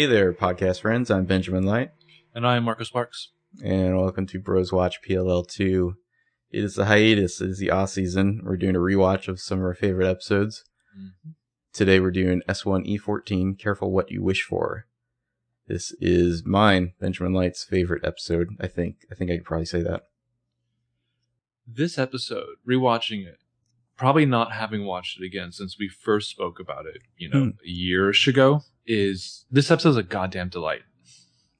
Hey there, podcast friends. I'm Benjamin Light. And I'm Marcus Parks. And welcome to Bros Watch PLL 2. It is a hiatus. It is the off season. We're doing a rewatch of some of our favorite episodes. Mm-hmm. Today we're doing S1E14, Careful What You Wish For. This is mine, Benjamin Light's favorite episode, I think. I could probably say that. This episode, rewatching it, probably not having watched it again since we first spoke about it, a year-ish ago, this episode's a goddamn delight.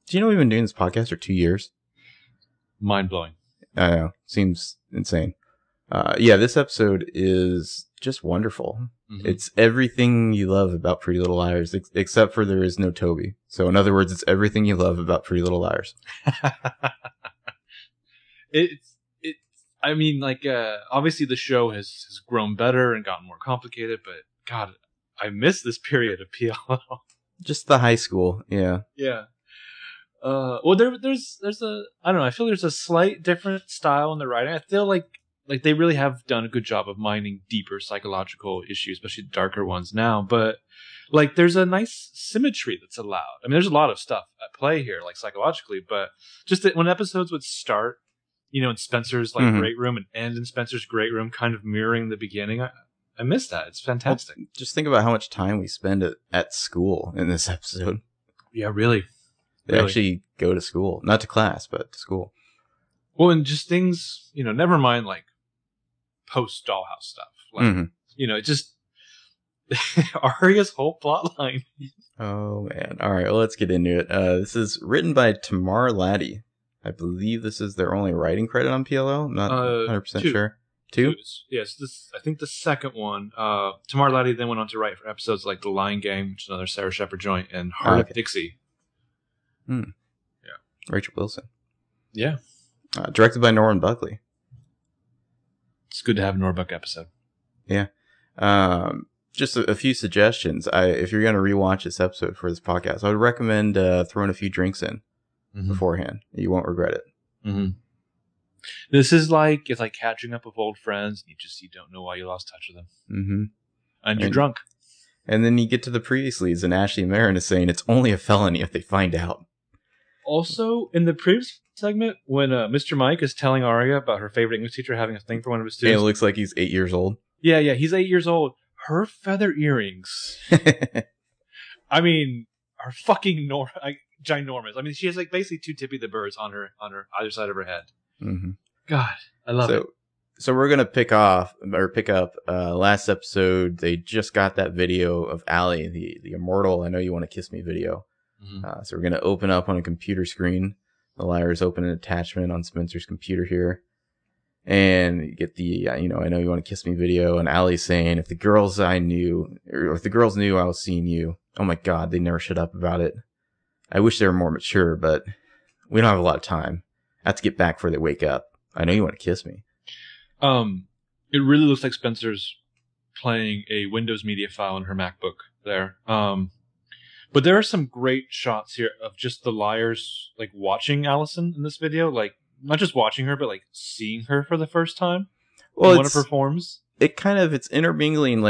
Do you know we've been doing this podcast for 2 years? Mind-blowing. I know. Seems insane. This episode is just wonderful. Mm-hmm. It's everything you love about Pretty Little Liars, except for there is no Toby. So, in other words, it's everything you love about Pretty Little Liars. Obviously the show has grown better and gotten more complicated, but God, I miss this period of PLL. Just the high school, yeah. Yeah. I feel there's a slight different style in the writing. I feel like they really have done a good job of mining deeper psychological issues, especially darker ones now, but like there's a nice symmetry that's allowed. I mean, there's a lot of stuff at play here, like psychologically, but just that when episodes would start, in Spencer's great room and end in Spencer's great room, kind of mirroring the beginning. I miss that. It's fantastic. Well, just think about how much time we spend at school in this episode. Yeah, really. They actually go to school. Not to class, but to school. Well, and just things, never mind post-Dollhouse stuff. It just... Aria's whole plot line. Oh, man. All right, well, let's get into it. This is written by Tamar Laddie. I believe this is their only writing credit on PLL. I'm not 100% sure. Two? Yes, this I think the second one. Tamar Laddie then went on to write for episodes like The Lion Game, which is another Sarah Shepherd joint, and Heart of Dixie. Hmm. Yeah. Rachel Wilson. Yeah. Directed by Norman Buckley. It's good to have a Norman Buckley episode. Yeah. Just a few suggestions. If you're going to rewatch this episode for this podcast, I would recommend throwing a few drinks in. Mm-hmm. Beforehand, you won't regret it. Mm-hmm. This is it's like catching up with old friends, and you don't know why you lost touch with them. Mm-hmm. And you're drunk, and then you get to the previous leads, and Ashley Marin is saying it's only a felony if they find out. Also, in the previous segment, when Mr. Mike is telling Aria about her favorite English teacher having a thing for one of his students, and it looks like he's 8 years old. Yeah, he's 8 years old. Her feather earrings, are fucking ginormous. She has basically two Tippy the Birds on her either side of her head. Mm-hmm. God, I love it. So we're gonna pick up last episode. They just got that video of Allie, the immortal "I Know You Want to Kiss Me" video. Mm-hmm. So we're gonna open up on a computer screen. The liars open an attachment on Spencer's computer here, and you get the "I Know You Want to Kiss Me" video, and Allie saying, "If the girls knew I was seeing you, oh my God, they never shut up about it. I wish they were more mature, but we don't have a lot of time. I have to get back before they wake up. I know you want to kiss me." It really looks like Spencer's playing a Windows media file in her MacBook there. But there are some great shots here of just the liars watching Alison in this video, not just watching her, but seeing her for the first time. Well, in one of her forms. It kind of it's intermingling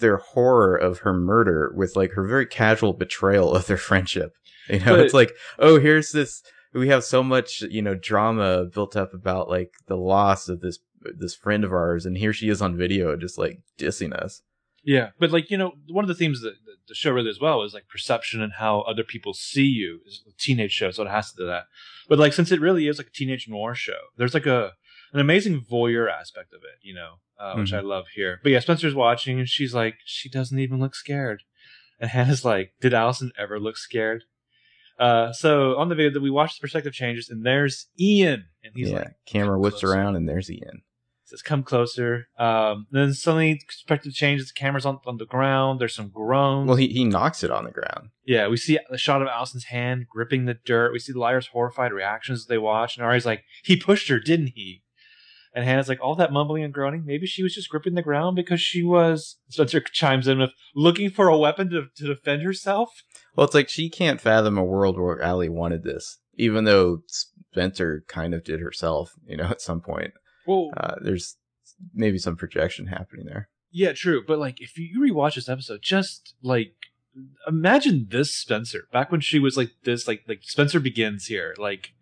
their horror of her murder with her very casual betrayal of their friendship. But it's here's this. We have so much, drama built up about the loss of this friend of ours, and here she is on video, just dissing us. Yeah, but one of the themes that the show really as well is perception and how other people see you. It's a teenage show, so it has to do that. But since it really is a teenage noir show, there's an amazing voyeur aspect of it, which I love here. But yeah, Spencer's watching, and she's she doesn't even look scared, and Hannah's did Alison ever look scared? So on the video that we watched, the perspective changes, and there's Ian, and he's camera whips closer. Around, and there's Ian. It says, "Come closer." Then suddenly perspective changes. The camera's on the ground. There's some groans. Well, he knocks it on the ground. Yeah, we see a shot of Allison's hand gripping the dirt. We see the liars' horrified reactions as they watch, and Ari's "He pushed her, didn't he?" And Hannah's all that mumbling and groaning. Maybe she was just gripping the ground because she was... Spencer chimes in with looking for a weapon to defend herself. Well, it's she can't fathom a world where Allie wanted this, even though Spencer kind of did herself, at some point. Well, there's maybe some projection happening there. Yeah, true. But if you rewatch this episode, just imagine this Spencer back when she was like this, like Spencer Begins here. Like,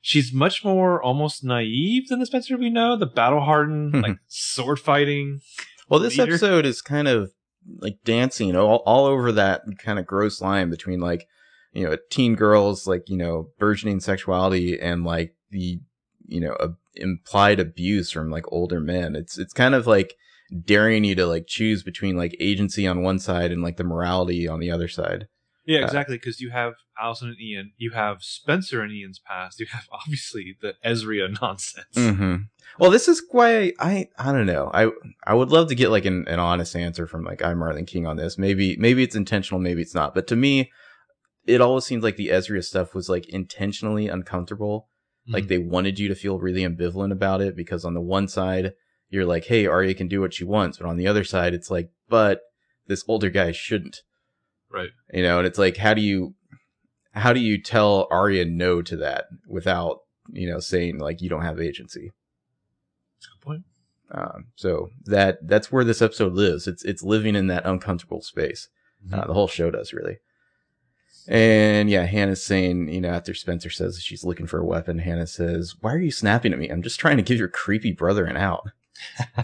she's much more almost naive than the Spencer we know, the battle-hardened, like sword fighting. Well, this leader. Episode is kind of like dancing all over that kind of gross line between like, you know, a teen girl's like, you know, burgeoning sexuality and like the, you know, implied abuse from like older men. It's kind of like daring you to like choose between like agency on one side and like the morality on the other side. Yeah, exactly. Because you have Alison and Ian, you have Spencer and Ian's past, you have obviously the Ezria nonsense. Mm-hmm. Well, this is why I don't know. I would love to get like an honest answer from like I, Marlon King on this. Maybe it's intentional, maybe it's not. But to me, it always seems like the Ezria stuff was like intentionally uncomfortable. Mm-hmm. Like they wanted you to feel really ambivalent about it because on the one side you're like, hey, Aria can do what she wants, but on the other side it's like, but this older guy shouldn't. Right. You know, and it's like, how do you tell Aria no to that without, you know, saying like you don't have agency? That's a good point. So that's where this episode lives. It's living in that uncomfortable space. Mm-hmm. The whole show does, really. And yeah, Hannah's saying, you know, after Spencer says she's looking for a weapon, Hanna says, "Why are you snapping at me? I'm just trying to give your creepy brother an out."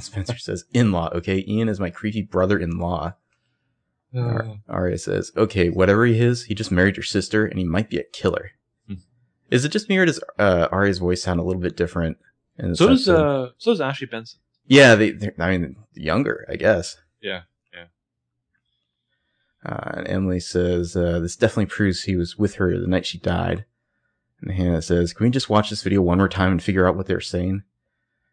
Spencer says, "In-law, okay? Ian is my creepy brother-in-law." Aria says, "Okay, whatever he is, he just married your sister, and he might be a killer." Mm-hmm. Is it just me, or does Aria's voice sound a little bit different? So does Ashley Benson. Yeah, I mean, younger, I guess. Yeah. And Emily says, "This definitely proves he was with her the night she died." And Hanna says, "Can we just watch this video one more time and figure out what they're saying?"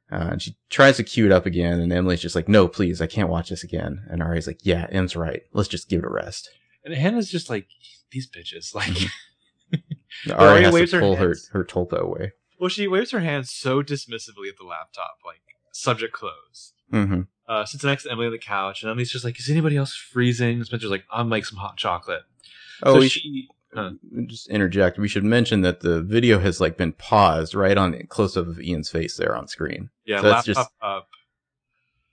And she tries to cue it up again, and Emily's just like, "No, please, I can't watch this again." And Aria's like, "Yeah, Em's right. Let's just give it a rest." And Hannah's just like, "These bitches." Like, Aria waves to pull her tulpa away. Well, she waves her hands so dismissively at the laptop, like, subject close. Mm-hmm. Sits next to Emily on the couch, and Emily's just like, "Is anybody else freezing?" And Spencer's like, "I'll make some hot chocolate." Oh, so just interject. We should mention that the video has like been paused right on close up of Ian's face there on screen. Yeah, so that's laptop just up.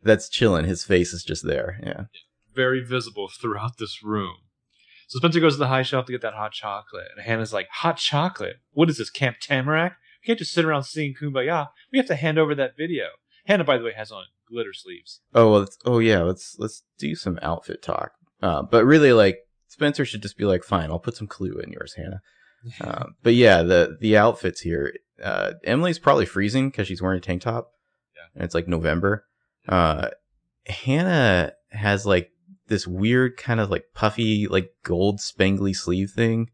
That's chilling. His face is just there. Yeah, very visible throughout this room. So Spencer goes to the high shelf to get that hot chocolate, and Hannah's like, "Hot chocolate? What is this, Camp Tamarack? We can't just sit around singing Kumbaya. We have to hand over that video." Hanna, by the way, has on glitter sleeves. Let's do some outfit talk. But really, like, Spencer should just be like, "Fine, I'll put some glue in yours, Hanna." But yeah, the outfits here. Emily's probably freezing because she's wearing a tank top. Yeah. And it's like November. Hanna has like this weird kind of like puffy, like gold spangly sleeve thing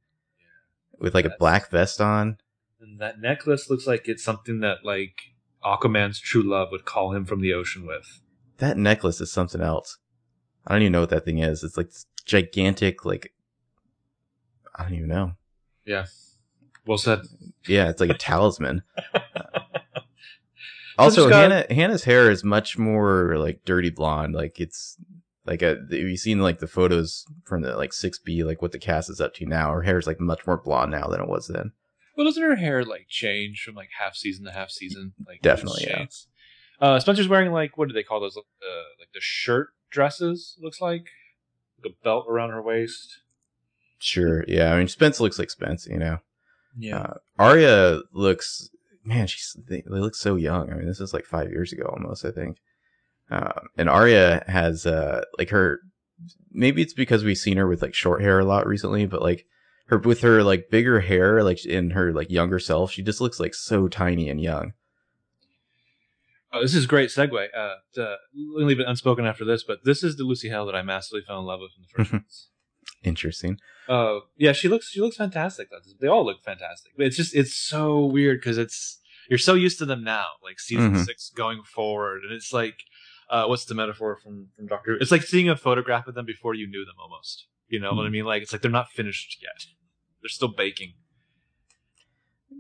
with like a black vest on. And that necklace looks like it's something that like Aquaman's true love would call him from the ocean with. That necklace is something else. I don't even know what that thing is. It's like this gigantic, like, I don't even know. Yeah. Well said. Yeah, it's like a talisman. Also, Hannah's hair is much more like dirty blonde. Like, it's like have you seen like the photos from the like 6B, like what the cast is up to now? Her hair is like much more blonde now than it was then. Well, doesn't her hair like change from like half season to half season? Like, definitely, yeah. Spencer's wearing like, what do they call those? Like the shirt dresses, looks like a belt around her waist. Sure, yeah. I mean, Spence looks like Spence, you know. Yeah. Aria looks, man, they look so young. I mean, this is like 5 years ago almost, I think. And Aria has like her, maybe it's because we've seen her with like short hair a lot recently, but like, her with her like bigger hair, like in her like younger self, she just looks like so tiny and young. Oh, this is a great segue. We'll leave it unspoken after this, but this is the Lucy Hale that I massively fell in love with in the first ones. Interesting. Yeah, she looks fantastic. They all look fantastic. But it's so weird because you're so used to them now, like season 6 going forward, and it's like what's the metaphor from Doctor Who? It's like seeing a photograph of them before you knew them almost. You know what I mean? Like, it's like they're not finished yet. They're still baking.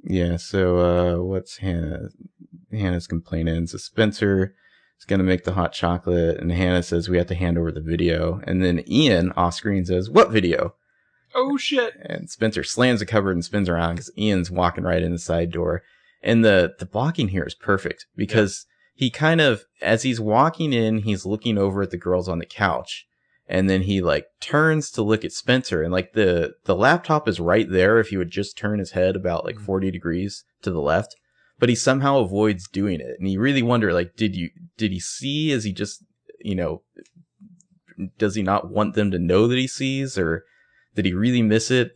Yeah, so what's Hannah's complaint in? So Spencer is going to make the hot chocolate, and Hanna says we have to hand over the video. And then Ian, off screen, says, "What video?" Oh, shit. And Spencer slams the cupboard and spins around because Ian's walking right in the side door. And the blocking here is perfect because he kind of, as he's walking in, he's looking over at the girls on the couch. And then he like turns to look at Spencer, and like the laptop is right there if he would just turn his head about like 40 degrees to the left, but he somehow avoids doing it. And you really wonder, like, did he see? Is he just, you know, does he not want them to know that he sees, or did he really miss it?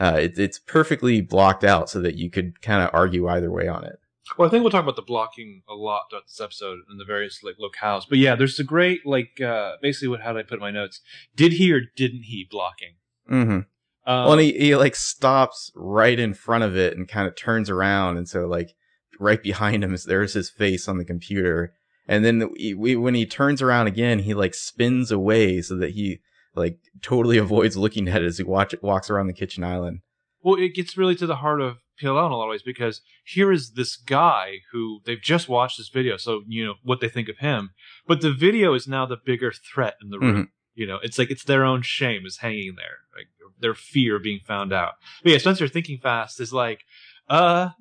It's perfectly blocked out so that you could kind of argue either way on it. Well, I think we'll talk about the blocking a lot throughout this episode and the various like locales. But yeah, there's the great like basically how did I put my notes? Did he or didn't he blocking? Mm-hmm. Well, he like stops right in front of it and kind of turns around, and so like right behind him is there's his face on the computer. And then when he turns around again, he like spins away so that he like totally avoids looking at it as he walks around the kitchen island. Well, it gets really to the heart of PLL in a lot of ways, because here is this guy who they've just watched this video, so you know what they think of him. But the video is now the bigger threat in the room. Mm-hmm. You know, it's like it's their own shame is hanging there, like their fear of being found out. But yeah, Spencer thinking fast is like, Hanna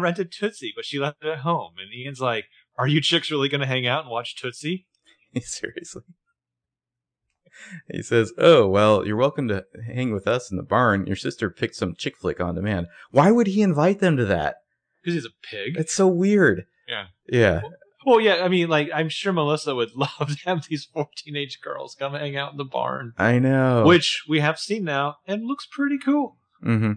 rented Tootsie, but she left it at home, and Ian's like, are you chicks really going to hang out and watch Tootsie? Seriously. He says, oh, well, you're welcome to hang with us in the barn. Your sister picked some chick flick on demand. Why would he invite them to that? Because he's a pig. It's so weird. Yeah. Yeah. Well, yeah, I mean, like, I'm sure Melissa would love to have these four teenage girls come hang out in the barn. I know. Which we have seen now and looks pretty cool. Mm-hmm.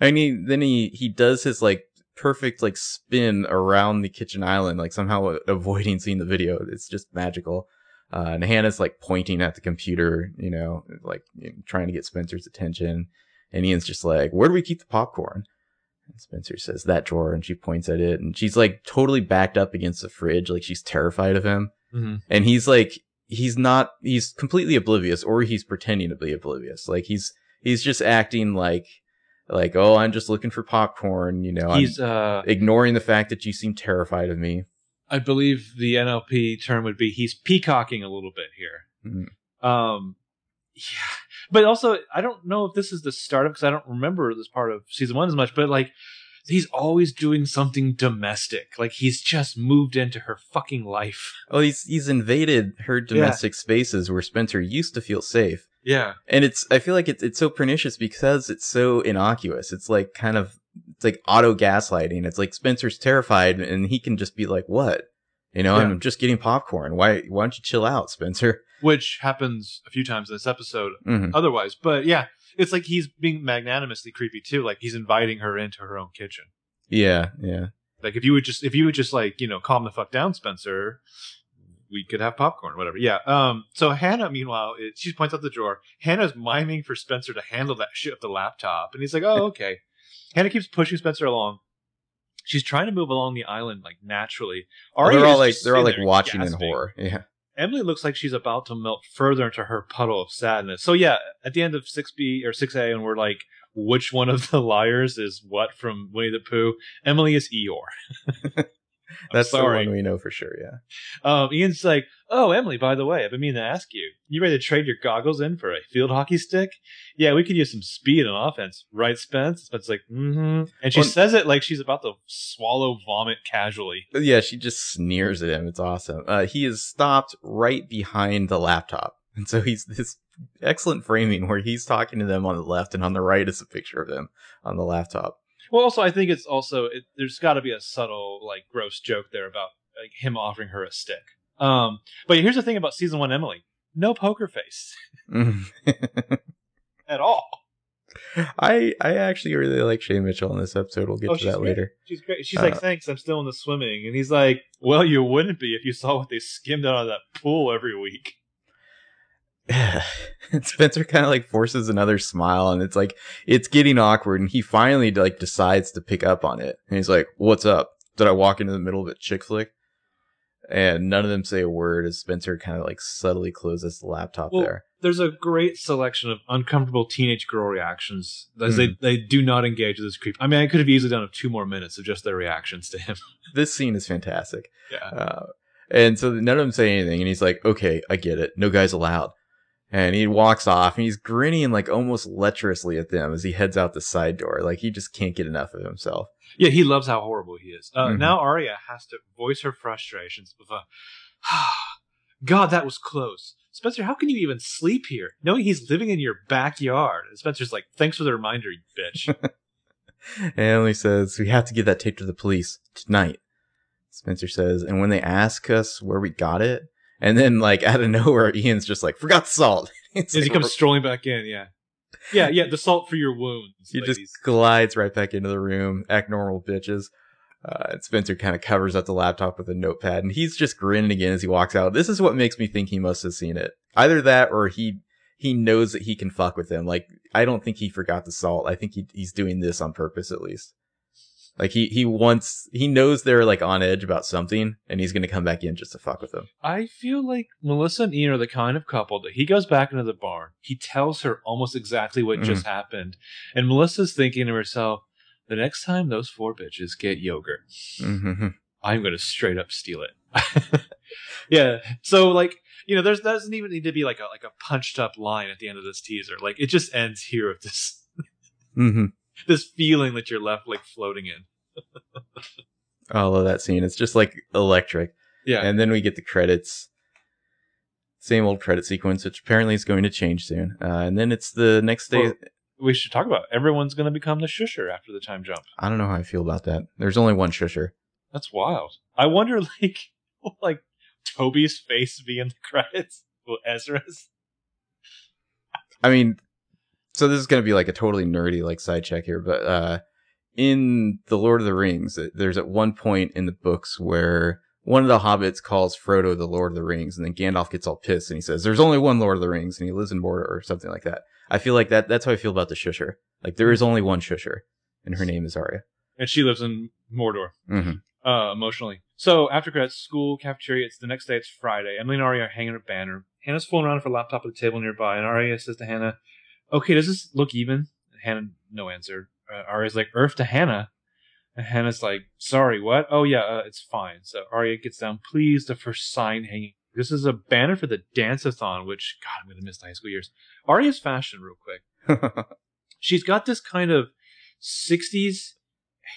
And then he does his, like, perfect like spin around the kitchen island, like somehow avoiding seeing the video. It's just magical. And Hannah's like pointing at the computer, you know, like trying to get Spencer's attention. And Ian's just like, where do we keep the popcorn? And Spencer says, that drawer. And she points at it, and she's like totally backed up against the fridge, like she's terrified of him. Mm-hmm. And he's like, he's completely oblivious, or he's pretending to be oblivious. Like he's just acting like, oh, I'm just looking for popcorn, you know. He's ignoring the fact that you seem terrified of me. I believe the NLP term would be he's peacocking a little bit here. Mm-hmm. Yeah. But also, I don't know if this is the start of, because I don't remember this part of season one as much, but like he's always doing something domestic. Like he's just moved into her fucking life. Oh, he's invaded her domestic spaces where Spencer used to feel safe. Yeah. And I feel like it's so pernicious because it's so innocuous. It's like kind of, it's like auto gaslighting. It's like Spencer's terrified and he can just be like, what? You know, yeah. I'm just getting popcorn. Why don't you chill out, Spencer? Which happens a few times in this episode otherwise. But yeah, it's like he's being magnanimously creepy too. Like he's inviting her into her own kitchen. Yeah. Yeah. Like if you would just like, you know, calm the fuck down, Spencer, we could have popcorn, whatever. Yeah. So Hanna, meanwhile, she points out the drawer. Hannah's miming for Spencer to handle that shit with the laptop. And he's like, oh, okay. Hanna keeps pushing Spencer along. She's trying to move along the island, like, naturally. They're all watching in horror. Yeah. Emily looks like she's about to melt further into her puddle of sadness. So, yeah, at the end of 6B or 6A, and we're like, which one of the liars is what from Winnie the Pooh? Emily is Eeyore. That's the one we know for sure, yeah. Ian's like, oh, Emily, by the way, I've been meaning to ask you. You ready to trade your goggles in for a field hockey stick? Yeah, we could use some speed on offense. Right, Spence? Spence's like, mm-hmm. And she says it like she's about to swallow vomit casually. Yeah, she just sneers at him. It's awesome. He is stopped right behind the laptop. And so he's this excellent framing where he's talking to them on the left, and on the right is a picture of them on the laptop. Well, also, I think it's also, there's got to be a subtle, like, gross joke there about like him offering her a stick. But here's the thing about season one, Emily. No poker face. At all. I actually really like Shane Mitchell in this episode. We'll get to that later. She's great. She's like, thanks, I'm still in the swimming. And he's like, well, you wouldn't be if you saw what they skimmed out of that pool every week. Spencer kind of like forces another smile, and it's like it's getting awkward, and he finally like decides to pick up on it, and he's like, what's up? Did I walk into the middle of a chick flick? And none of them say a word as Spencer kind of like subtly closes the laptop. There's a great selection of uncomfortable teenage girl reactions as they do not engage with this creep. I mean, I could have easily done 2 more minutes of just their reactions to him. This scene is fantastic. Yeah. And so none of them say anything, and he's like, okay, I get it, no guys allowed. And he walks off, and he's grinning like almost lecherously at them as he heads out the side door. Like he just can't get enough of himself. Yeah, he loves how horrible he is. Now Aria has to voice her frustrations with a, God, that was close. Spencer, how can you even sleep here, knowing he's living in your backyard? And Spencer's like, thanks for the reminder, you bitch. And Emily says, we have to give that tape to the police tonight. Spencer says, and when they ask us where we got it, and then like out of nowhere, Ian's just like, forgot salt. As like, he comes strolling back in, yeah. Yeah, the salt for your wounds. He ladies. Just glides right back into the room, act normal, bitches. And Spencer kind of covers up the laptop with a notepad, and he's just grinning again as he walks out. This is what makes me think he must have seen it. Either that or he knows that he can fuck with him. Like, I don't think he forgot the salt. I think he's doing this on purpose, at least. Like, he knows they're, like, on edge about something, and he's going to come back in just to fuck with them. I feel like Melissa and Ian are the kind of couple that he goes back into the barn, he tells her almost exactly what just happened, and Melissa's thinking to herself, the next time those four bitches get yogurt, I'm going to straight up steal it. Yeah, so, like, you know, there doesn't even need to be, like a punched-up line at the end of this teaser. Like, it just ends here with this... This feeling that you're left like floating in. I love that scene. It's just like electric. Yeah. And then we get the credits. Same old credit sequence, which apparently is going to change soon. And then it's the next day. Well, we should talk about it. Everyone's going to become the shusher after the time jump. I don't know how I feel about that. There's only one shusher. That's wild. I wonder, like Toby's face be in the credits. Well, Ezra's. I mean. So this is going to be like a totally nerdy like side check here, but in The Lord of the Rings, there's at one point in the books where one of the hobbits calls Frodo the Lord of the Rings, and then Gandalf gets all pissed and he says, there's only one Lord of the Rings, and he lives in Mordor or something like that. I feel like that's how I feel about the shusher. Like, there is only one shusher, and her name is Aria. And she lives in Mordor, emotionally. So after credits, school, cafeteria, it's the next day, it's Friday. Emily and Aria are hanging her banner. Hannah's fooling around with her laptop at the table nearby, and Aria says to Hanna, okay, does this look even? Hanna, no answer. Aria's like, Earth to Hanna. And Hannah's like, sorry, what? Oh, yeah, it's fine. So Aria gets down, please, the first sign hanging. This is a banner for the dance-a-thon, which, God, I'm going to miss the high school years. Aria's fashion, real quick. She's got this kind of 60s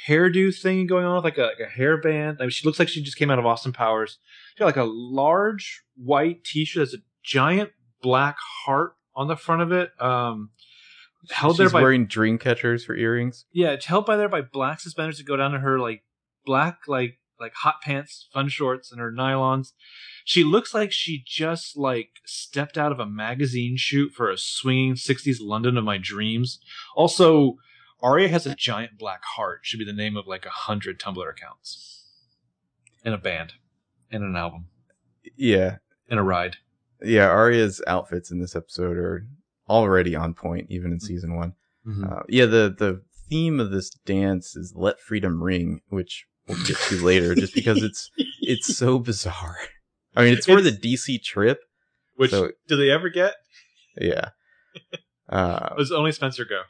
hairdo thing going on with like a hairband. I mean, she looks like she just came out of Austin Powers. She's got like a large white t-shirt that's a giant black heart on the front of it, she's wearing dream catchers for earrings. Yeah, it's held by there by black suspenders that go down to her like black like hot pants, fun shorts, and her nylons. She looks like she just like stepped out of a magazine shoot for a swinging 60s London of my dreams. Also, Aria has a giant black heart. Should be the name of like 100 Tumblr accounts, and a band, and an album. Yeah, and a ride. Yeah, Aria's outfits in this episode are already on point, even in season one. The theme of this dance is "Let Freedom Ring," which we'll get to later, just because it's so bizarre. I mean, it's for the DC trip. Which do they ever get? Yeah. Does only Spencer go?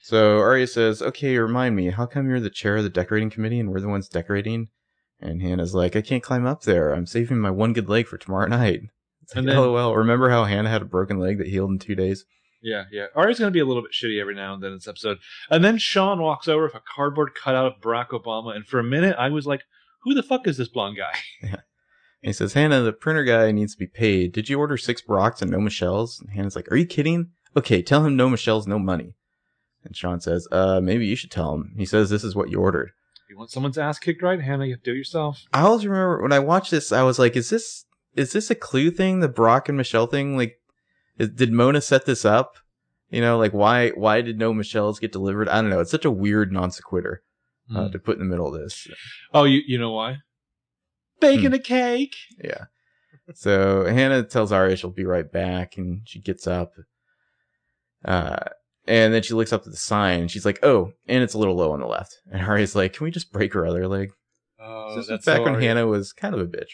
So Aria says, "Okay, remind me, how come you're the chair of the decorating committee and we're the ones decorating?" And Hannah's like, "I can't climb up there. I'm saving my one good leg for tomorrow night." Like, and then, LOL. Remember how Hanna had a broken leg that healed in 2 days? Yeah. Aria's going to be a little bit shitty every now and then in this episode. And then Sean walks over with a cardboard cutout of Barack Obama. And for a minute, I was like, who the fuck is this blonde guy? Yeah. And he says, Hanna, the printer guy needs to be paid. Did you order 6 Baracks and no Michelles? And Hannah's like, are you kidding? Okay, tell him no Michelles, no money. And Sean says, maybe you should tell him. He says, this is what you ordered. You want someone's ass kicked right, Hanna, you have to do it yourself. I always remember when I watched this, I was like, is this a Clue thing, the Brock and Michelle thing? Like, did Mona set this up? You know, like, why did no Michelles get delivered? I don't know. It's such a weird non sequitur to put in the middle of this. Oh, you know why? Baking a cake. Yeah. So Hanna tells Aria she'll be right back, and she gets up. And then she looks up at the sign, and she's like, oh, and it's a little low on the left. And Aria's like, can we just break her other leg? Oh, so that's back so when Hanna was kind of a bitch.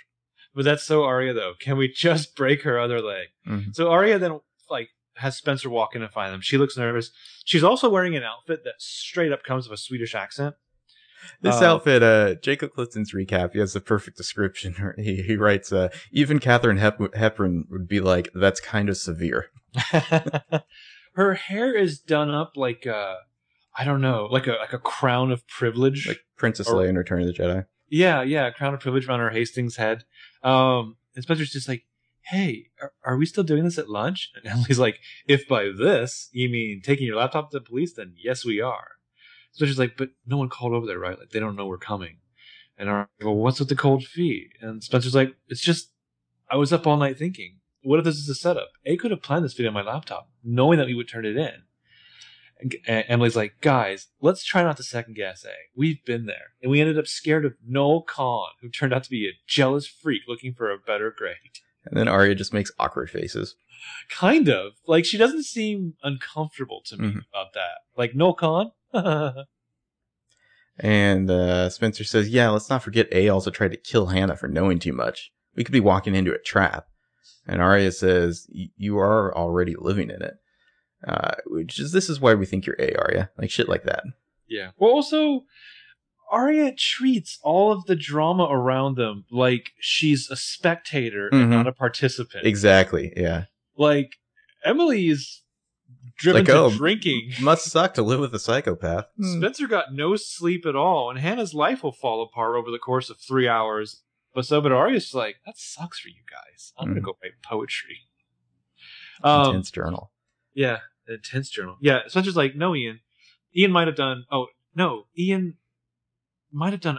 But that's so Aria, though. Can we just break her other leg? Mm-hmm. So Aria then like has Spencer walk in and find them. She looks nervous. She's also wearing an outfit that straight up comes with a Swedish accent. This outfit, Jacob Clifton's recap, he has the perfect description. He writes, even Katharine Hepburn would be like, that's kind of severe. Her hair is done up like I don't know, like a crown of privilege, like Princess Leia in Return of the Jedi. Yeah, crown of privilege around her Hastings head. And Spencer's just like, hey, are we still doing this at lunch? And Emily's like, if by this you mean taking your laptop to the police, then yes, we are. So she's like, but no one called over there, right? Like, they don't know we're coming. And I'm like, well, what's with the cold feet? And Spencer's like, it's just, I was up all night thinking, what if this is a setup? A could have planned this video on my laptop, knowing that we would turn it in. And Emily's like, guys, let's try not to second guess A. We've been there. And we ended up scared of Noel Kahn, who turned out to be a jealous freak looking for a better grade. And then Aria just makes awkward faces. Kind of. Like, she doesn't seem uncomfortable to me about that. Like, Noel Kahn? And Spencer says, yeah, let's not forget A also tried to kill Hanna for knowing too much. We could be walking into a trap. And Aria says, you are already living in it. This is why we think you're A, Aria. Like, shit like that. Yeah. Well, also, Aria treats all of the drama around them like she's a spectator and not a participant. Exactly, yeah. Like, Emily is driven like, to drinking. Must suck to live with a psychopath. Spencer got no sleep at all, and Hannah's life will fall apart over the course of 3 hours. But Aria's just like, that sucks for you guys. I'm going to go write poetry. Intense journal. Yeah, intense journal. Yeah, Spencer's like, no, Ian. Ian might have done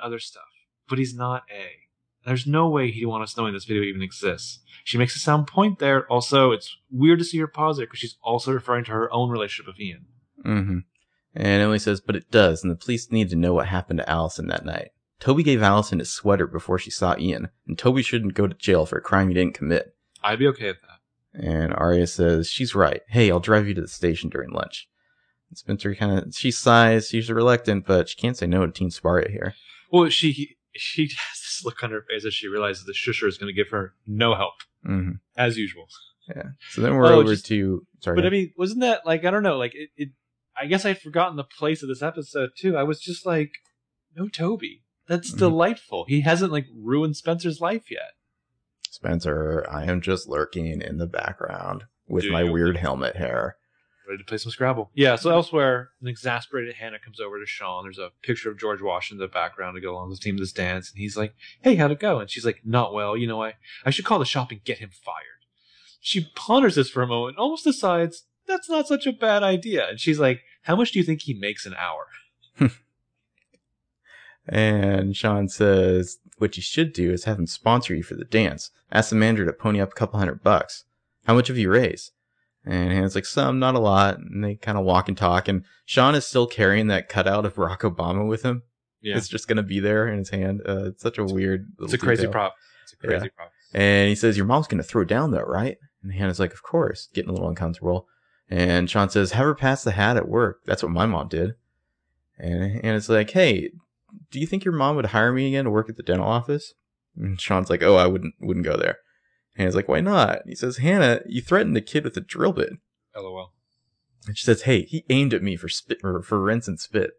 other stuff, but he's not A. There's no way he'd want us knowing this video even exists. She makes a sound point there. Also, it's weird to see her pause there because she's also referring to her own relationship with Ian. And Emily says, but it does, and the police need to know what happened to Alison that night. Toby gave Alison his sweater before she saw Ian, and Toby shouldn't go to jail for a crime he didn't commit. I'd be okay with that. And Aria says, she's right. Hey, I'll drive you to the station during lunch. And Spencer she sighs. She's reluctant, but she can't say no to Teen Sparia here. Well, she has this look on her face as she realizes the shusher is going to give her no help, as usual. Yeah. So then we're over to... Sorry. But I mean, wasn't that like, I don't know, like it I guess I'd forgotten the place of this episode too. I was just like, no Toby. That's delightful. He hasn't like ruined Spencer's life yet. Spencer, I am just lurking in the background with my weird helmet hair. Ready to play some Scrabble. Yeah, so elsewhere, an exasperated Hanna comes over to Sean. There's a picture of George Washington in the background to go along with the team to this dance. And he's like, hey, how'd it go? And she's like, not well. You know, I should call the shop and get him fired. She ponders this for a moment and almost decides that's not such a bad idea. And she's like, how much do you think he makes an hour? And Sean says, what you should do is have him sponsor you for the dance. Ask the manager to pony up a couple $100. How much have you raised? And Hannah's like, some, not a lot. And they kind of walk and talk. And Sean is still carrying that cutout of Barack Obama with him. Yeah. It's just going to be there in his hand. It's such a weird little detail. Crazy prop. It's a crazy prop. And he says, your mom's going to throw down though, right? And Hannah's like, of course. Getting a little uncomfortable. And Sean says, have her pass the hat at work. That's what my mom did. And Hannah's like, hey, do you think your mom would hire me again to work at the dental office? And Sean's like, oh, I wouldn't go there. Hannah's like, why not? He says, Hanna, you threatened the kid with a drill bit. LOL. And she says, hey, he aimed at me for rinse and spit.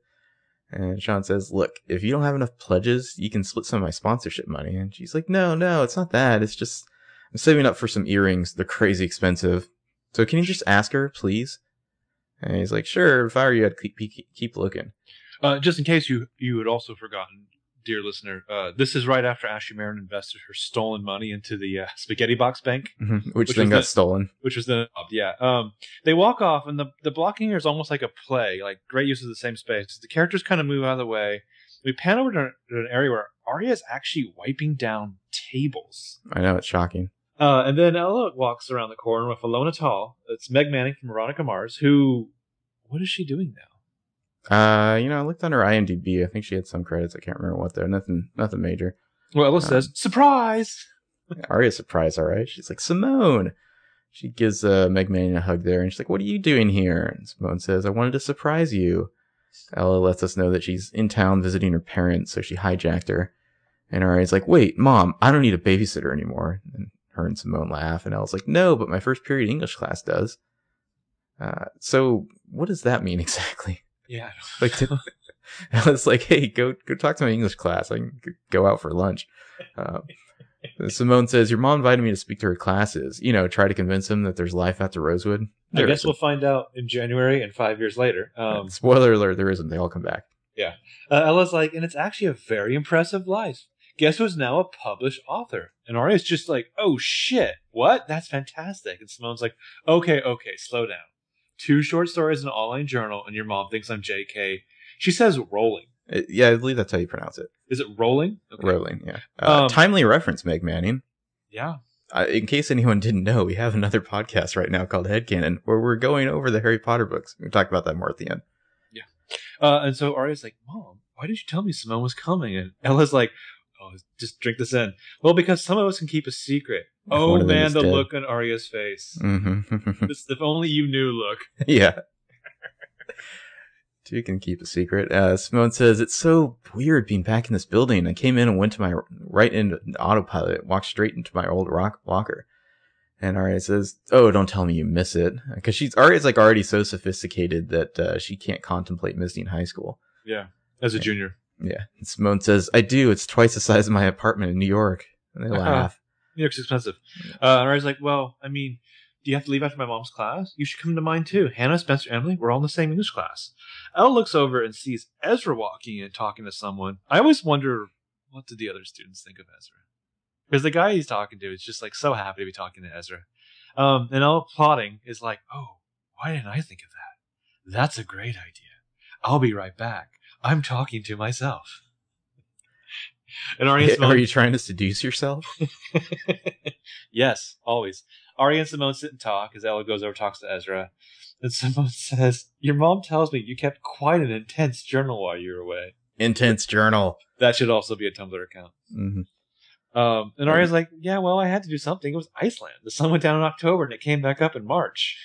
And Sean says, look, if you don't have enough pledges, you can split some of my sponsorship money. And she's like, no, it's not that. It's just I'm saving up for some earrings. They're crazy expensive. So can you just ask her, please? And he's like, sure. If I were you, I'd keep looking. Just in case you had also forgotten, dear listener, this is right after Ashley Marin invested her stolen money into the spaghetti box bank. Which then got stolen. Which was then, yeah. They walk off, and the blocking here is almost like a play. Like, great use of the same space. The characters kind of move out of the way. We pan over to an area where Aria is actually wiping down tables. I know, it's shocking. And then Ella walks around the corner with Alone at all. It's Meg Manning from Veronica Mars, who... What is she doing now? I looked on her IMDb. I think she had some credits. I can't remember what though. Nothing major. Well, Ella says, surprise! Aria's surprised, all right. She's like, Simone! She gives Meg Manning a hug there, and she's like, what are you doing here? And Simone says, I wanted to surprise you. Ella lets us know that she's in town visiting her parents, so she hijacked her. And Aria's like, wait, Mom, I don't need a babysitter anymore. And her and Simone laugh, and Ella's like, no, but my first period English class does. So what does that mean exactly? Yeah, Ella's like, hey, go talk to my English class. I can go out for lunch. Simone says, your mom invited me to speak to her classes. You know, try to convince him that there's life after Rosewood. I guess we'll find out in January and 5 years later. Spoiler alert, there isn't. They all come back. Yeah. Ella's like, and it's actually a very impressive life. guess who's now a published author? And Aria's just like, oh shit, what? That's fantastic. And Simone's like, okay, slow down. 2 short stories in an online journal, and your mom thinks I'm JK. She says rolling. Yeah, I believe that's how you pronounce it. Is it rolling? Okay. Rolling, yeah. Timely reference, Meg Manning. Yeah. In case anyone didn't know, we have another podcast right now called Headcanon, where we're going over the Harry Potter books. We'll talk about that more at the end. Yeah. And so Aria's like, Mom, why did you tell me Simone was coming? And Ella's like, oh, just drink this in. Well, because some of us can keep a secret. Oh, man, the look on Aria's face. Mm-hmm. This, if only you knew look. Yeah. You can keep a secret. Simone says, it's so weird being back in this building. I came in and went to my right into autopilot, walked straight into my old rock locker. And Aria says, oh, don't tell me you miss it. Because Aria's like already so sophisticated that she can't contemplate missing high school. Yeah, as a junior. Yeah. And Simone says, I do. It's twice the size of my apartment in New York. And they laugh. New York's expensive. Aria's like, well, I mean, do you have to leave after my mom's class? You should come to mine too. Hanna, Spencer, Emily, we're all in the same English class. Elle looks over and sees Ezra walking in talking to someone. I always wonder, what did the other students think of Ezra? Because the guy he's talking to is just like so happy to be talking to Ezra. And Elle plotting is like, oh, why didn't I think of that? That's a great idea. I'll be right back. I'm talking to myself. And are you trying to seduce yourself? Yes, always. Aria and Simone sit and talk as Ella goes over and talks to Ezra. And Simone says, your mom tells me you kept quite an intense journal while you were away. Intense journal. That should also be a Tumblr account. Mm-hmm. And Aria's like, yeah, well, I had to do something. It was Iceland. The sun went down in October and it came back up in March.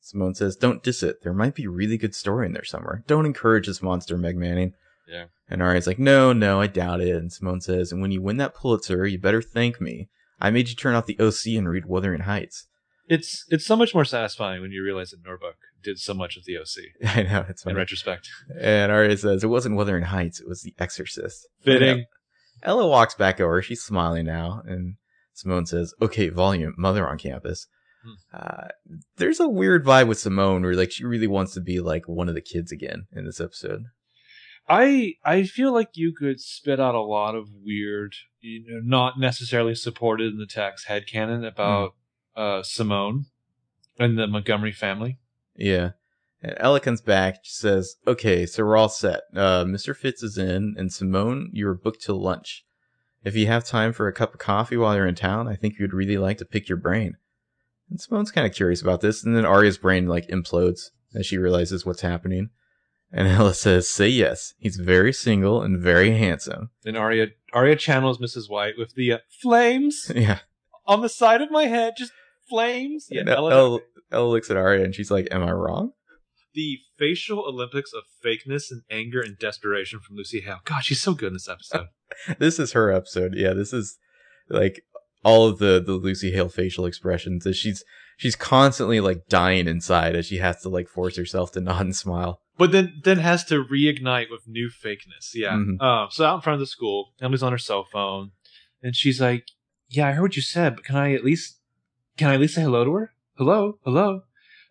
Simone says, don't diss it. There might be a really good story in there somewhere. Don't encourage this monster, Meg Manning. Yeah. And Aria's like, no, I doubt it. And Simone says, and when you win that Pulitzer, you better thank me. I made you turn off the OC and read Wuthering Heights. It's so much more satisfying when you realize that Norbuck did so much of the OC. I know, it's funny. In retrospect. And Aria says, it wasn't Wuthering Heights, it was The Exorcist. Fitting. Ella walks back over. She's smiling now. And Simone says, okay, volume, mother on campus. There's a weird vibe with Simone where like she really wants to be like one of the kids again in this episode. I feel like you could spit out a lot of weird, you know, not necessarily supported in the text headcanon about Simone and the Montgomery family. Yeah. And Ella comes back, she says, okay, so we're all set. Mr. Fitz is in, and Simone, you're booked till lunch. If you have time for a cup of coffee while you're in town, I think you'd really like to pick your brain. And Simone's kind of curious about this, and then Aria's brain like implodes as she realizes what's happening. And Ella says, say yes. He's very single and very handsome. And Aria channels Mrs. White with the flames. Yeah. On the side of my head, just flames. Yeah. Ella looks at Aria and she's like, am I wrong? The facial Olympics of fakeness and anger and desperation from Lucy Hale. God, she's so good in this episode. This is her episode. Yeah, this is like all of the Lucy Hale facial expressions. She's constantly like dying inside as she has to like force herself to nod and smile. But then has to reignite with new fakeness. Yeah. Mm-hmm. So out in front of the school, Emily's on her cell phone, and she's like, "Yeah, I heard what you said, but can I at least say hello to her? Hello."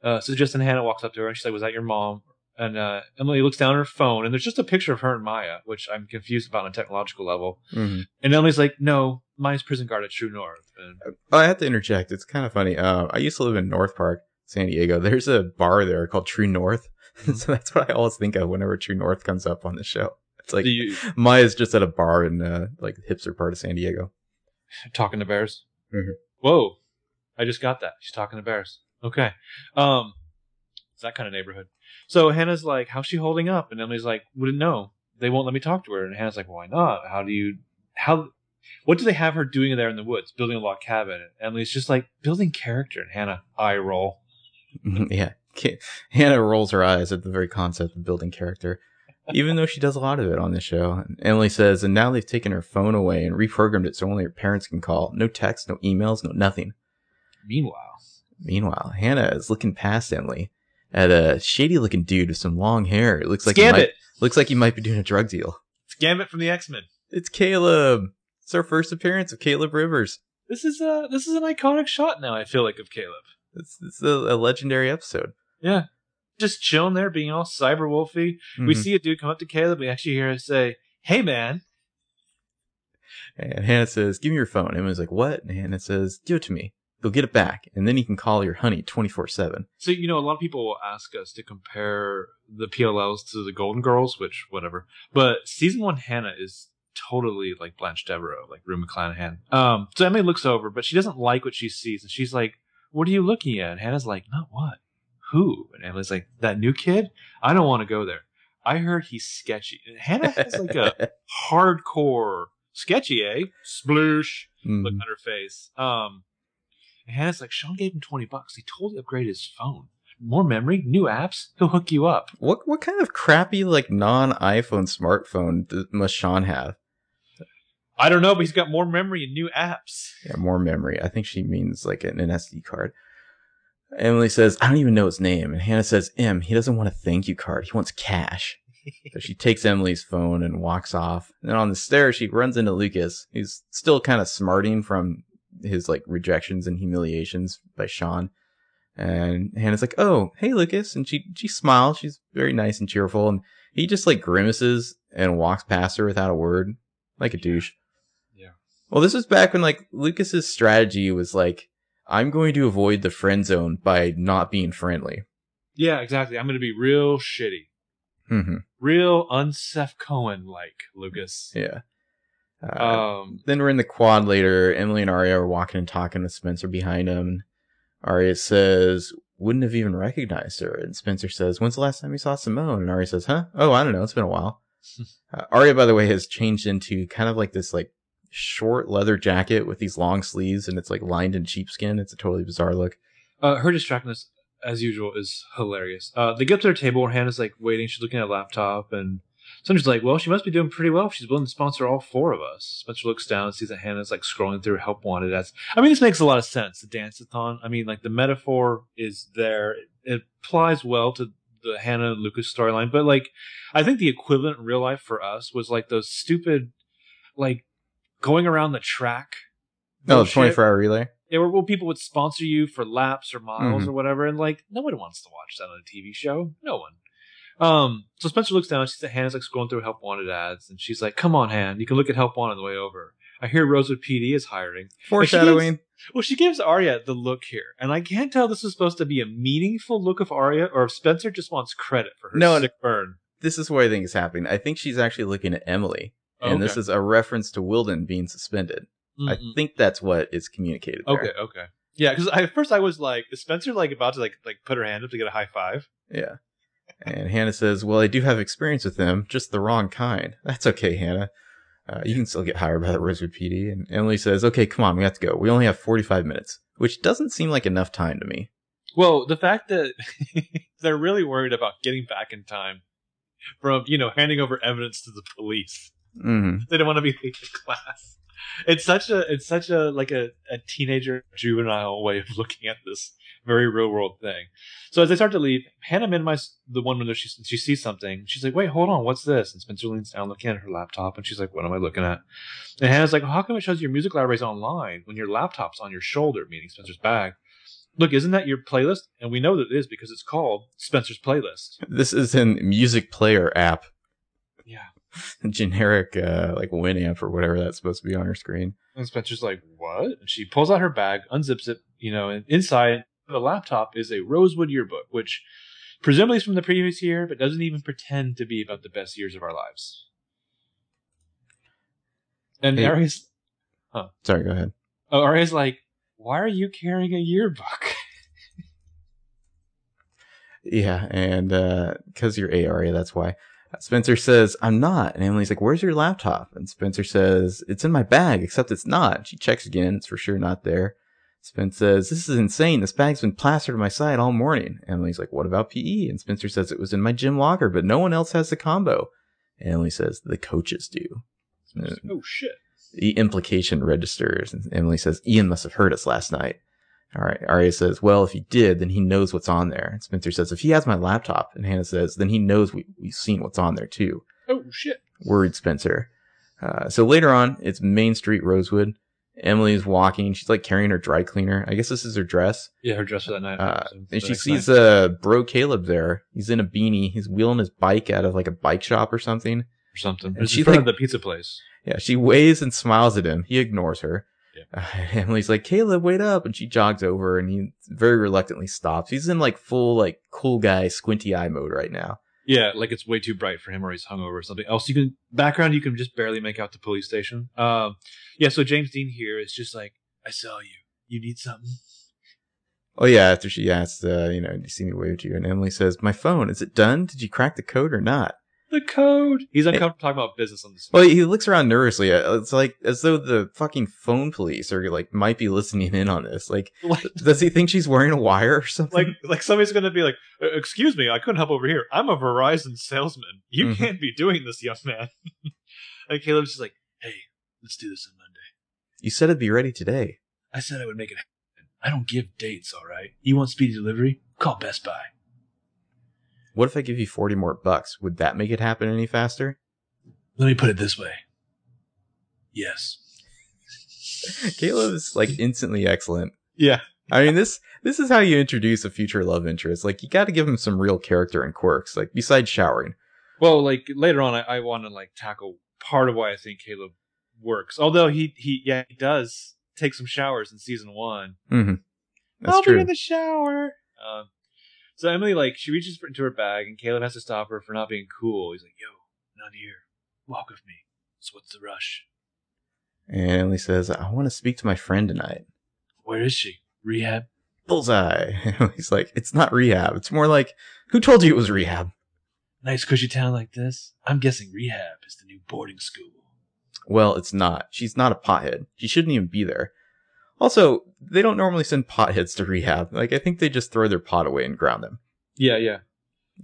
So Justin Hanna walks up to her, and she's like, "Was that your mom?" And Emily looks down at her phone, and there's just a picture of her and Maya, which I'm confused about on a technological level. Mm-hmm. And Emily's like, "No, Maya's prison guard at True North." And I have to interject. It's kind of funny. I used to live in North Park, San Diego. There's a bar there called True North. So that's what I always think of whenever True North comes up on the show. It's like Maya's just at a bar in like the hipster part of San Diego. Talking to bears? Mm-hmm. Whoa. I just got that. She's talking to bears. Okay. It's that kind of neighborhood. So Hannah's like, how's she holding up? And Emily's like, wouldn't know. They won't let me talk to her. And Hannah's like, why not? What do they have her doing there in the woods? Building a log cabin. And Emily's just like, building character. And Hanna, eye roll. Yeah. Hanna rolls her eyes at the very concept of building character, even though she does a lot of it on the show. And Emily says, and now they've taken her phone away and reprogrammed it so only her parents can call. No text, no emails, no nothing. Meanwhile, Hanna is looking past Emily at a shady-looking dude with some long hair. It looks like he might be doing a drug deal. It's Gambit from the X-Men. It's Caleb. It's our first appearance of Caleb Rivers. This is an iconic shot now, I feel like, of Caleb. It's a legendary episode. Yeah. Just chilling there, being all cyber wolfy. Mm-hmm. We see a dude come up to Caleb. We actually hear him say, hey, man. And Hanna says, give me your phone. And Emily's like, what? And Hanna says, give it to me. You'll get it back. And then you can call your honey 24/7. So, you know, a lot of people will ask us to compare the PLLs to the Golden Girls, which, whatever. But season one Hanna is totally like Blanche Devereaux, like Rue McClanahan. So Emily looks over, but she doesn't like what she sees. And she's like, what are you looking at? And Hannah's like, not what? Who? And Emily's like, that new kid? I don't want to go there. I heard he's sketchy. And Hanna has like a hardcore sketchy, eh? Sploosh. Look on her face. And Hannah's like, Sean gave him $20. He totally upgraded his phone. More memory, new apps. He'll hook you up. What kind of crappy, like, non-iPhone smartphone must Sean have? I don't know, but he's got more memory and new apps. Yeah, more memory. I think she means like an SD card. Emily says, I don't even know his name. And Hanna says, he doesn't want a thank you card. He wants cash. So she takes Emily's phone and walks off. And on the stairs, she runs into Lucas, who's still kind of smarting from his like rejections and humiliations by Sean. And Hannah's like, oh, hey, Lucas. And she smiles. She's very nice and cheerful. And he just like grimaces and walks past her without a word. Like a douche. Yeah. Well, this was back when like Lucas's strategy was like, I'm going to avoid the friend zone by not being friendly. Yeah, exactly. I'm going to be real shitty. Mm-hmm. Real un-Seth Cohen-like, Lucas. Yeah. Then we're in the quad later. Emily and Aria are walking and talking with Spencer behind them. Aria says, wouldn't have even recognized her. And Spencer says, when's the last time you saw Simone? And Aria says, huh? Oh, I don't know. It's been a while. Aria, by the way, has changed into kind of like this like short leather jacket with these long sleeves, and it's like lined in sheepskin. It's a totally bizarre look. Her distractedness, as usual, is hilarious. They get up to their table where Hannah's like waiting. She's looking at a laptop, and Spencer's like, well, she must be doing pretty well if she's willing to sponsor all four of us. Spencer looks down and sees that Hannah's like scrolling through help wanted ads. I mean, this makes a lot of sense. The dance-a-thon. I mean, like the metaphor is there. It applies well to the Hanna and Lucas storyline, but like I think the equivalent in real life for us was like those stupid like going around the track. No, the 24-hour relay. Yeah, where people would sponsor you for laps or miles or whatever, and like nobody wants to watch that on a TV show. No one. So Spencer looks down, she sees that Hannah's like scrolling through help wanted ads, and she's like, come on, Hanna, you can look at help wanted on the way over. I hear Rosewood PD is hiring. Foreshadowing. Well, she gives Aria the look here. And I can't tell this is supposed to be a meaningful look of Aria or if Spencer just wants credit for her sick burn. This is what I think is happening. I think she's actually looking at Emily. And this is a reference to Wilden being suspended. Mm-hmm. I think that's what is communicated there. Okay. Yeah, because at first I was like, is Spencer like about to like put her hand up to get a high five? Yeah. And Hanna says, well, I do have experience with them, just the wrong kind. That's okay, Hanna. You can still get hired by the Rosewood PD. And Emily says, okay, come on, we have to go. We only have 45 minutes, which doesn't seem like enough time to me. Well, the fact that they're really worried about getting back in time from, you know, handing over evidence to the police. Mm-hmm. They don't want to be late to class. It's such a like a teenager juvenile way of looking at this very real world thing. So as they start to leave, Hanna minimizes the one window she sees something. She's like, wait, hold on, what's this? And Spencer leans down looking at her laptop, and she's like, what am I looking at? And Hannah's like, how come it shows your music libraries online when your laptop's on your shoulder, meaning Spencer's bag? Look, isn't that your playlist? And we know that it is because it's called Spencer's Playlist. This is in music player app. Yeah. Generic like Winamp or whatever that's supposed to be on her screen. And Spencer's like, what? And she pulls out her bag, unzips it, you know, and inside the laptop is a Rosewood yearbook, which presumably is from the previous year, but doesn't even pretend to be about the best years of our lives. And Aria's... Huh. Sorry, go ahead. Oh, Aria's like, why are you carrying a yearbook? Yeah, and because you're A, Aria, that's why. Spencer says, I'm not. And Emily's like, where's your laptop? And Spencer says, it's in my bag, except it's not. She checks again. It's for sure not there. Spencer says, this is insane. This bag's been plastered to my side all morning. Emily's like, what about PE? And Spencer says, it was in my gym locker, but no one else has the combo. And Emily says, the coaches do. And oh, shit. The implication registers. And Emily says, Ian must have heard us last night. All right. Aria says, well, if he did, then he knows what's on there. And Spencer says, if he has my laptop. And Hanna says, then he knows we've seen what's on there, too. Oh, shit. Word, Spencer. So later on, it's Main Street, Rosewood. Emily's walking. She's like carrying her dry cleaner. I guess this is her dress. Yeah, her dress for that night. And she sees bro Caleb there. He's in a beanie. He's wheeling his bike out of like a bike shop or something. or something. But she's in front of the pizza place. Yeah, she waves and smiles at him. He ignores her. Yeah. Emily's like, Caleb, wait up. And she jogs over and he very reluctantly stops. He's in like full, like cool guy, squinty eye mode right now. Yeah, like it's way too bright for him or he's hungover or something else. You can background, you can just barely make out the police station. Yeah, so James Dean here is just like, I saw you. You need something? Oh, yeah. After she asks, do you see me wave to you? And Emily says, my phone, is it done? Did you crack the code or not? The code. He's uncomfortable talking about business on this. Well, he looks around nervously. It's like as though the fucking phone police are like might be listening in on this. Like, does he think she's wearing a wire or something? Like somebody's going to be like, excuse me, I couldn't help over here. I'm a Verizon salesman. You can't be doing this, young man. And Caleb's just like, hey, let's do this on Monday. You said it'd be ready today. I said I would make it happen. I don't give dates, all right? You want speedy delivery? Call Best Buy. What if I give you 40 more bucks? Would that make it happen any faster? Let me put it this way. Yes. Caleb is like instantly excellent. Yeah. I mean, this is how you introduce a future love interest. Like, you got to give him some real character and quirks, like besides showering. Well, like later on, I want to like tackle part of why I think Caleb works. Although he does take some showers in season one. Mm-hmm. That's I'll true. Be in the shower. So Emily, like, she reaches into her bag, and Caleb has to stop her for not being cool. He's like, yo, not here. Walk with me. So what's the rush? And Emily says, I want to speak to my friend tonight. Where is she? Rehab? Bullseye. Emily's like, it's not rehab. It's more like, who told you it was rehab? Nice cushy town like this. I'm guessing rehab is the new boarding school. Well, it's not. She's not a pothead. She shouldn't even be there. Also, they don't normally send potheads to rehab. Like, I think they just throw their pot away and ground them. Yeah, yeah.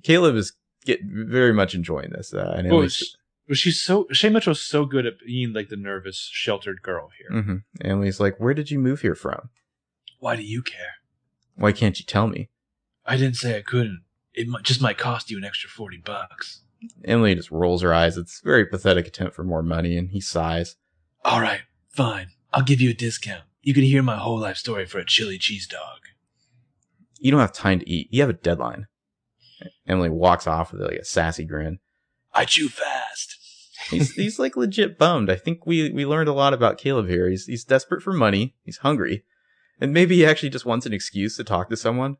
Caleb is very much enjoying this. And Shane Mitchell's so good at being, like, the nervous, sheltered girl here. Mm-hmm. And Emily's like, where did you move here from? Why do you care? Why can't you tell me? I didn't say I couldn't. It just might cost you an extra 40 bucks. Emily just rolls her eyes. It's a very pathetic attempt for more money, and he sighs. All right, fine. I'll give you a discount. You can hear my whole life story for a chili cheese dog. You don't have time to eat. You have a deadline. Emily walks off with like a sassy grin. I chew fast. He's like legit bummed. I think we learned a lot about Caleb here. He's desperate for money. He's hungry. And maybe he actually just wants an excuse to talk to someone.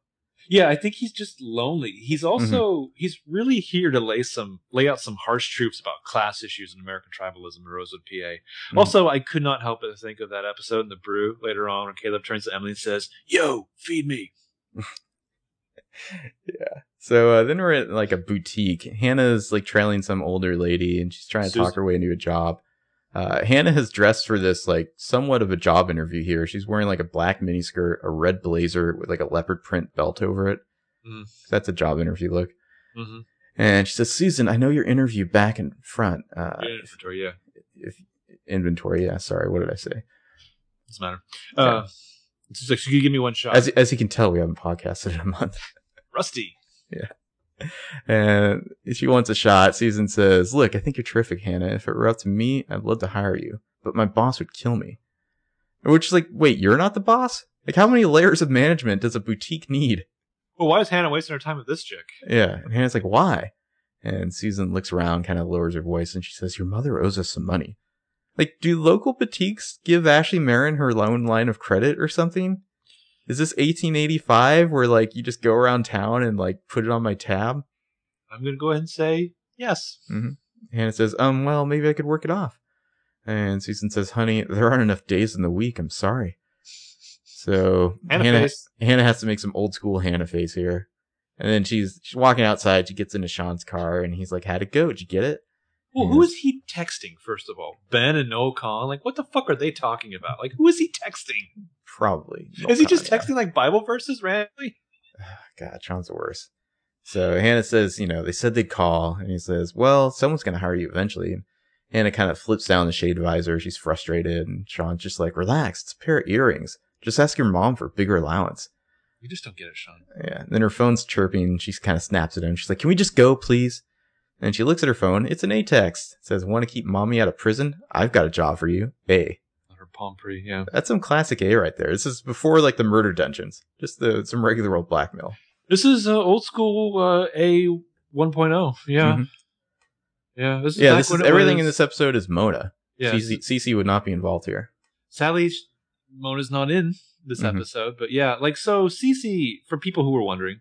Yeah, I think he's just lonely. He's also, he's really here to lay out some harsh truths about class issues in American tribalism in Rosewood, PA. Mm-hmm. Also, I could not help but think of that episode in The Brew later on when Caleb turns to Emily and says, yo, feed me. Yeah. So then we're at like a boutique. Hannah's like trailing some older lady and she's trying to talk her way into a job. Hanna has dressed for this, like, somewhat of a job interview here. She's wearing, like, a black miniskirt, a red blazer with, like, a leopard print belt over it. Mm. That's a job interview look. Mm-hmm. And she says, Susan, I know your interview back and front. Inventory, yeah. Sorry, what did I say? Doesn't matter. Yeah. It's just like, so you give me one shot. As you can tell, we haven't podcasted in a month. Rusty. Yeah. And she wants a shot. Susan says, look, I think you're terrific, Hanna. If it were up to me, I'd love to hire you. But my boss would kill me. Which is like, wait, you're not the boss? Like, how many layers of management does a boutique need? Well, why is Hanna wasting her time with this chick? Yeah. And Hannah's like, why? And Susan looks around, kind of lowers her voice, and she says, your mother owes us some money. Like, do local boutiques give Ashley Marin her loan line of credit or something? Is this 1885 where, like, you just go around town and, like, put it on my tab? I'm going to go ahead and say yes. Mm-hmm. Hanna says, well, maybe I could work it off. And Susan says, honey, there aren't enough days in the week. I'm sorry. So Hanna has to make some old school Hanna face here. And then she's walking outside. She gets into Sean's car and he's like, how'd it go? Did you get it? Well, who is he texting, first of all? Ben and Noel Kahn? Like, what the fuck are they talking about? Like, who is he texting? Probably. Is he just texting, like, Bible verses randomly? God, Sean's the worst. So Hanna says, they said they'd call. And he says, well, someone's going to hire you eventually. And Hanna kind of flips down the shade visor. She's frustrated. And Sean's just like, relax. It's a pair of earrings. Just ask your mom for a bigger allowance. You just don't get it, Sean. Yeah. And then her phone's chirping. And she kind of snaps at him. She's like, can we just go, please? And she looks at her phone. It's an A text. It says, want to keep mommy out of prison? I've got a job for you. A. Her Pompery, yeah. That's some classic A right there. This is before, like, the murder dungeons. Just some regular old blackmail. This is old school A 1.0, yeah. Mm-hmm. Yeah, this is everything in this episode is Mona. Yeah, CC would not be involved here. Sadly, Mona's not in this episode, but yeah, like, so CC, for people who were wondering,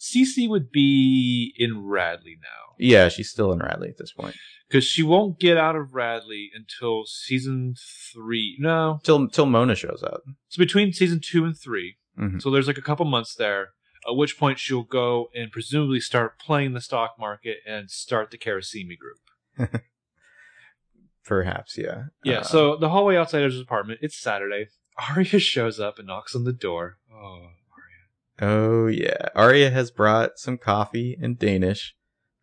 CC would be in Radley now. Yeah, she's still in Radley at this point. Because she won't get out of Radley until season 3. No. Till Mona shows up. So between season 2 and 3. Mm-hmm. So there's like a couple months there, at which point she'll go and presumably start playing the stock market and start the Karasimi group. Perhaps, yeah. Yeah, so the hallway outside Ezra's apartment, it's Saturday. Aria shows up and knocks on the door. Oh, Aria. Oh, yeah. Aria has brought some coffee and Danish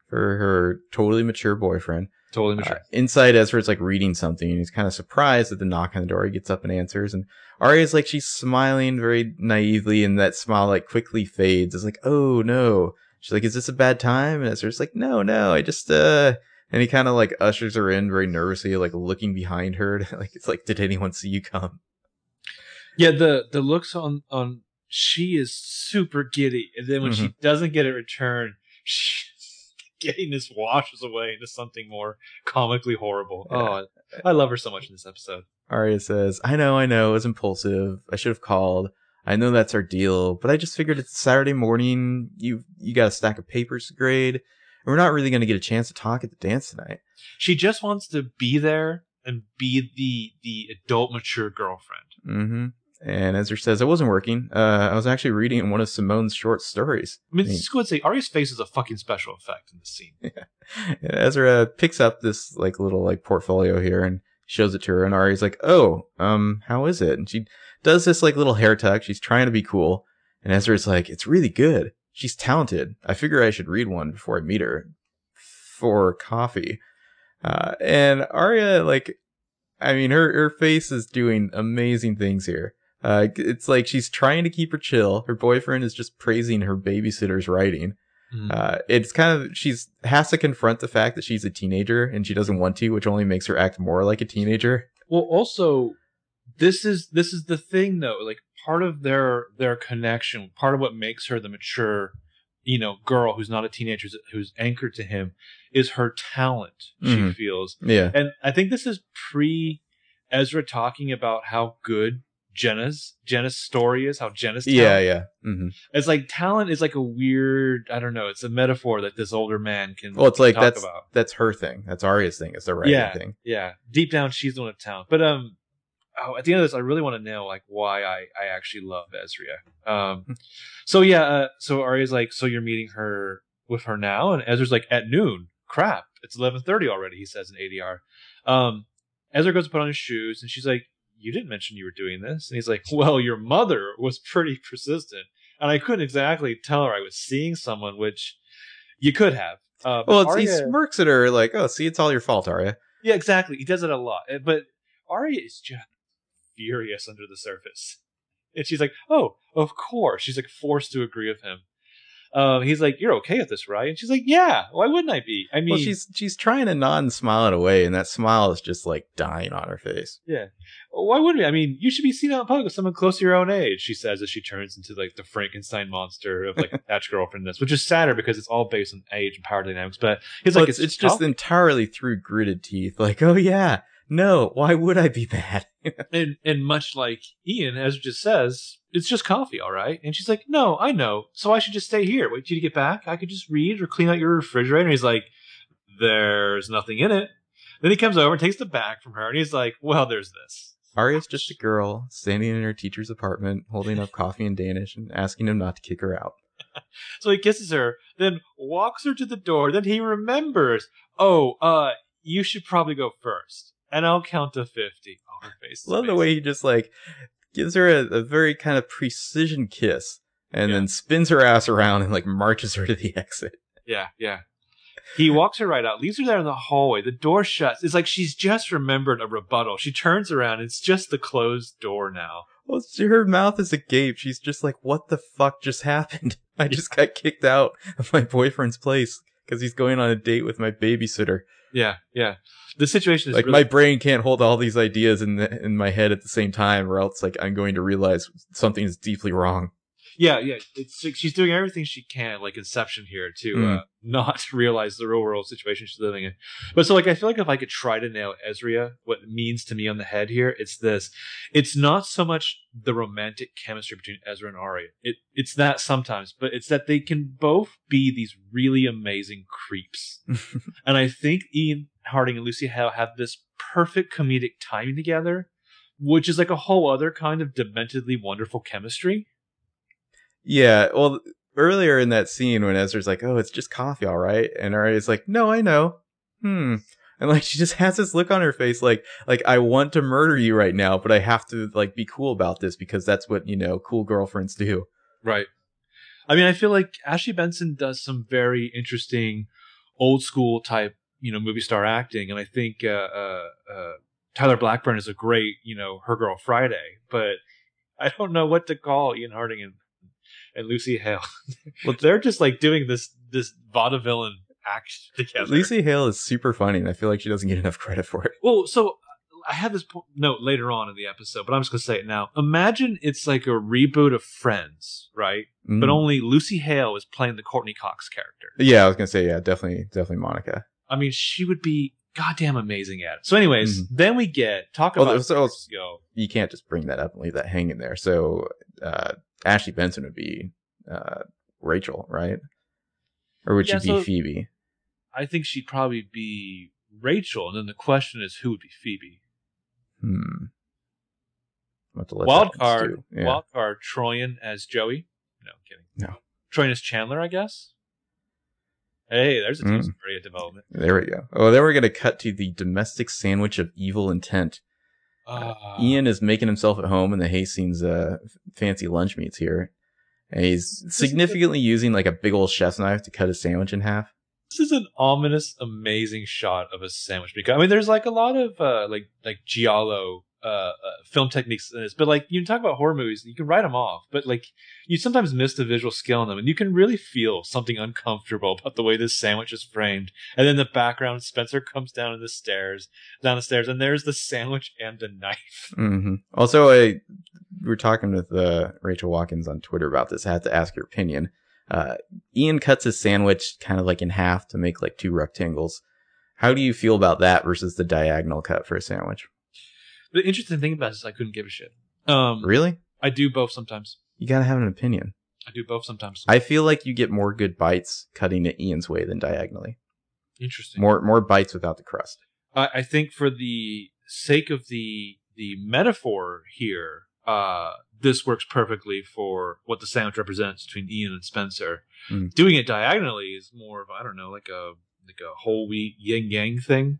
for her totally mature boyfriend. Totally mature. Inside, Ezra's like reading something, and he's kind of surprised at the knock on the door. He gets up and answers, and Aria's like, she's smiling very naively, and that smile like quickly fades. It's like, oh no. She's like, is this a bad time? And Ezra's like, no, I just and he kind of like ushers her in very nervously, like looking behind her. Like, it's like, did anyone see you come? Yeah, the looks on she is super giddy, and then when she doesn't get a return, giddiness washes away into something more comically horrible. Yeah. Oh, I love her so much in this episode. Aria says, I know, it was impulsive. I should have called. I know that's our deal, but I just figured it's Saturday morning. You got a stack of papers to grade, and we're not really going to get a chance to talk at the dance tonight. She just wants to be there and be the adult, mature girlfriend. Mm-hmm. And Ezra says, I wasn't working. I was actually reading one of Simone's short stories. I mean, it's good to say, Aria's face is a fucking special effect in this scene. Yeah. And Ezra picks up this like little like portfolio here and shows it to her. And Aria's like, oh, how is it? And she does this like little hair tuck. She's trying to be cool. And Ezra's like, it's really good. She's talented. I figure I should read one before I meet her for coffee. And Aria, like, I mean, her face is doing amazing things here. It's like she's trying to keep her chill. Her boyfriend is just praising her babysitter's writing. It's kind of, she's has to confront the fact that she's a teenager and she doesn't want to, which only makes her act more like a teenager. Well, also, this is the thing though. Like, part of their connection, part of what makes her the mature, girl who's not a teenager, who's anchored to him, is her talent. She feels, yeah. And I think this is pre Ezra talking about how good Jenna's story is, how Jenna's talent. Yeah. Mm-hmm. It's like talent is like a weird, I don't know, it's a metaphor that this older man can. Well, it's like talk about. That's her thing. That's Aria's thing. It's the writing thing. Yeah, deep down, she's the one with talent. But at the end of this, I really want to know like why I actually love Ezra. So yeah, so Aria's like, so you're meeting her with her now, and Ezra's like, at noon. Crap, it's 11:30 already. He says in ADR. Ezra goes to put on his shoes, and she's like, you didn't mention you were doing this. And he's like, well, your mother was pretty persistent. And I couldn't exactly tell her I was seeing someone, which you could have. Well, Aria, he smirks at her like, oh, see, it's all your fault, Aria. Yeah, exactly. He does it a lot. But Aria is just furious under the surface. And she's like, oh, of course. She's like forced to agree with him. He's like, you're okay with this, right? And she's like, yeah, why wouldn't I be? I mean, well, she's trying to nod and smile it away, and that smile is just like dying on her face. Yeah. Why wouldn't we? I mean, you should be seen out in public with someone close to your own age, she says as she turns into like the Frankenstein monster of like attached girlfriendness, which is sadder because it's all based on age and power dynamics. But he's like, it's just entirely through gritted teeth, like, oh yeah, no, why would I be mad? and much like Ian, as it just says, it's just coffee, all right? And she's like, no, I know. So I should just stay here. Wait for you to get back. I could just read or clean out your refrigerator. And he's like, there's nothing in it. Then he comes over and takes the bag from her. And he's like, well, there's this. Aria's just a girl standing in her teacher's apartment, holding up coffee and Danish and asking him not to kick her out. So he kisses her, then walks her to the door. Then he remembers, oh, you should probably go first. And I'll count to 50. Oh, her face. Love the way he just like gives her a very kind of precision kiss and then spins her ass around and like marches her to the exit. Yeah. He walks her right out, leaves her there in the hallway. The door shuts. It's like she's just remembered a rebuttal. She turns around. And it's just the closed door now. Well, her mouth is agape. She's just like, what the fuck just happened? I just got kicked out of my boyfriend's place because he's going on a date with my babysitter. Yeah. The situation is like really, my brain can't hold all these ideas in my head at the same time, or else like I'm going to realize something is deeply wrong. Yeah. It's like she's doing everything she can, like Inception here, to not realize the real world situation she's living in. But so, like, I feel like if I could try to nail Ezra, what it means to me on the head here, it's this. It's not so much the romantic chemistry between Ezra and Aria. It's that sometimes, but it's that they can both be these really amazing creeps. And I think Ian Harding and Lucy Hale have this perfect comedic timing together, which is like a whole other kind of dementedly wonderful chemistry. Yeah, well, earlier in that scene when Ezra's like, oh, it's just coffee, all right? And Aria's like, no, I know. And, like, she just has this look on her face like I want to murder you right now, but I have to, like, be cool about this because that's what, you know, cool girlfriends do. Right. I mean, I feel like Ashley Benson does some very interesting old-school type, you know, movie star acting, and I think Tyler Blackburn is a great, you know, Her Girl Friday, but I don't know what to call Ian Harding and Lucy Hale. Well, they're just like doing this vaudevillain act together. Lucy Hale is super funny, and I feel like she doesn't get enough credit for it. Well, so I have this note later on in the episode, but I'm just going to say it now. Imagine it's like a reboot of Friends, right? But only Lucy Hale is playing the Courtney Cox character. Yeah, I was going to say, yeah, definitely Monica. I mean, she would be goddamn amazing at it. So anyways, then we get about you can't just bring that up and leave that hanging there. So Ashley Benson would be Rachel, right? Or would she be Phoebe? I think she'd probably be Rachel, and then the question is who would be Phoebe? Wildcard. Yeah. Wildcard. Troyan as Joey? No, I'm kidding. No. Troyan as Chandler, I guess. Hey, there's a team story at development. There we go. Oh, then we're going to cut to the domestic sandwich of evil intent. Ian is making himself at home in the Hastings fancy lunch meats here. And he's significantly using like a big old chef's knife to cut his sandwich in half. This is an ominous, amazing shot of a sandwich. Because I mean, there's like a lot of like Giallo film techniques in this, but like you talk about horror movies, you can write them off, but like you sometimes miss the visual skill in them, and you can really feel something uncomfortable about the way this sandwich is framed. And then the background, Spencer comes down the stairs, and there's the sandwich and the knife. Also, we were talking with Rachel Watkins on Twitter about this. I had to ask your opinion. Ian cuts his sandwich kind of like in half to make like two rectangles. How do you feel about that versus the diagonal cut for a sandwich? The interesting thing about it is I couldn't give a shit. Really? I do both sometimes. You gotta have an opinion. I do both sometimes. I feel like you get more good bites cutting it Ian's way than diagonally. Interesting. More bites without the crust. I think for the sake of the metaphor here, this works perfectly for what the sandwich represents between Ian and Spencer. Doing it diagonally is more of, I don't know, like a whole wheat yin-yang thing.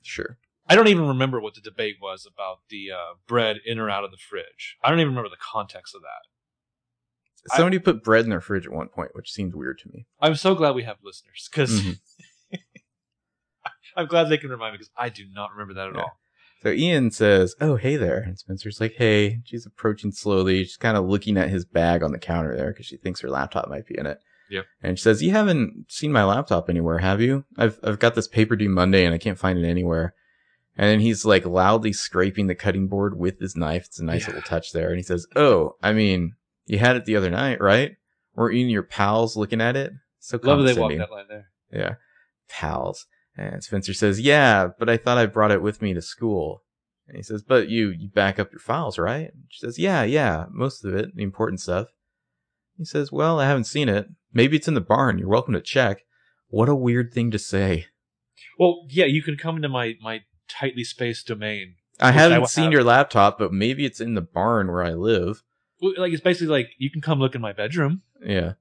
Sure. I don't even remember what the debate was about the bread in or out of the fridge. I don't even remember the context of that. Somebody put bread in their fridge at one point, which seemed weird to me. I'm so glad we have listeners, because I'm glad they can remind me, because I do not remember that at all. So Ian says, oh, hey there. And Spencer's like, hey. She's approaching slowly. She's kind of looking at his bag on the counter there, because she thinks her laptop might be in it. Yep. And she says, you haven't seen my laptop anywhere, have you? I've got this paper due Monday, and I can't find it anywhere. And then he's like loudly scraping the cutting board with his knife. It's a nice little touch there. And he says, oh, I mean, you had it the other night, right? Or even your pals looking at it. So love that they walked that line there. Yeah. Pals. And Spencer says, yeah, but I thought I brought it with me to school. And he says, but you back up your files, right? And she says, yeah, most of it, the important stuff. He says, well, I haven't seen it. Maybe it's in the barn. You're welcome to check. What a weird thing to say. Well, yeah, you can come into my tightly spaced domain. I haven't seen your laptop, but maybe it's in the barn where I live. Like, it's basically like, you can come look in my bedroom. Yeah.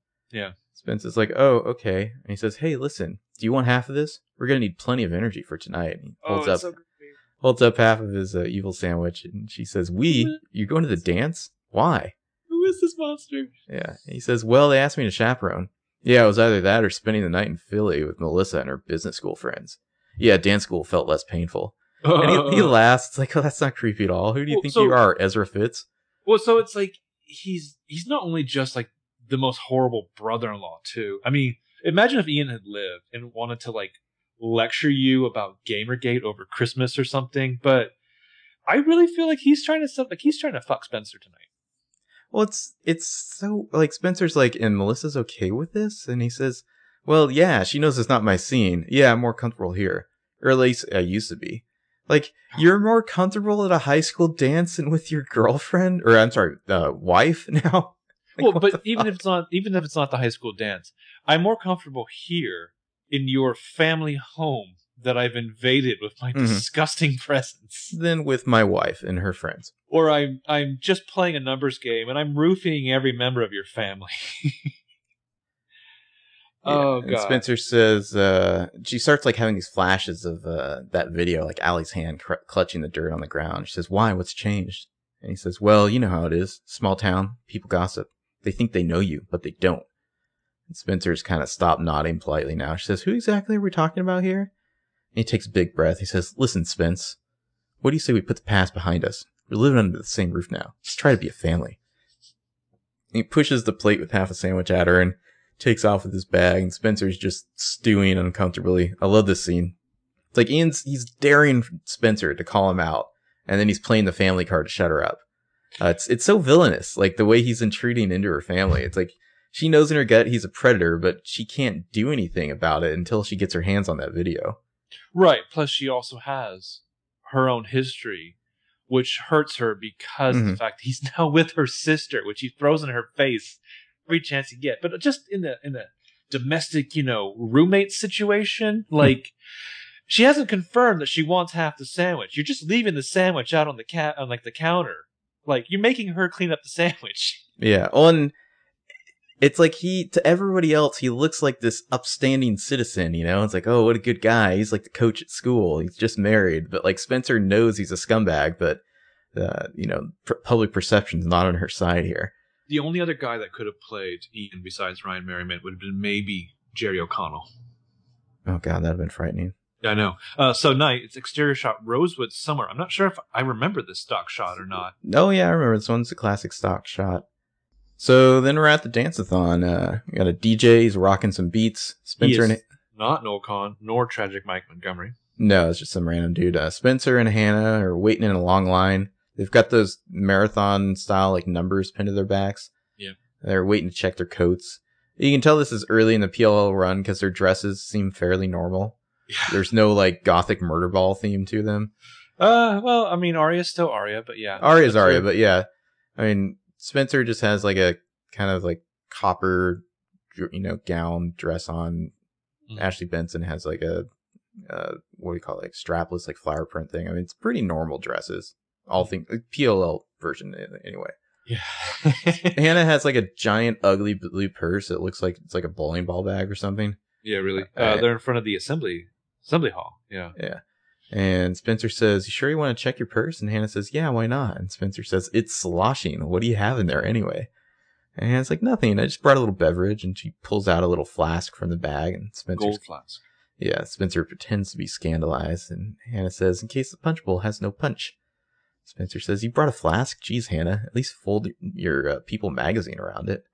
Spencer's like, oh, okay. And he says, hey, listen, do you want half of this? We're gonna need plenty of energy for tonight. And he holds up half of his evil sandwich, and she says, you're going to the dance? Why? Who is this monster? Yeah. And he says, well, they asked me to chaperone. Yeah, it was either that or spending the night in Philly with Melissa and her business school friends. Yeah, dance school felt less painful. And he laughs. It's like, oh, that's not creepy at all. Who do you think you are, Ezra Fitz? Well, so it's like he's not only just like the most horrible brother-in-law too. I mean, imagine if Ian had lived and wanted to like lecture you about Gamergate over Christmas or something. But I really feel like he's trying to fuck Spencer tonight. well, it's so, like, Spencer's like, and Melissa's okay with this? And he says, well, yeah, she knows it's not my scene. Yeah, I'm more comfortable here. Or at least I used to be. Like, you're more comfortable at a high school dance than with your girlfriend, or I'm sorry, wife now? Like, well, but even if it's not the high school dance, I'm more comfortable here in your family home that I've invaded with my disgusting presence than with my wife and her friends. Or I'm just playing a numbers game and I'm roofing every member of your family. Yeah. Oh, God. And Spencer says, she starts like having these flashes of that video, like Allie's hand clutching the dirt on the ground. She says, why? What's changed? And he says, well, you know how it is. Small town, people gossip. They think they know you, but they don't. And Spencer's kind of stopped nodding politely now. She says, who exactly are we talking about here? And he takes a big breath. He says, listen, Spence, what do you say we put the past behind us? We're living under the same roof now. Let's try to be a family. And he pushes the plate with half a sandwich at her and takes off with his bag, and Spencer's just stewing uncomfortably. I love this scene. It's like he's daring Spencer to call him out, and then he's playing the family card to shut her up. It's so villainous, like the way he's intruding into her family. It's like she knows in her gut he's a predator, but she can't do anything about it until she gets her hands on that video. Right, plus she also has her own history, which hurts her because of the fact that he's now with her sister, which he throws in her face every chance you get. But just in the domestic, you know, roommate situation, like she hasn't confirmed that she wants half the sandwich. You're just leaving the sandwich out on the on the counter. Like, you're making her clean up the sandwich. Yeah. On it's like to everybody else, he looks like this upstanding citizen, you know? It's like, oh, what a good guy. He's like the coach at school. He's just married. But like Spencer knows he's a scumbag, but you know, public perception's not on her side here. The only other guy that could have played Ian besides Ryan Merriman would have been maybe Jerry O'Connell. Oh, God, that would have been frightening. Yeah, I know. So, night, it's exterior shot, Rosewood Summer. I'm not sure if I remember this stock shot or not. Oh, yeah, I remember. This one's a classic stock shot. So, then we're at the dance-a-thon. We got a DJ. He's rocking some beats. Spencer and not Noel Kahn, nor Tragic Mike Montgomery. No, it's just some random dude. Spencer and Hanna are waiting in a long line. They've got those marathon-style like numbers pinned to their backs. Yeah. They're waiting to check their coats. You can tell this is early in the PLL run because their dresses seem fairly normal. Yeah. There's no, like, gothic murder ball theme to them. Well, I mean, Aria's still Aria, but yeah. Aria's Aria, but yeah. I mean, Spencer just has, like, a kind of, like, copper, you know, gown dress on. Ashley Benson has, like, a, what do you call it, like, strapless, like, flower print thing. I mean, it's pretty normal dresses. All things PLL version anyway. Yeah. Hanna has like a giant ugly blue purse that looks like it's like a bowling ball bag or something. Yeah, really. They're in front of the assembly hall. Yeah. Yeah. And Spencer says, "You sure you want to check your purse?" And Hanna says, "Yeah, why not?" And Spencer says, "It's sloshing. What do you have in there anyway?" And Hannah's like, "Nothing. I just brought a little beverage." And she pulls out a little flask from the bag, and Spencer's gold flask. Yeah. Spencer pretends to be scandalized, and Hanna says, "In case the punch bowl has no punch." Spencer says, "You brought a flask? Jeez, Hanna, at least fold your People magazine around it."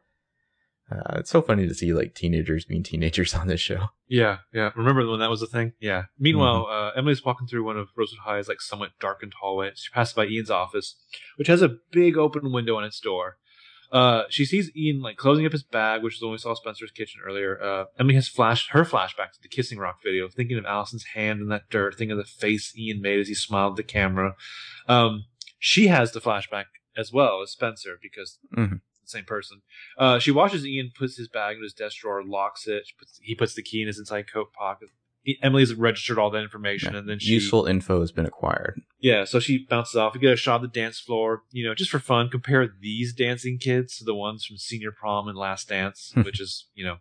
It's so funny to see, like, teenagers being teenagers on this show. Yeah, yeah. Remember when that was a thing? Yeah. Meanwhile, Emily's walking through one of Rosewood High's, like, somewhat darkened hallway. She passes by Ian's office, which has a big open window on its door. She sees Ian, like, closing up his bag, which is when we saw Spencer's kitchen earlier. Emily has flashed her flashback to the Kissing Rock video, thinking of Allison's hand in that dirt, thinking of the face Ian made as he smiled at the camera. She has the flashback as well as Spencer because it's the same person. She watches Ian puts his bag in his desk drawer, locks it. He puts the key in his inside coat pocket. Emily's registered all that information, yeah, and then useful info has been acquired. Yeah, so she bounces off. We get a shot of the dance floor, you know, just for fun. Compare these dancing kids to the ones from senior prom and last dance, which is, you know,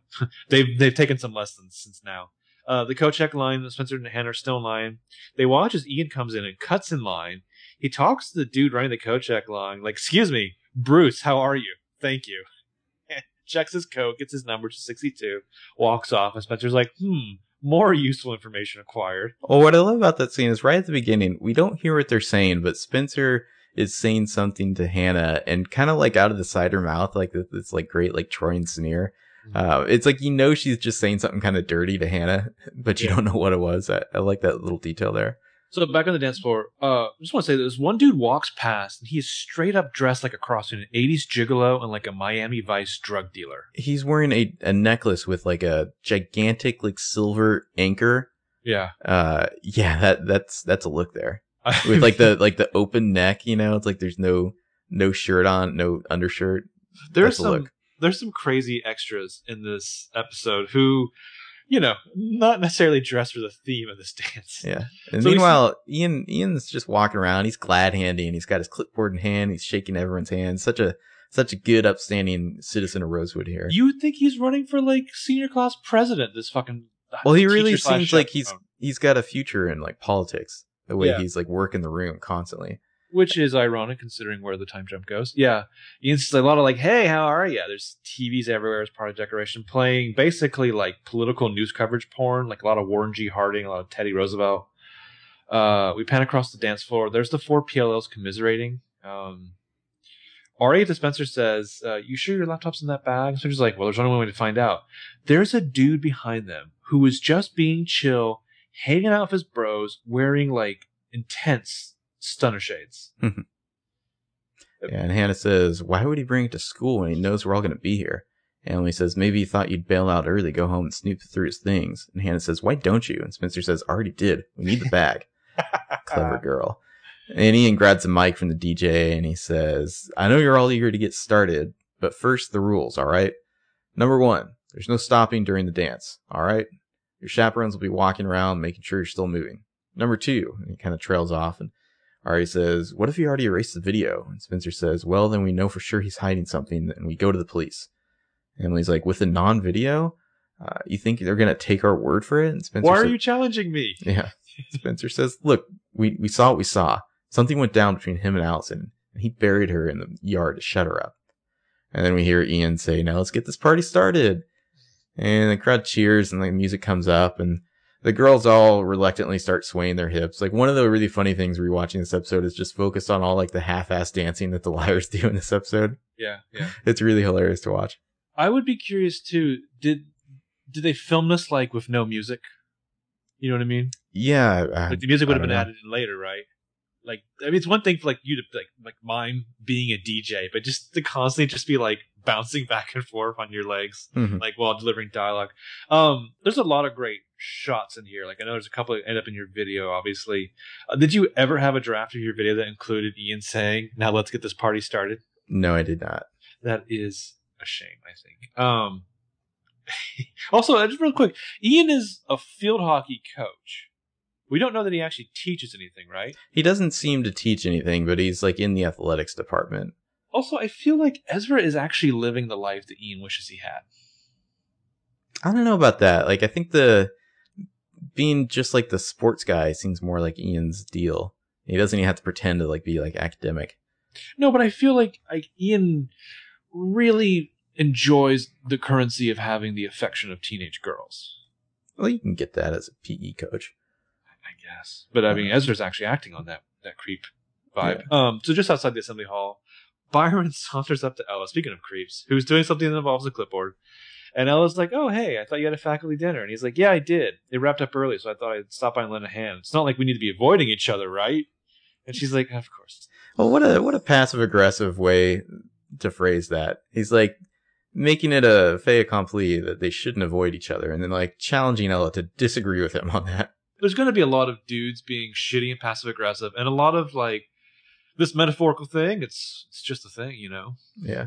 they've taken some lessons since now. The co-check line, Spencer and Hanna are still in line. They watch as Ian comes in and cuts in line. He talks to the dude running the co-check line, like, "Excuse me, Bruce, how are you? Thank you." Checks his coat, gets his number to 62, walks off, and Spencer's like, more useful information acquired. Well, what I love about that scene is right at the beginning, we don't hear what they're saying, but Spencer is saying something to Hanna, and kind of like out of the side of her mouth, like this like great like Troyan sneer. It's like, you know, she's just saying something kind of dirty to Hanna, but you don't know what it was. I like that little detail there. So back on the dance floor, I just want to say that this one dude walks past and he is straight up dressed like a cross between an 80s gigolo and like a Miami Vice drug dealer. He's wearing a necklace with like a gigantic like silver anchor. Yeah. Yeah, that's a look there. With like the open neck, you know, it's like there's no shirt on, no undershirt. There's some crazy extras in this episode who, you know, not necessarily dressed for the theme of this dance. Yeah. And so meanwhile, Ian's just walking around. He's glad handy and he's got his clipboard in hand. He's shaking everyone's hand. Such a good, upstanding citizen of Rosewood here. You would think he's running for like senior class president. This fucking. Well, he really seems like he's got a future in like politics. The way he's like working the room constantly. Which is ironic considering where the time jump goes. Yeah. It's a lot of like, hey, how are you? There's TVs everywhere as part of decoration playing basically like political news coverage porn, like a lot of Warren G. Harding, a lot of Teddy Roosevelt. We pan across the dance floor. There's the four PLLs commiserating. Aria to Spencer says, you sure your laptop's in that bag? So she's like, well, there's only one way to find out. There's a dude behind them who was just being chill, hanging out with his bros, wearing like intense stunner shades. Yeah, and Hanna says, why would he bring it to school when he knows we're all going to be here? And Emily says, maybe he thought you'd bail out early, go home and snoop through his things. And Hanna says, why don't you? And Spencer says, I already did. We need the bag. Clever girl. And Ian grabs a mic from the DJ and he says, I know you're all eager to get started, but first the rules, all right? Number one, there's no stopping during the dance, all right? Your chaperones will be walking around making sure you're still moving. Number two, and he kind of trails off and Ari says, what if he already erased the video? And Spencer says, well, then we know for sure he's hiding something, and we go to the police. And Emily's like, with a non-video? You think they're going to take our word for it? And Spencer says, why are you challenging me? Yeah. Spencer says, look, we saw what we saw. Something went down between him and Alison, and he buried her in the yard to shut her up. And then we hear Ian say, now let's get this party started. And the crowd cheers, and the music comes up, and the girls all reluctantly start swaying their hips. Like, one of the really funny things rewatching this episode is just focused on all like the half-assed dancing that the liars do in this episode. Yeah. It's really hilarious to watch. I would be curious too. Did they film this like with no music? You know what I mean? Yeah. Like the music would have been added in later, right? Like, I mean, it's one thing for like you to like mime being a DJ, but just to constantly just be like bouncing back and forth on your legs, like while delivering dialogue. There's a lot of great shots in here. Like, I know there's a couple that end up in your video, obviously. Did you ever have a draft of your video that included Ian saying, now let's get this party started? No, I did not. That is a shame, I think. Also, just real quick, Ian is a field hockey coach. We don't know that he actually teaches anything, right? He doesn't seem to teach anything, but he's like in the athletics department. Also, I feel like Ezra is actually living the life that Ian wishes he had. I don't know about that. Like, I think being just like the sports guy seems more like Ian's deal. He doesn't even have to pretend to like be like academic. No, but I feel like Ian really enjoys the currency of having the affection of teenage girls. Well, you can get that as a PE coach, I guess. But I mean, Ezra's actually acting on that creep vibe. Yeah. So just outside the assembly hall, Byron saunters up to Ella, speaking of creeps, who's doing something that involves a clipboard. And Ella's like, oh, hey, I thought you had a faculty dinner. And he's like, yeah, I did. It wrapped up early, so I thought I'd stop by and lend a hand. It's not like we need to be avoiding each other, right? And she's like, of course. Well, what a passive-aggressive way to phrase that. He's like making it a fait accompli that they shouldn't avoid each other, and then like challenging Ella to disagree with him on that. There's going to be a lot of dudes being shitty and passive-aggressive, and a lot of like this metaphorical thing. It's just a thing, you know? Yeah.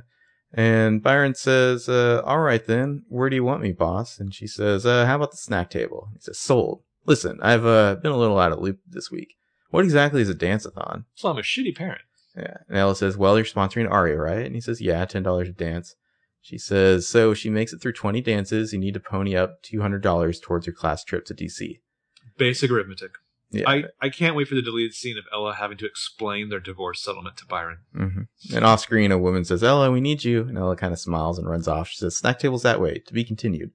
And Byron says, all right then, where do you want me, boss? And she says, how about the snack table? He says, sold. Listen, I've been a little out of loop this week. What exactly is a dance-a-thon? So I'm a shitty parent. Yeah. And Ella says, well, you're sponsoring Aria, right? And he says, yeah, $10 a dance. She says, so she makes it through 20 dances. You need to pony up $200 towards your class trip to D.C. Basic arithmetic. Yeah. I can't wait for the deleted scene of Ella having to explain their divorce settlement to Byron. And off screen, a woman says, Ella, we need you. And Ella kind of smiles and runs off. She says, snack table's that way. To be continued.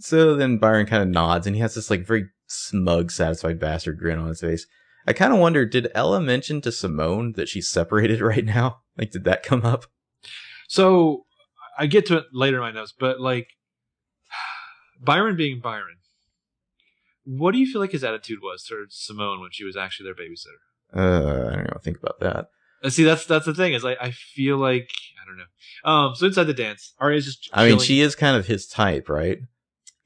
So then Byron kind of nods, and he has this like very smug, satisfied bastard grin on his face. I kind of wonder, did Ella mention to Simone that she's separated right now? Like, did that come up? So I get to it later in my notes, but like Byron being Byron, What do you feel like his attitude was towards Simone when she was actually their babysitter? I don't know. Think about that. See, that's the thing. Is like I feel like I don't know. So inside the dance, Aria's just. I mean, she is kind of his type, right?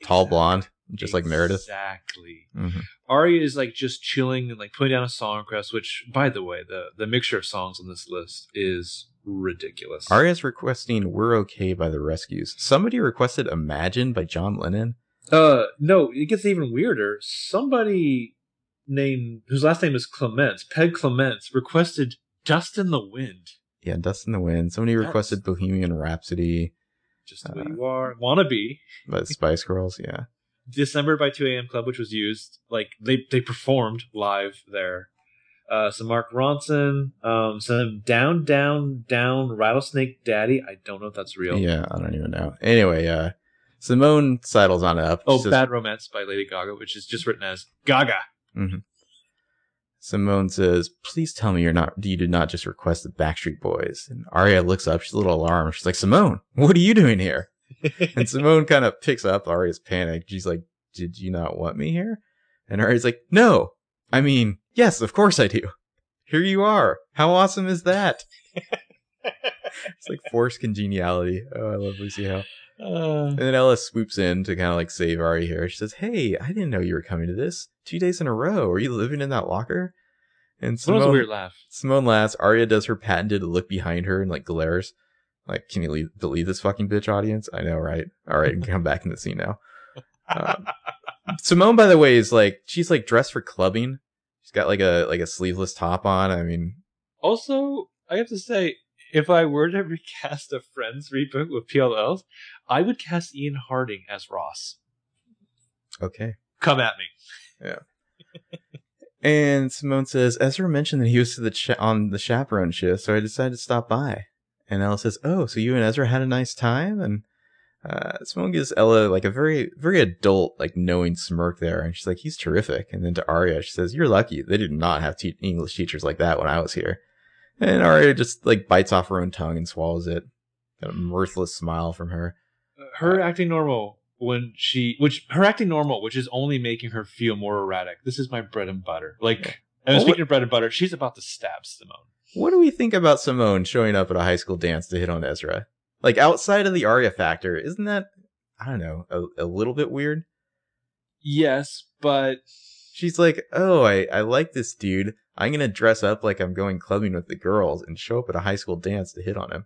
Exactly. Tall blonde, just like Meredith. Exactly. Mm-hmm. Aria is like just chilling and like putting down a song request. Which, by the way, the mixture of songs on this list is ridiculous. Aria's requesting "We're Okay" by the Rescues. Somebody requested "Imagine" by John Lennon. No, it gets even weirder. Somebody named whose last name is Clements, Peg Clements, requested "Dust in the Wind." Yeah, "Dust in the Wind." Somebody requested "Bohemian Rhapsody." Just the way you are, "Wannabe" by the Spice Girls. Yeah, "December" by 2AM Club, which was used like they performed live there. Some Mark Ronson, some "Down, Down, Down" Rattlesnake Daddy. I don't know if that's real. Yeah, I don't even know. Anyway, Simone sidles on up. Oh, "Bad Romance" by Lady Gaga, which is just written as Gaga. Mm-hmm. Simone says, "Please tell me you did not just request the Backstreet Boys." And Aria looks up. She's a little alarmed. She's like, "Simone, what are you doing here?" And Simone kind of picks up Aria's panic. She's like, "Did you not want me here?" And Aria's like, "No. I mean, yes, of course I do. Here you are. How awesome is that?" It's like forced congeniality. Oh, I love Lucy Hale. And then Ella swoops in to kind of like save Aria here. She says, "Hey, I didn't know you were coming to this 2 days in a row. Are you living in that locker?" And Simone, a weird laugh. Simone laughs. Aria does her patented look behind her and like glares. Like, can you believe this fucking bitch, audience? I know, right? All right, come back in the scene now. Simone, by the way, is like she's like dressed for clubbing. She's got like a sleeveless top on. I mean, also I have to say, if I were to recast a Friends reboot with PLLs, I would cast Ian Harding as Ross. Okay, come at me. Yeah. And Simone says, "Ezra mentioned that he was on the chaperone shift, so I decided to stop by." And Ella says, "Oh, so you and Ezra had a nice time?" And Simone gives Ella like a very, very adult, like knowing smirk there. And she's like, "He's terrific." And then to Aria, she says, "You're lucky. They did not have English teachers like that when I was here." And Aria just like bites off her own tongue and swallows it. Got a mirthless smile from her. Her acting normal, which is only making her feel more erratic. This is my bread and butter. Like, yeah. And speaking of bread and butter, she's about to stab Simone. What do we think about Simone showing up at a high school dance to hit on Ezra? Like, outside of the Aria factor, isn't that, I don't know, a little bit weird? Yes, but... She's like, "Oh, I like this dude. I'm going to dress up like I'm going clubbing with the girls and show up at a high school dance to hit on him."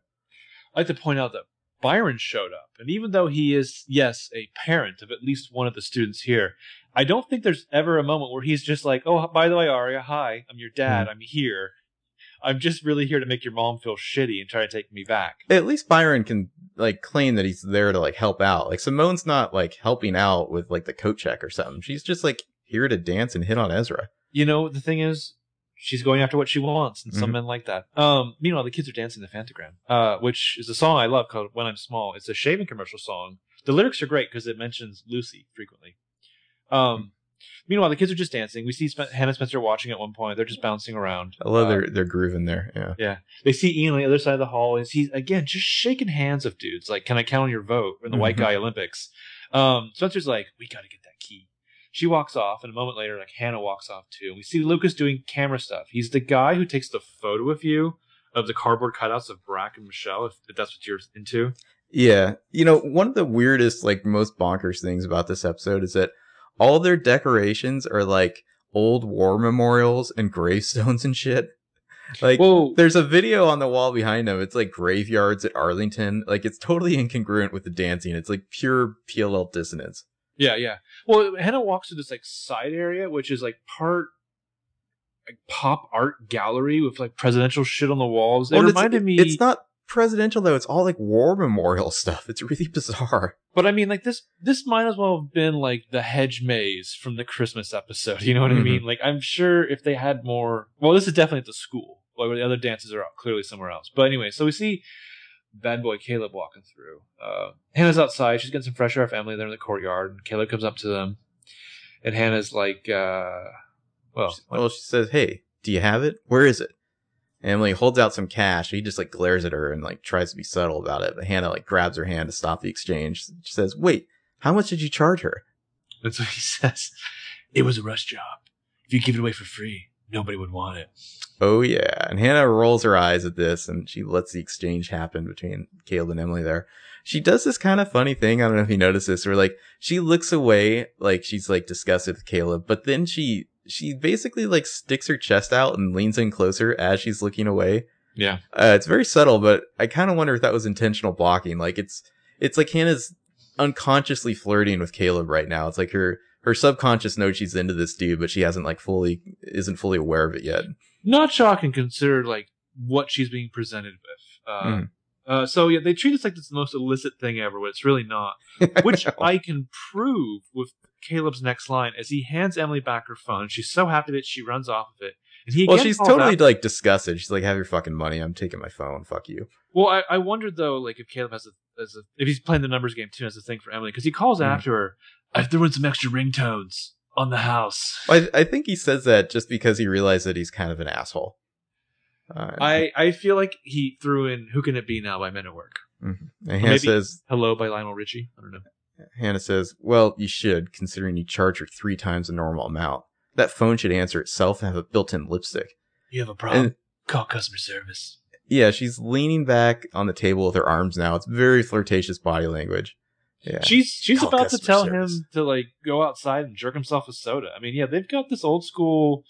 I'd like to point out that Byron showed up. And even though he is, yes, a parent of at least one of the students here, I don't think there's ever a moment where he's just like, "Oh, by the way, Aria, hi, I'm your dad. I'm here. I'm just really here to make your mom feel shitty and try to take me back." At least Byron can like claim that he's there to like help out. Like Simone's not like helping out with like the coat check or something. She's just like here to dance and hit on Ezra. You know, the thing is, she's going after what she wants, and some men like that. Meanwhile, the kids are dancing the Fantagram, which is a song I love called "When I'm Small." It's a shaving commercial song. The lyrics are great because it mentions Lucy frequently. Meanwhile, the kids are just dancing. We see Hanna and Spencer watching at one point. They're just bouncing around. I love their groove in there. Yeah. Yeah. They see Ian on the other side of the hall. And he's, again, just shaking hands of dudes. Like, "Can I count on your vote?" in the White Guy Olympics. Spencer's like, "We got to get that key." She walks off. And a moment later, like, Hanna walks off too. And we see Lucas doing camera stuff. He's the guy who takes the photo of you of the cardboard cutouts of Barack and Michelle, if that's what you're into. Yeah. You know, one of the weirdest, like, most bonkers things about this episode is that all their decorations are like old war memorials and gravestones and shit. Like, whoa. There's a video on the wall behind them. It's like graveyards at Arlington. Like, it's totally incongruent with the dancing. It's like pure PLL dissonance. Yeah, yeah. Well, Hanna walks through this like side area, which is like part like pop art gallery with like presidential shit on the walls. It reminded me. It's not presidential though. It's all like war memorial stuff. It's really bizarre. But I mean, like this might as well have been like the hedge maze from the Christmas episode. You know what I mean? Like, I'm sure if they had more. Well, this is definitely at the school. Like, where the other dances are clearly somewhere else. But anyway, so we see bad boy Caleb walking through. Hannah's outside. She's getting some fresh air. Family there in the courtyard. And Caleb comes up to them, and Hannah's like, she says, "Hey, do you have it? Where is it?" Emily holds out some cash. He just like glares at her and like tries to be subtle about it. But Hanna like grabs her hand to stop the exchange. She says, "Wait, how much did you charge her?" That's what he says. It was a rush job. If you give it away for free, nobody would want it. Oh, yeah. And Hanna rolls her eyes at this, and she lets the exchange happen between Caleb and Emily there. She does this kind of funny thing. I don't know if you noticed this, where, like, she looks away, like, she's, like, disgusted with Caleb. But then she basically, like, sticks her chest out and leans in closer as she's looking away. Yeah. It's very subtle, but I kind of wonder if that was intentional blocking. Like, it's like Hannah's unconsciously flirting with Caleb right now. It's like her subconscious knows she's into this dude, but she isn't fully aware of it yet. Not shocking, considered like what she's being presented with. So yeah, they treat us like it's the most illicit thing ever, but it's really not. Which I can prove with Caleb's next line as he hands Emily back her phone. She's so happy that she runs off of it. Well, she's totally like disgusted. She's like, "Have your fucking money. I'm taking my phone. Fuck you." Well, I wondered though, like if Caleb if he's playing the numbers game too as a thing for Emily, because he calls after her. I threw in some extra ringtones on the house. I think he says that just because he realized that he's kind of an asshole. I feel like he threw in "Who Can It Be Now" by Men at Work. Mm-hmm. And Hanna says "Hello" by Lionel Richie. I don't know. Hanna says, "Well, you should, considering you charge her 3 times the normal amount. That phone should answer itself and have a built-in lipstick. You have a problem? Call customer service." Yeah, she's leaning back on the table with her arms now. It's very flirtatious body language. Yeah. She's about to tell him to like go outside and jerk himself with soda. I mean, yeah, they've got this old school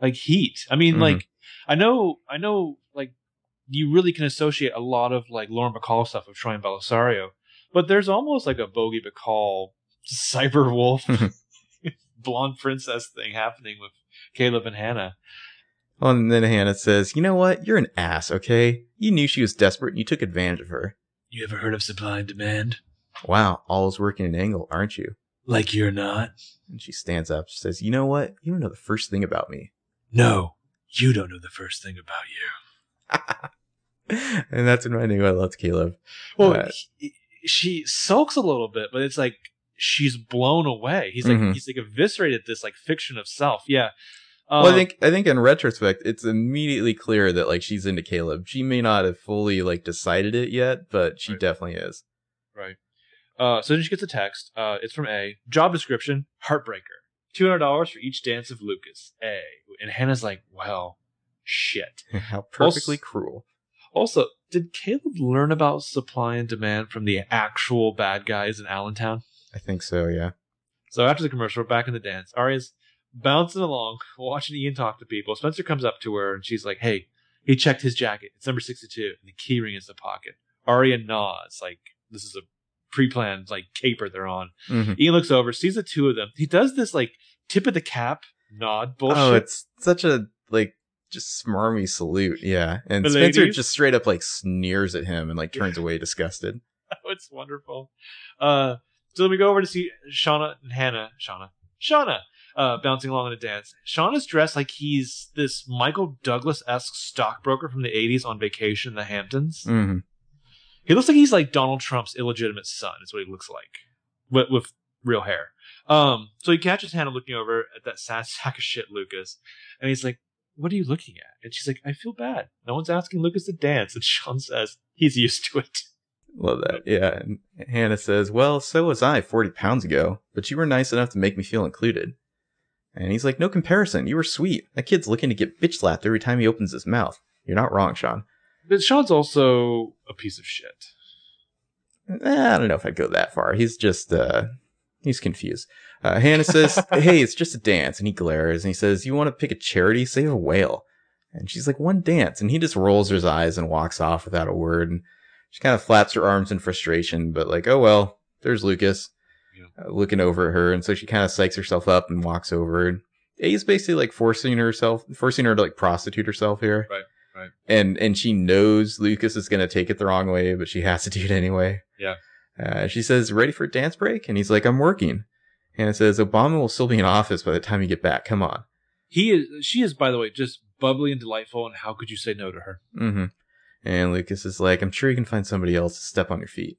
like heat. I mean, like I know like you really can associate a lot of like Lauren Bacall stuff with Troy and Belisario, but there's almost like a Bogey Bacall cyber wolf blonde princess thing happening with Caleb and Hanna. Well, and then Hanna says, "You know what? You're an ass, okay? You knew she was desperate and you took advantage of her." "You ever heard of supply and demand? Wow, always working an angle, aren't you? Like you're not." And she stands up, says, "You know what? You don't know the first thing about me." "No, you don't know the first thing about you." And that's when I knew I loved Caleb. Well, she sulks a little bit, but it's like she's blown away. He's like he's like eviscerated this like fiction of self. Yeah. Well, I think in retrospect, it's immediately clear that like she's into Caleb. She may not have fully like decided it yet, but she definitely is. Right. So then she gets a text. It's from A. Job description: heartbreaker. $200 for each dance of Lucas. A. And Hannah's like, "Well, shit." How perfectly cruel. Also, did Caleb learn about supply and demand from the actual bad guys in Allentown? I think so, yeah. So after the commercial, we're back in the dance. Aria's bouncing along, watching Ian talk to people. Spencer comes up to her, and she's like, "Hey, he checked his jacket. It's number 62, and the key ring is in the pocket." Aria nods, like this is a pre-planned like caper they're on. Ian looks over, sees the two of them. He does this like tip of the cap nod bullshit. Oh, it's such a like just smarmy salute, yeah. And the Spencer ladies just straight up like sneers at him and like turns away disgusted. Oh, it's wonderful. So then we go over to see Shauna and Hanna. Shauna bouncing along in a dance. Shauna's dressed like he's this Michael Douglas-esque stockbroker from the 80s on vacation in the Hamptons. He looks like he's like Donald Trump's illegitimate son is what he looks like with real hair. So he catches Hanna looking over at that sad sack of shit Lucas. And he's like, "What are you looking at?" And she's like, "I feel bad. No one's asking Lucas to dance." And Sean says, "He's used to it." Love that. Yeah. And Hanna says, "Well, so was I 40 pounds ago, but you were nice enough to make me feel included." And he's like, "No comparison. You were sweet. That kid's looking to get bitch slapped every time he opens his mouth. You're not wrong, Sean." But Sean's also a piece of shit. I don't know if I'd go that far. He's just, he's confused. Hanna says, "Hey, it's just a dance." And he glares and he says, "You want to pick a charity? Save a whale." And she's like, "One dance." And he just rolls his eyes and walks off without a word. And she kind of flaps her arms in frustration, but like, oh, well, there's Lucas looking over at her. And so she kind of psychs herself up and walks over. And A's basically like forcing her to like prostitute herself here. Right. Right. And she knows Lucas is going to take it the wrong way, but she has to do it anyway. Yeah. She says, "Ready for a dance break?" And he's like, "I'm working." And it says, "Obama will still be in office by the time you get back. Come on." She is, by the way, just bubbly and delightful. And how could you say no to her? And Lucas is like, "I'm sure you can find somebody else to step on your feet."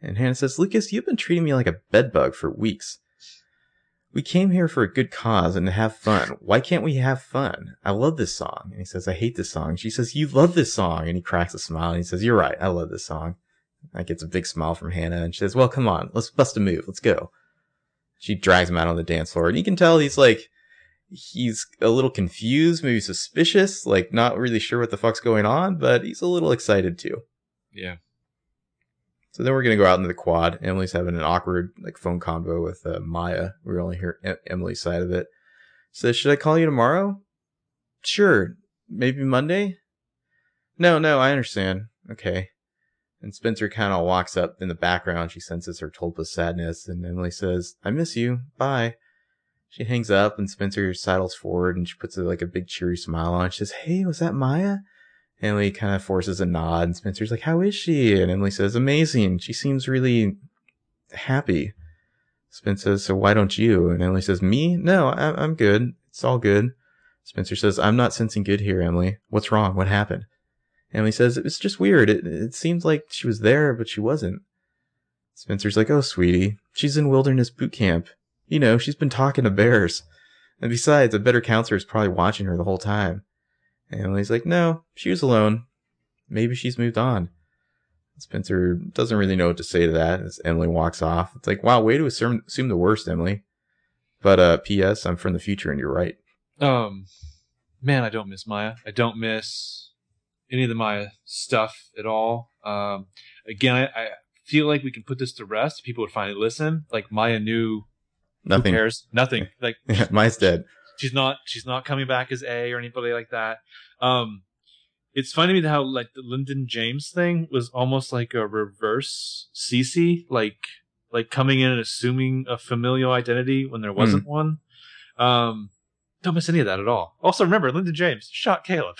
And Hanna says, "Lucas, you've been treating me like a bedbug for weeks. We came here for a good cause and to have fun. Why can't we have fun? I love this song." And he says, "I hate this song." And she says, "You love this song." And he cracks a smile and he says, "You're right. I love this song." That gets a big smile from Hanna. And she says, "Well, come on. Let's bust a move. Let's go." She drags him out on the dance floor, and you can tell he's a little confused, maybe suspicious, not really sure what the fuck's going on, but he's a little excited too. Yeah. So then we're going to go out into the quad. Emily's having an awkward phone convo with Maya. We only hear Emily's side of it. So should I call you tomorrow? Sure. Maybe Monday? No, I understand. Okay. And Spencer kind of walks up in the background. She senses her tulpa's sadness, and Emily says, I miss you. Bye. She hangs up, and Spencer sidles forward, and she puts a big cheery smile on. She says, hey, was that Maya? Emily kind of forces a nod, and Spencer's like, how is she? And Emily says, amazing. She seems really happy. Spencer says, so why don't you? And Emily says, me? No, I'm good. It's all good. Spencer says, I'm not sensing good here, Emily. What's wrong? What happened? Emily says, it was just weird. It seemed like she was there, but she wasn't. Spencer's like, oh, sweetie, she's in wilderness boot camp. You know, she's been talking to bears. And besides, a better counselor is probably watching her the whole time. And Emily's like, no, she was alone. Maybe she's moved on. Spencer doesn't really know what to say to that as Emily walks off. It's like, wow, way to assume the worst, Emily. But P.S., I'm from the future and you're right. Man, I don't miss Maya. I don't miss any of the Maya stuff at all. Again, I feel like we can put this to rest. People would finally listen. Maya knew nothing. Who cares? Nothing. Yeah, Maya's dead. She's not coming back as A or anybody like that. It's funny to me how the Lyndon James thing was almost like a reverse Cece, like coming in and assuming a familial identity when there wasn't one. Don't miss any of that at all. Also, remember, Lyndon James shot Caleb.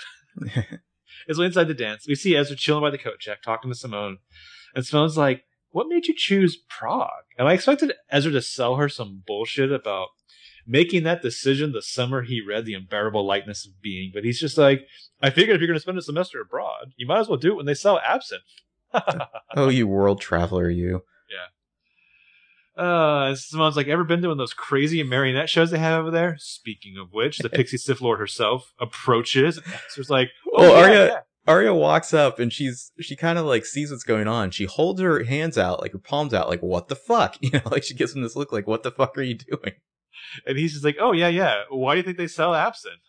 As we inside the dance, we see Ezra chilling by the coat check, talking to Simone. And Simone's like, what made you choose Prague? And I expected Ezra to sell her some bullshit about making that decision the summer he read The Unbearable Lightness of Being. But he's just like, I figured if you're going to spend a semester abroad, you might as well do it when they sell Absinthe. Oh, you world traveler, you. Yeah. Simone's like, ever been to one of those crazy marionette shows they have over there? Speaking of which, the pixie Sith Lord herself approaches. And Ezra's like, Aria walks up, and she kind of sees what's going on. She holds her hands out, her palms out, what the fuck? She gives him this look like, what the fuck are you doing? And he's just like, oh, yeah. Why do you think they sell Absinthe?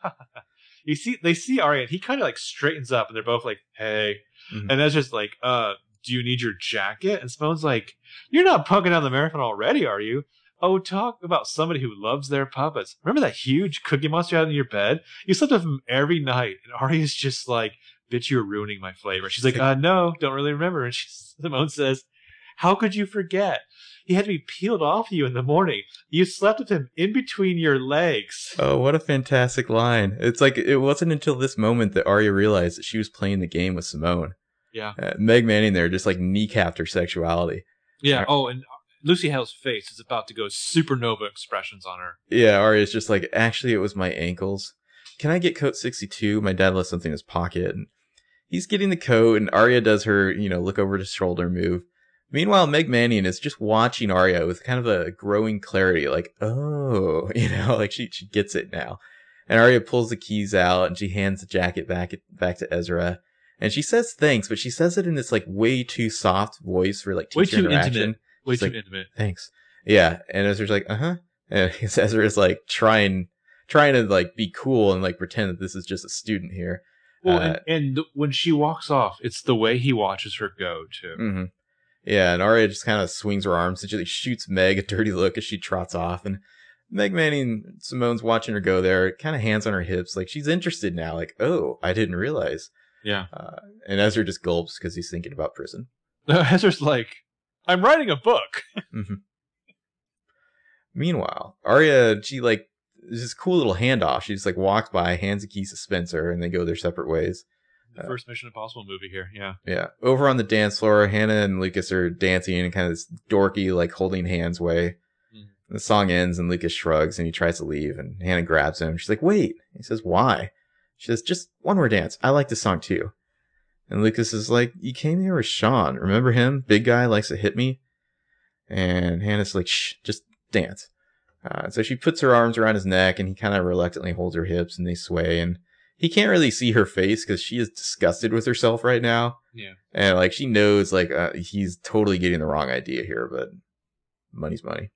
They see Aria, and he kind of straightens up, and they're both like, hey. Mm-hmm. And that's just like, do you need your jacket? And Simone's like, you're not punking out the marathon already, are you? Oh, talk about somebody who loves their puppets. Remember that huge Cookie Monster out in your bed? You slept with him every night. And Aria's just like, bitch, you're ruining my flavor. She's like, no, don't really remember. And Simone says, how could you forget? He had to be peeled off you in the morning. You slept with him in between your legs. Oh, what a fantastic line. It's like, it wasn't until this moment that Aria realized that she was playing the game with Simone. Yeah. Meg Manning there just kneecapped her sexuality. Yeah. Oh, and Lucy Hale's face is about to go supernova expressions on her. Yeah, Aria's just like, actually, it was my ankles. Can I get coat 62? My dad left something in his pocket. And he's getting the coat, and Aria does her, look over his shoulder move. Meanwhile, Meg Manning is just watching Aria with kind of a growing clarity, oh, she gets it now. And Aria pulls the keys out, and she hands the jacket back to Ezra. And she says thanks, but she says it in this way too soft voice for teacher interaction. Way too intimate. Thanks. Yeah. And Ezra's like, uh-huh. And Ezra's trying to be cool and pretend that this is just a student here. Well, and when she walks off, it's the way he watches her go too. Mm-hmm. Yeah, and Aria just kind of swings her arms and she shoots Meg a dirty look as she trots off. And Meg Manning, Simone's watching her go there, kind of hands on her hips. She's interested now. Oh, I didn't realize. Yeah. And Ezra just gulps because he's thinking about prison. Ezra's like, I'm writing a book. Mm-hmm. Meanwhile, Aria, she there's this cool little handoff. She just walks by, hands the keys to Spencer, and they go their separate ways. The first Mission Impossible movie here, yeah. Yeah. Over on the dance floor, Hanna and Lucas are dancing in kind of this dorky, holding hands way. Mm-hmm. The song ends, and Lucas shrugs, and he tries to leave, and Hanna grabs him. She's like, wait. He says, why? She says, just one more dance. I like this song, too. And Lucas is like, you came here with Sean. Remember him? Big guy likes to hit me. And Hannah's like, shh, just dance. So she puts her arms around his neck, and he kind of reluctantly holds her hips, and they sway, and he can't really see her face because she is disgusted with herself right now. Yeah. And she knows he's totally getting the wrong idea here, but money's money.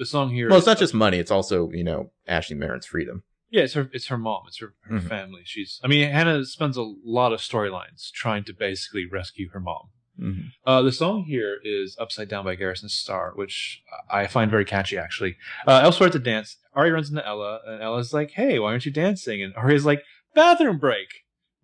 the song here. Well, it's not just money. It's also, you know, Ashley Marin's freedom. Yeah, it's her mom. It's her mm-hmm. family. She's. I mean, Hanna spends a lot of storylines trying to basically rescue her mom. Mm-hmm. The song here is Upside Down by Garrison Starr, which I find very catchy, actually. Elsewhere at the dance, Aria runs into Ella, and Ella's like, hey, why aren't you dancing? And Aria's like, bathroom break.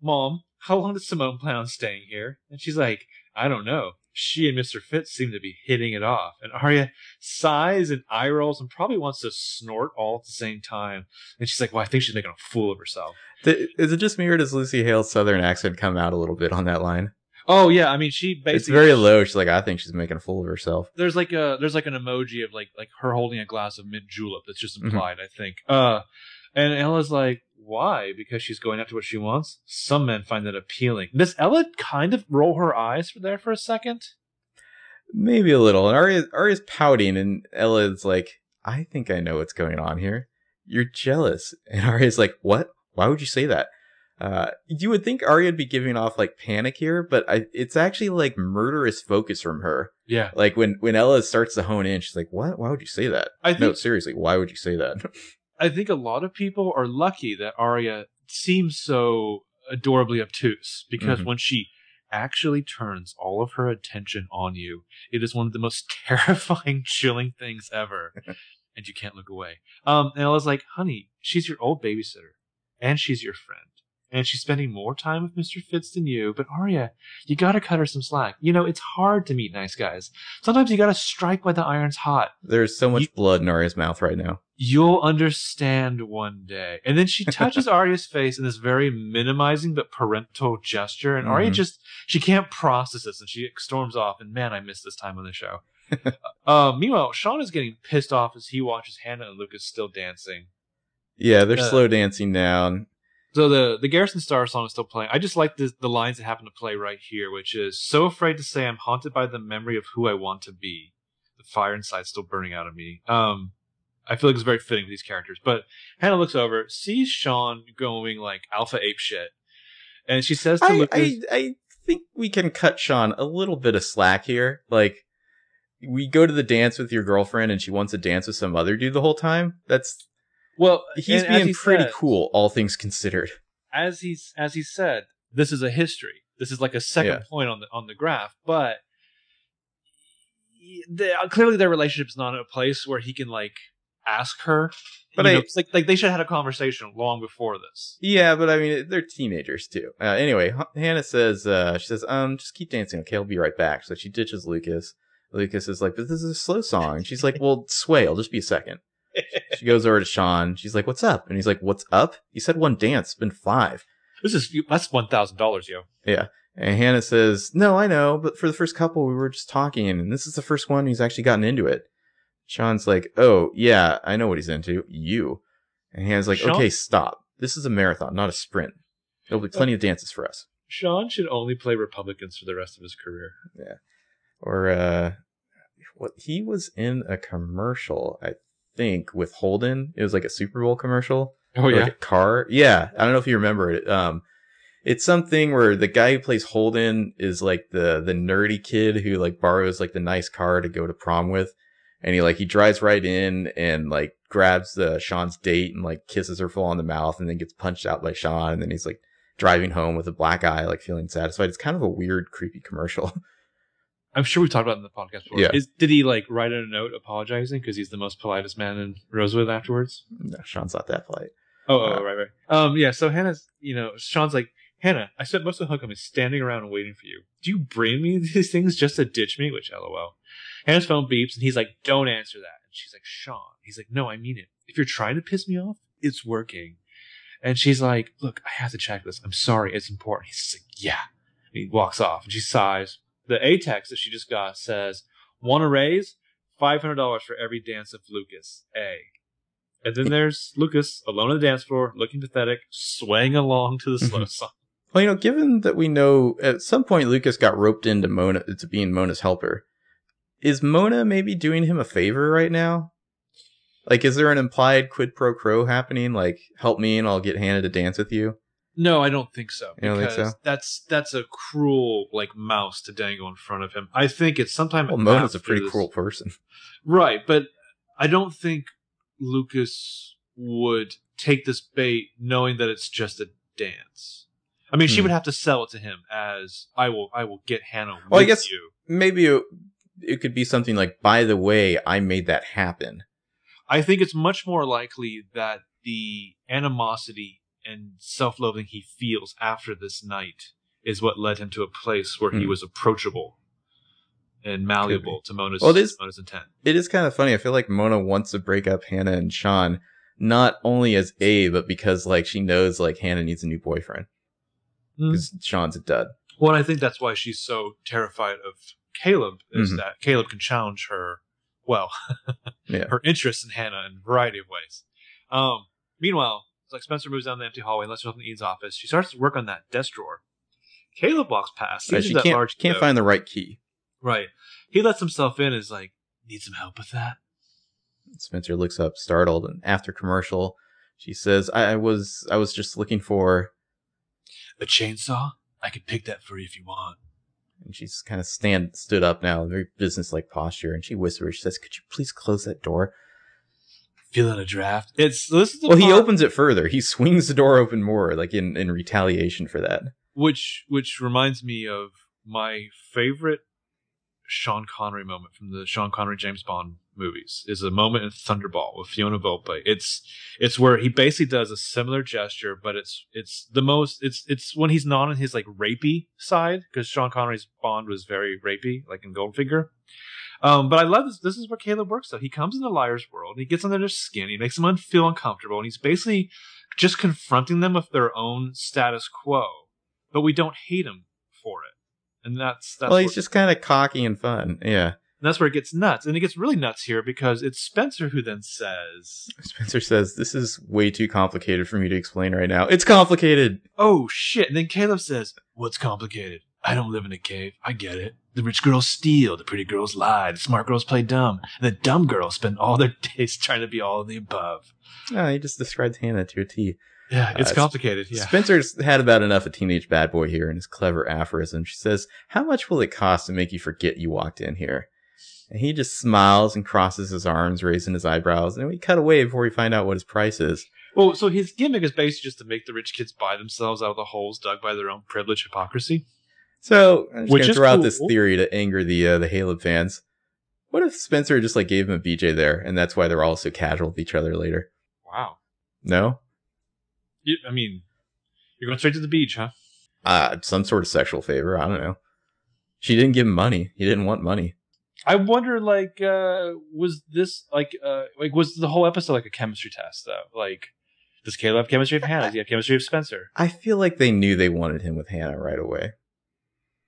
Mom, how long does Simone plan on staying here? And she's like, I don't know. She and Mr. Fitz seem to be hitting it off. And Aria sighs and eye rolls and probably wants to snort all at the same time. And she's like, well, I think she's making a fool of herself. Is it just me, or does Lucy Hale's southern accent come out a little bit on that line? Oh yeah, I mean, she basically, it's very low. She's like, I think she's making a fool of herself. There's like a an emoji of like her holding a glass of mint julep that's just implied, mm-hmm. I think. And Ella's like, why? Because she's going after what she wants? Some men find that appealing. Does Ella kind of roll her eyes for a second? Maybe a little. And Aria's pouting, and Ella's like, I think I know what's going on here. You're jealous. And Aria's like, what? Why would you say that? You would think Aria would be giving off like panic here, but it's actually like murderous focus from her. Yeah. Like when Ella starts to hone in, she's like, what? Why would you say that? No, seriously, why would you say that? I think a lot of people are lucky that Aria seems so adorably obtuse, because mm-hmm. when she actually turns all of her attention on you, it is one of the most terrifying, chilling things ever. And you can't look away. And Ella's like, honey, she's your old babysitter and she's your friend. And she's spending more time with Mr. Fitz than you. But Aria, you got to cut her some slack. You know, it's hard to meet nice guys. Sometimes you got to strike while the iron's hot. There's so much blood in Aria's mouth right now. You'll understand one day. And then she touches Aria's face in this very minimizing but parental gesture. And mm-hmm. Aria just, she can't process this. And she storms off. And man, I miss this time on the show. Meanwhile, Sean is getting pissed off as he watches Hanna and Lucas still dancing. Yeah, they're slow dancing now. So the Garrison Starr song is still playing. I just like the lines that happen to play right here, which is, so afraid to say I'm haunted by the memory of who I want to be. The fire inside's still burning out of me. I feel like it's very fitting for these characters. But Hanna looks over, sees Sean going like alpha ape shit. And she says to Lucas... I think we can cut Sean a little bit of slack here. Like, we go to the dance with your girlfriend and she wants to dance with some other dude the whole time. That's... Well, he's being pretty cool, all things considered. As he said, this is a history. This is like a second point on the graph, but clearly their relationship is not in a place where he can like ask her. But you know, it's like they should have had a conversation long before this. Yeah, but I mean, they're teenagers too. Anyway, Hanna says, just keep dancing. Okay, I'll be right back. So she ditches Lucas. Lucas is like, but this is a slow song. And she's like, well, sway. I'll just be a second. She goes over to Sean. She's like, what's up? And he's like, what's up? You said one dance. It's been five. That's $1,000, yo. Yeah. And Hanna says, no, I know. But for the first couple, we were just talking. And this is the first one he's actually gotten into it. Sean's like, oh, yeah, I know what he's into. You. And Hannah's like, Sean? Okay, stop. This is a marathon, not a sprint. There'll be plenty of dances for us. Sean should only play Republicans for the rest of his career. Yeah. Or he was in a commercial, I think, with Holden. It was like a Super Bowl commercial. Oh yeah, like a car. Yeah, I don't know if you remember it. It's something where the guy who plays Holden is like the nerdy kid who like borrows like the nice car to go to prom with, and he drives right in and like grabs Sean's date and like kisses her full on the mouth, and then gets punched out by Sean, and then he's like driving home with a black eye, like feeling satisfied. It's kind of a weird, creepy commercial. I'm sure we've talked about it in the podcast before. Yeah. Did he like write a note apologizing because he's the most politest man in Rosewood afterwards? No, Sean's not that polite. Right. Yeah, so Hannah's, Sean's like, Hanna, I spent most of the homecoming standing around and waiting for you. Do you bring me these things just to ditch me? Which, LOL. Hannah's phone beeps and he's like, don't answer that. And she's like, Sean. He's like, no, I mean it. If you're trying to piss me off, it's working. And she's like, look, I have to check this. I'm sorry. It's important. He's like, yeah. And he walks off and she sighs. The A text that she just got says, want a raise? $500 for every dance of Lucas. A. And then there's Lucas, alone on the dance floor, looking pathetic, swaying along to the slow song. Well, given that we know at some point Lucas got roped into Mona, to being Mona's helper, is Mona maybe doing him a favor right now? Like, is there an implied quid pro quo happening? Like, help me and I'll get Hanna to dance with you? No, I don't think so. Because that's a cruel like mouse to dangle in front of him. I think it's sometime. Well, Mona's a pretty cruel person, right? But I don't think Lucas would take this bait knowing that it's just a dance. I mean, she would have to sell it to him as, I will get Hanna with you. Well, I guess maybe it could be something like, by the way, I made that happen. I think it's much more likely that the animosity and self-loathing he feels after this night is what led him to a place where he was approachable and malleable to Mona's intent. It is kind of funny. I feel like Mona wants to break up Hanna and Sean, not only as A, but because like she knows like Hanna needs a new boyfriend. Because Sean's a dud. Well, I think that's why she's so terrified of Caleb, is that Caleb can challenge her, her interests in Hanna in a variety of ways. Meanwhile, it's like Spencer moves down the empty hallway and lets her open Ian's office. She starts to work on that desk drawer. Caleb walks past. She can't find the right key. Right. He lets himself in and is like, need some help with that? Spencer looks up, startled, and after commercial, she says, I was just looking for... a chainsaw? I could pick that for you if you want. And she's kind of stood up now, very business-like posture, and she whispers, she says, could you please close that door? Feeling a draft? He opens it further. He swings the door open more, like in retaliation for that. Which reminds me of my favorite Sean Connery moment from the Sean Connery James Bond movies, is a moment in Thunderball with Fiona Volpe. It's where he basically does a similar gesture, but it's when he's not on his like rapey side, because Sean Connery's Bond was very rapey, like in Goldfinger. But I love this. This is where Caleb works though. He comes in the liar's world and he gets under their skin. He makes them feel uncomfortable, and he's basically just confronting them with their own status quo. But we don't hate him for it. And that's he's just kind of cocky and fun. Yeah. And that's where it gets nuts. And it gets really nuts here because it's Spencer who then says... Spencer says, this is way too complicated for me to explain right now. It's complicated! Oh, shit. And then Caleb says, what's complicated? I don't live in a cave. I get it. The rich girls steal. The pretty girls lie. The smart girls play dumb. And the dumb girls spend all their days trying to be all of the above. Oh, he just describes Hanna to a T. Yeah, it's complicated. Yeah. Spencer's had about enough of teenage bad boy here and his clever aphorism. She says, how much will it cost to make you forget you walked in here? And he just smiles and crosses his arms, raising his eyebrows. And we cut away before we find out what his price is. Well, so his gimmick is basically just to make the rich kids buy themselves out of the holes dug by their own privilege hypocrisy. So I'm just going to throw out this theory to anger the Caleb fans. What if Spencer just like gave him a BJ there, and that's why they're all so casual with each other later? Wow. No? I mean, you're going straight to the beach, huh? Some sort of sexual favor. I don't know. She didn't give him money. He didn't want money. I wonder, like, was this, like, was the whole episode like a chemistry test, though? Like, does Caleb have chemistry with Hanna? Does he have chemistry with Spencer? I feel like they knew they wanted him with Hanna right away.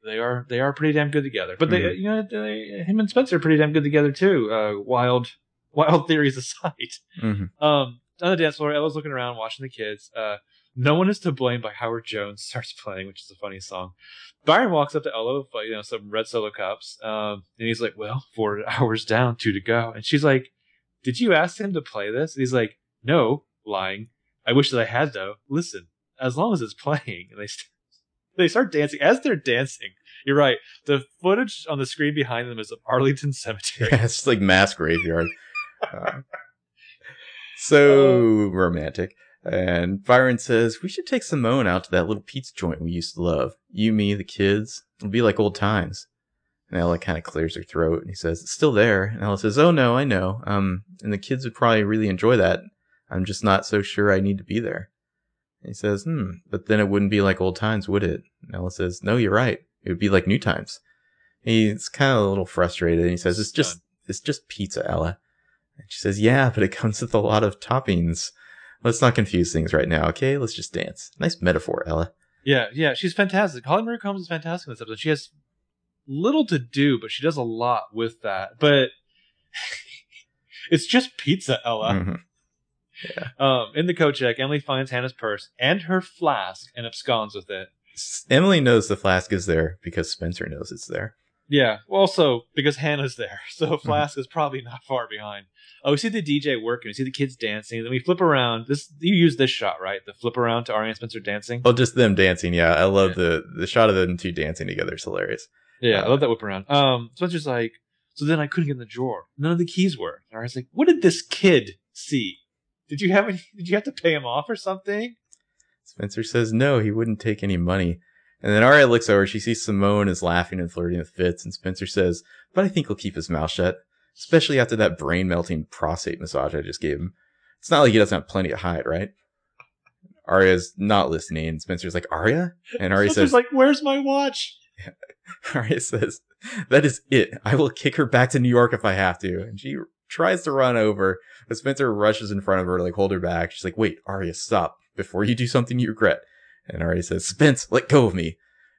They are pretty damn good together. But they, him and Spencer are pretty damn good together, too. Wild theories aside. Mm-hmm. On the dance floor, Ella's looking around, watching the kids. No one is to blame by Howard Jones starts playing, which is a funny song. Byron walks up to Ella with some red solo cups, and he's like, well, 4 hours down, 2 to go. And she's like, did you ask him to play this? And he's like, no, lying. I wish that I had, though. Listen, as long as it's playing. And they start dancing. As they're dancing, you're right, the footage on the screen behind them is of Arlington Cemetery. Yeah, it's just like mass graveyard. So romantic. And Byron says, we should take Simone out to that little pizza joint we used to love. You, me, the kids. It'll be like old times. And Ella kind of clears her throat and he says, it's still there. And Ella says, oh no, I know. And the kids would probably really enjoy that. I'm just not so sure I need to be there. And he says, but then it wouldn't be like old times, would it? And Ella says, no, you're right. It would be like new times. He's kind of a little frustrated and he says, it's just pizza, Ella. And she says, yeah, but it comes with a lot of toppings. Let's not confuse things right now, okay? Let's just dance. Nice metaphor, Ella. Yeah, she's fantastic. Holly Marie Combs is fantastic in this episode. She has little to do, but she does a lot with that. But it's just pizza, Ella. Mm-hmm. Yeah. In the coat check, Emily finds Hannah's purse and her flask and absconds with it. Emily knows the flask is there because Spencer knows it's there. Yeah, also because Hannah's there, so Flask is probably not far behind. Oh, we see the DJ working, we see the kids dancing, then we flip around. You use this shot, right? The flip around to Aria and Spencer dancing? Oh, just them dancing, yeah. I love the shot of them two dancing together. It's hilarious. Yeah, I love that whip around. Spencer's like, So then I couldn't get in the drawer. None of the keys worked. And I was like, what did this kid see? Did you have to pay him off or something? Spencer says no, he wouldn't take any money. And then Aria looks over. She sees Simone is laughing and flirting with Fitz. And Spencer says, but I think he'll keep his mouth shut, especially after that brain-melting prostate massage I just gave him. It's not like he doesn't have plenty to hide, right? Aria's not listening. And Spencer's like, Aria? And Aria says, like, where's my watch? Aria says, that is it. I will kick her back to New York if I have to. And she tries to run over, but Spencer rushes in front of her to, like, hold her back. She's like, wait, Aria, stop before you do something you regret. And Aria says, Spence, let go of me.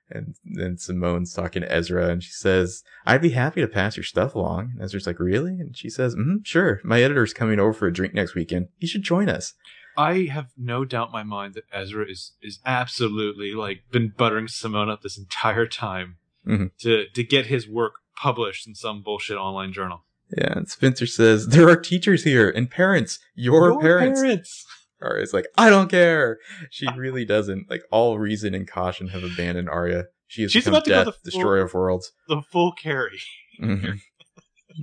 And then Simone's talking to Ezra, and she says, I'd be happy to pass your stuff along. And Ezra's like, really? And she says, sure. My editor's coming over for a drink next weekend. He should join us. I have no doubt in my mind that Ezra is absolutely, like, been buttering Simone up this entire time to get his work published in some bullshit online journal. Yeah, and Spencer says, there are teachers here and parents. Your parents. Aria's like, I don't care. She really doesn't. Like, all reason and caution have abandoned Aria. She's about to go the destroyer of worlds. The full carry. Mm-hmm.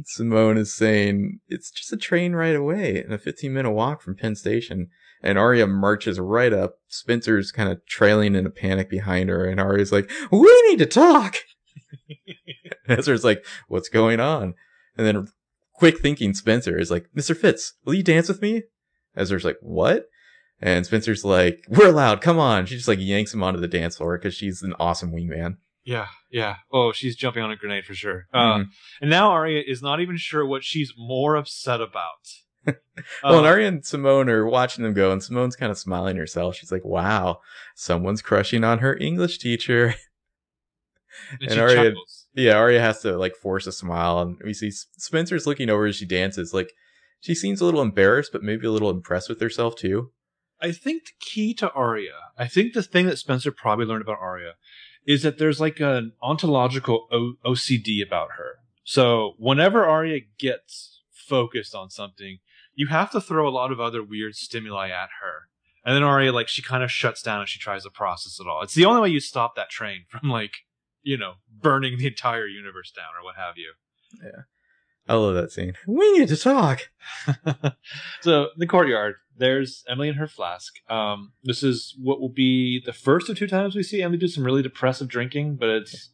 Simone is saying, it's just a train right away and a 15-minute walk from Penn Station. And Aria marches right up. Spencer's kind of trailing in a panic behind her. And Aria's like, we need to talk. Ezra's like, what's going on? And then quick thinking Spencer is like, Mr. Fitz, will you dance with me? Ezra's like, what? And Spencer's like, we're allowed. Come on. She just, like, yanks him onto the dance floor because she's an awesome wingman. Yeah, yeah. Oh, she's jumping on a grenade for sure. And now Aria is not even sure what she's more upset about. Well, and Aria and Simone are watching them go, and Simone's kind of smiling herself. She's like, wow, someone's crushing on her English teacher. And Aria chuckles. Yeah, Aria has to, like, force a smile. And we see Spencer's looking over as she dances, like, she seems a little embarrassed, but maybe a little impressed with herself, too. I think the key to Aria, I think the thing that Spencer probably learned about Aria, is that there's, like, an ontological OCD about her. So whenever Aria gets focused on something, you have to throw a lot of other weird stimuli at her. And then Aria, like, she kind of shuts down and she tries to process it all. It's the only way you stop that train from, like, you know, burning the entire universe down or what have you. Yeah. I love that scene. We need to talk. So, the courtyard, there's Emily and her flask. This is what will be the first of two times we see Emily do some really depressive drinking, but it's...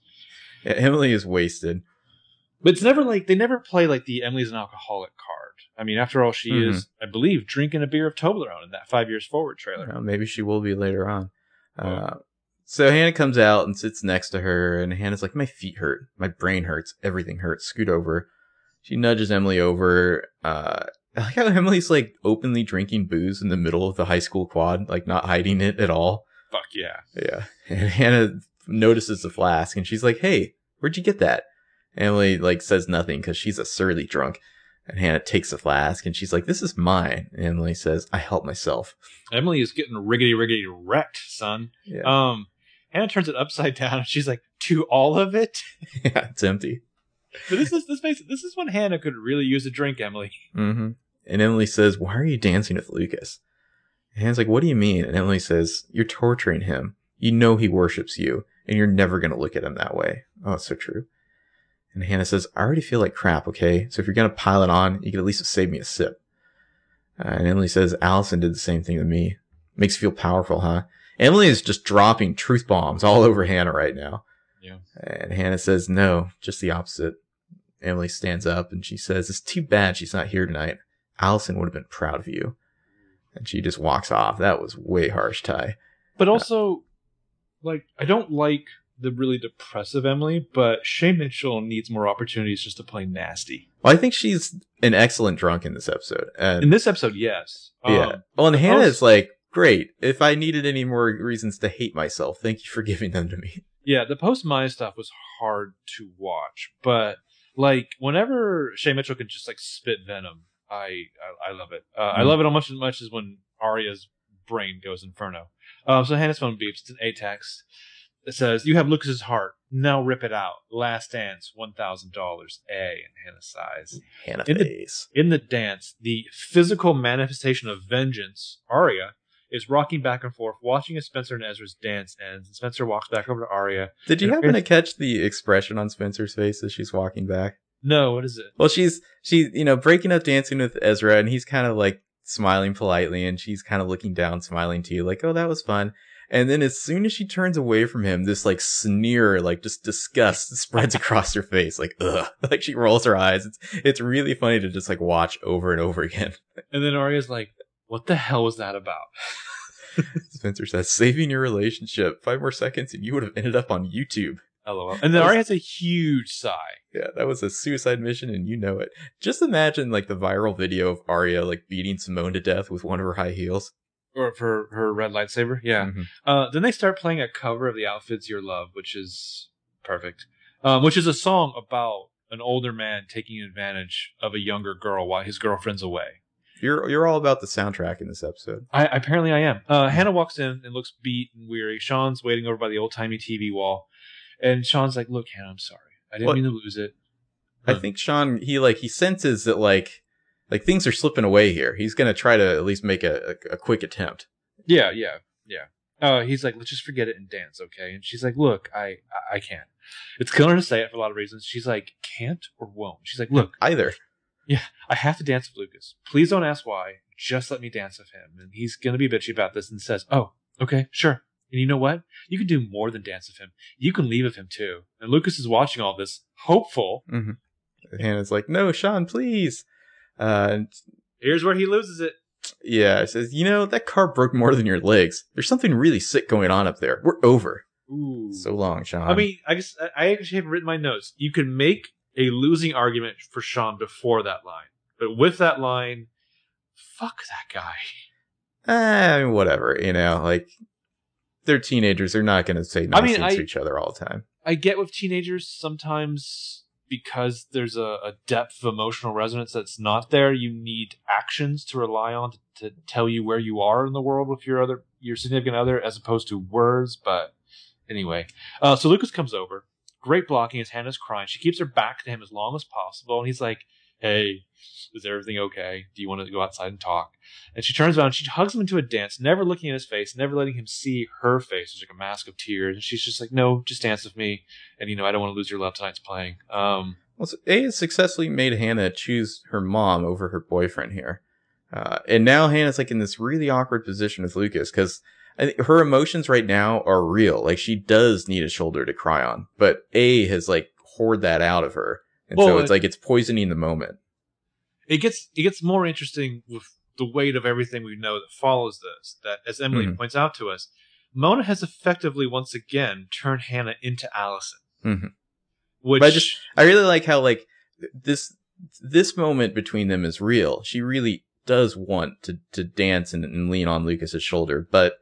Yeah, Emily is wasted. But it's never like... They never play, like, the Emily's an alcoholic card. I mean, after all, she is, I believe, drinking a beer of Toblerone in that 5 Years Forward trailer. Well, maybe she will be later on. So Hanna comes out and sits next to her, and Hannah's like, my feet hurt. My brain hurts. Everything hurts. Scoot over. She nudges Emily over. I like how Emily's, like, openly drinking booze in the middle of the high school quad, like, not hiding it at all. Fuck yeah. Yeah. And Hanna notices the flask, and she's like, hey, where'd you get that? Emily, like, says nothing because she's a surly drunk. And Hanna takes the flask, and she's like, this is mine. And Emily says, I helped myself. Emily is getting riggedy wrecked, son. Yeah. Hanna turns it upside down, and she's like, to all of it? Yeah, it's empty. So this is when Hanna could really use a drink, Emily. Mm-hmm. And Emily says, why are you dancing with Lucas? And Hannah's like, what do you mean? And Emily says, you're torturing him. You know he worships you, and you're never going to look at him that way. Oh, it's so true. And Hanna says, I already feel like crap, okay? So if you're going to pile it on, you can at least save me a sip. And Emily says, Alison did the same thing to me. Makes you feel powerful, huh? Emily is just dropping truth bombs all over Hanna right now. Yeah. And Hanna says, no, just the opposite. Emily stands up and she says, it's too bad she's not here tonight. Alison would have been proud of you. And she just walks off. That was way harsh, Ty. But also, like, I don't like the really depressive Emily, but Shay Mitchell needs more opportunities just to play nasty. Well, I think she's an excellent drunk in this episode. And in this episode, yes. Yeah. Well, and Hanna is like, great. If I needed any more reasons to hate myself, thank you for giving them to me. Yeah, the post-Maya stuff was hard to watch, but... Like, whenever Shay Mitchell can just, like, spit venom, I love it. I love it almost as much as when Aria's brain goes inferno. So Hannah's phone beeps. It's an A-text. It says, you have Lucas's heart. Now rip it out. Last dance, $1,000. A, and Hanna sighs. Hanna face. In the dance, the physical manifestation of vengeance, Aria, is rocking back and forth, watching as Spencer and Ezra's dance ends. And Spencer walks back over to Aria. Did you happen to catch the expression on Spencer's face as she's walking back? No, what is it? Well, she's you know, breaking up dancing with Ezra, and he's kind of like smiling politely, and she's kind of looking down, smiling to you, like, oh, that was fun. And then as soon as she turns away from him, this like sneer, like just disgust spreads across her face. Like, ugh, like she rolls her eyes. It's really funny to just like watch over and over again. And then Aria's like, what the hell was that about? Spencer says, saving your relationship. 5 more seconds and you would have ended up on YouTube. LOL. And then Aria has a huge sigh. Yeah, that was a suicide mission and you know it. Just imagine like the viral video of Aria like beating Simone to death with one of her high heels. Or for her red lightsaber, yeah. Mm-hmm. Then they start playing a cover of The Outfits You Love, which is perfect. Which is a song about an older man taking advantage of a younger girl while his girlfriend's away. You're all about the soundtrack in this episode. Apparently I am. Hanna walks in and looks beat and weary. Sean's waiting over by the old-timey TV wall. And Sean's like, look, Hanna, I'm sorry. I didn't mean to lose it. I think Sean, he senses that like things are slipping away here. He's going to try to at least make a quick attempt. Yeah. He's like, let's just forget it and dance, okay? And she's like, look, I can't. It's killing her to say it for a lot of reasons. She's like, can't or won't. She's like, look. Either. Yeah, I have to dance with Lucas. Please don't ask why. Just let me dance with him. And he's going to be bitchy about this and says, oh, okay, sure. And you know what? You can do more than dance with him. You can leave with him too. And Lucas is watching all this, hopeful. Mm-hmm. And Hannah's like, no, Sean, please. Here's where he loses it. Yeah, it says, you know, that car broke more than your legs. There's something really sick going on up there. We're over. Ooh. So long, Sean. I mean, I actually haven't written my notes. You can make a losing argument for Sean before that line. But with that line, fuck that guy. I mean, whatever, you know, like, they're teenagers. They're not going to say nice things to each other all the time. I get with teenagers sometimes... Because there's a depth of emotional resonance that's not there, you need actions to rely on to tell you where you are in the world with your significant other, as opposed to words. But anyway, so Lucas comes over. Great blocking as Hannah's crying. She keeps her back to him as long as possible, and he's like, "Hey, is everything okay? Do you want to go outside and talk?" And she turns around, and she hugs him into a dance, never looking at his face, never letting him see her face. It's like a mask of tears. And she's just like, no, just dance with me. And, you know, I don't want to lose your love. Tonight's playing. So A has successfully made Hanna choose her mom over her boyfriend here. And now Hannah's like in this really awkward position with Lucas because her emotions right now are real. Like she does need a shoulder to cry on. But A has like hoard that out of her. And so it's like it's poisoning the moment. It gets more interesting with the weight of everything we know that follows this, that, as Emily points out to us, Mona has effectively once again turned Hanna into Alison. Mm-hmm. Which I really like how like this moment between them is real. She really does want to dance and lean on Lucas's shoulder, but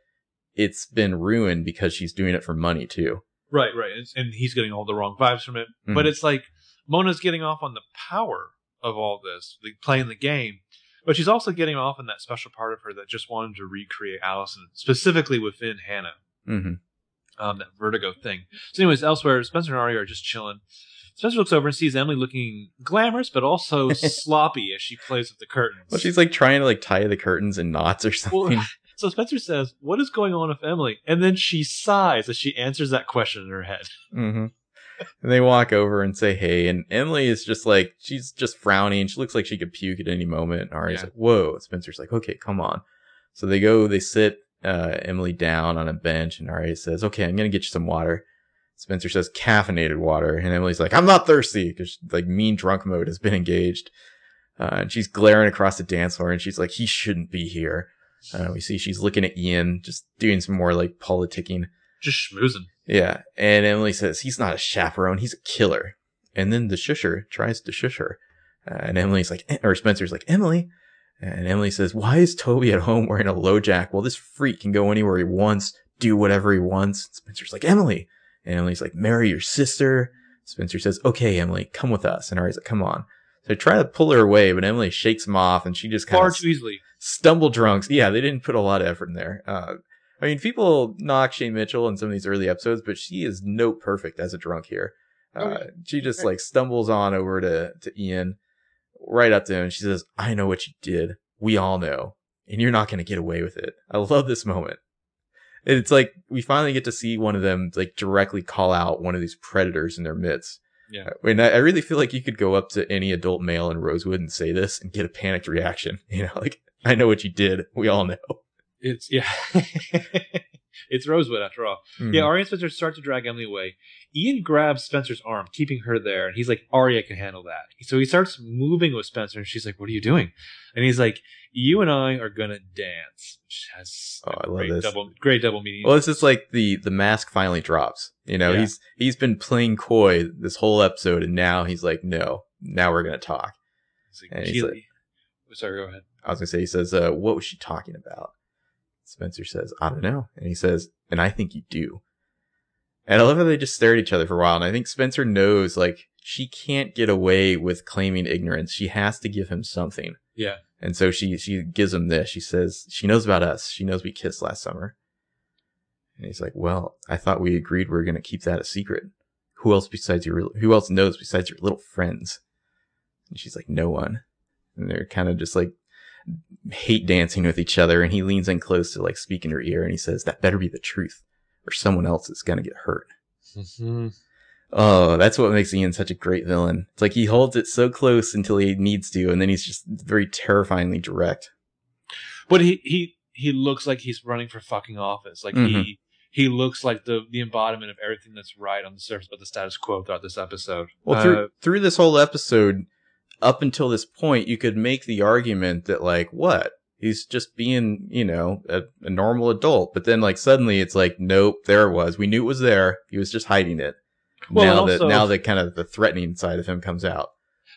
it's been ruined because she's doing it for money too. Right. And he's getting all the wrong vibes from it. Mm-hmm. But it's like Mona's getting off on the power of all this, playing the game, but she's also getting off on that special part of her that just wanted to recreate Alison, specifically within Hanna. Mm-hmm. That vertigo thing. So anyways, elsewhere, Spencer and Aria are just chilling. Spencer looks over and sees Emily looking glamorous, but also sloppy as she plays with the curtains. Well, she's like trying to like tie the curtains in knots or something. Well, so Spencer says, what is going on with Emily? And then she sighs as she answers that question in her head. Mm-hmm. And they walk over and say, hey, and Emily is just like, she's just frowning. She looks like she could puke at any moment. And Aria's like, whoa. Spencer's like, okay, come on. So they go, they sit Emily down on a bench, and Aria says, okay, I'm going to get you some water. Spencer says, caffeinated water. And Emily's like, I'm not thirsty, because like mean drunk mode has been engaged. And she's glaring across the dance floor, and she's like, he shouldn't be here. We see she's looking at Ian, just doing some more like politicking. Just schmoozing. Yeah, and Emily says, he's not a chaperone, he's a killer. And then the shusher tries to shush her. And Emily's like, or Spencer's like, Emily. And Emily says, why is Toby at home wearing a low jack? Well, this freak can go anywhere he wants, do whatever he wants. Spencer's like, Emily. And Emily's like, marry your sister. Spencer says, okay, Emily, come with us. And Ari's like, come on. So they try to pull her away, but Emily shakes him off, and she just kind of... Far too easily. Stumble drunks. Yeah, they didn't put a lot of effort in there. I mean, people knock Shane Mitchell in some of these early episodes, but she is no perfect as a drunk here. She just like stumbles on over to Ian, right up to him. And she says, I know what you did. We all know. And you're not going to get away with it. I love this moment. It's like we finally get to see one of them like directly call out one of these predators in their midst. Yeah. I really feel like you could go up to any adult male in Rosewood and say this and get a panicked reaction. You know, like, I know what you did. We all know. It's Rosewood after all. Mm-hmm. Yeah, Aria and Spencer start to drag Emily away. Ian grabs Spencer's arm, keeping her there, and he's like, Aria can handle that. So he starts moving with Spencer, and she's like, what are you doing? And he's like, you and I are gonna dance, which has great double meaning. Well, it's just like the mask finally drops. You know, he's been playing coy this whole episode, and now he's like, no, now we're gonna talk. Sorry, go ahead. I was gonna say, he says, what was she talking about? Spencer says, I don't know. And he says, and I think you do. And I love how they just stare at each other for a while. And I think Spencer knows, like, she can't get away with claiming ignorance. She has to give him something. Yeah. And so she gives him this. She says, she knows about us. She knows we kissed last summer. And he's like, well, I thought we agreed we were going to keep that a secret. Who else knows besides your little friends? And she's like, no one. And they're kind of just like, hate dancing with each other, and he leans in close to like speak in her ear, and he says, that better be the truth or someone else is gonna get hurt. Mm-hmm. Oh, that's what makes Ian such a great villain. It's like he holds it so close until he needs to, and then he's just very terrifyingly direct. But he looks like he's running for fucking office. Like, mm-hmm. He looks like the embodiment of everything that's right on the surface but the status quo throughout this episode. Well, through this whole episode, up until this point, you could make the argument that, like, what? He's just being, you know, a normal adult. But then, like, suddenly it's like, nope, there it was. We knew it was there. He was just hiding it. Well, now that kind of the threatening side of him comes out.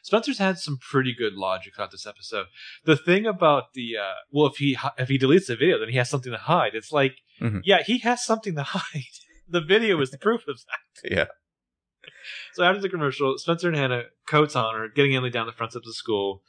Spencer's had some pretty good logic throughout this episode. The thing about the, if he deletes the video, then he has something to hide. It's like, mm-hmm. Yeah, he has something to hide. The video is the proof of that. Yeah. So after the commercial, Spencer and Hanna coats on her, getting Emily down the front steps of school.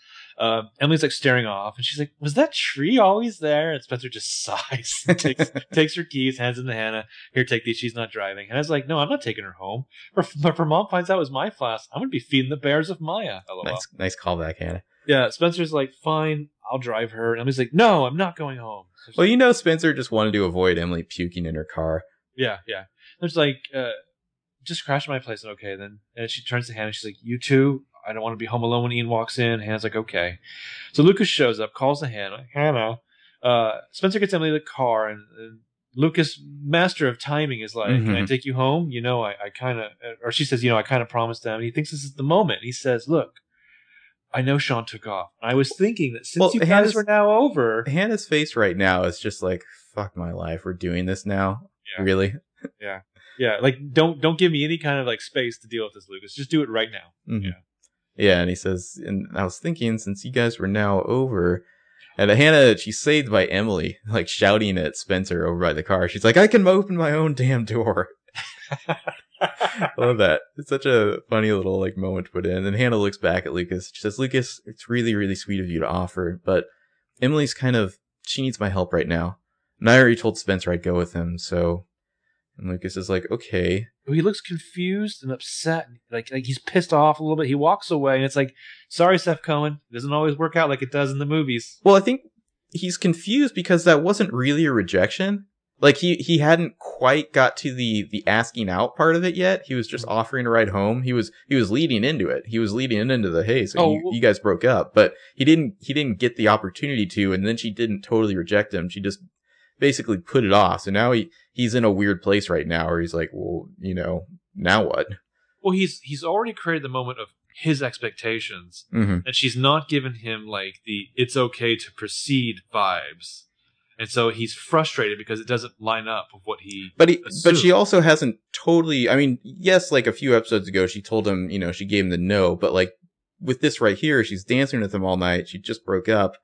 Emily's like staring off, and she's like, was that tree always there? And Spencer just sighs, takes her keys, hands them to Hanna. Here, take these. She's not driving. And I was like, no, I'm not taking her home. If her mom finds out it was my class, I'm going to be feeding the bears of Maya. LOL. Nice callback, Hanna. Yeah, Spencer's like, fine, I'll drive her. And Emily's like, no, I'm not going home. So well, you know, Spencer just wanted to avoid Emily puking in her car. Yeah, yeah. There's like... just crash my place and okay then. And she turns to Hanna, she's like, you too? I don't want to be home alone when Ian walks in. Hannah's like, okay. So Lucas shows up, calls to Hanna. Spencer gets Emily the car, and Lucas, master of timing, is like, mm-hmm. Can I take you home? You know, I kind of, or she says, you know, I kind of promised them. And he thinks this is the moment. He says, look, I know Sean took off. I was thinking that since you guys were now over. Hannah's face right now is just like, fuck my life. We're doing this now. Yeah. Really? Yeah. Yeah, like, don't give me any kind of, like, space to deal with this, Lucas. Just do it right now. Mm-hmm. Yeah, and he says, and I was thinking, since you guys were now over, and Hanna, she's saved by Emily, like, shouting at Spencer over by the car. She's like, I can open my own damn door. I love that. It's such a funny little, like, moment to put in. And Hanna looks back at Lucas. She says, Lucas, it's really, really sweet of you to offer, but Emily's kind of, she needs my help right now. And I already told Spencer I'd go with him, so... And Lucas is like, okay. He looks confused and upset. Like he's pissed off a little bit. He walks away, and it's like, sorry, Seth Cohen. It doesn't always work out like it does in the movies. Well, I think he's confused because that wasn't really a rejection. Like, he hadn't quite got to the asking out part of it yet. He was just offering a ride home. He was leading into it. He was leading into the, hey, so you guys broke up. But he didn't get the opportunity to, and then she didn't totally reject him. She just... basically put it off. So now he's in a weird place right now where he's like, well, you know, now what? Well, he's already created the moment of his expectations, mm-hmm. and she's not given him like the it's okay to proceed vibes. And so he's frustrated because it doesn't line up with what he assumed. But she also hasn't totally, I mean, yes, like a few episodes ago, she told him, you know, she gave him the no, but like with this right here, she's dancing with him all night. She just broke up.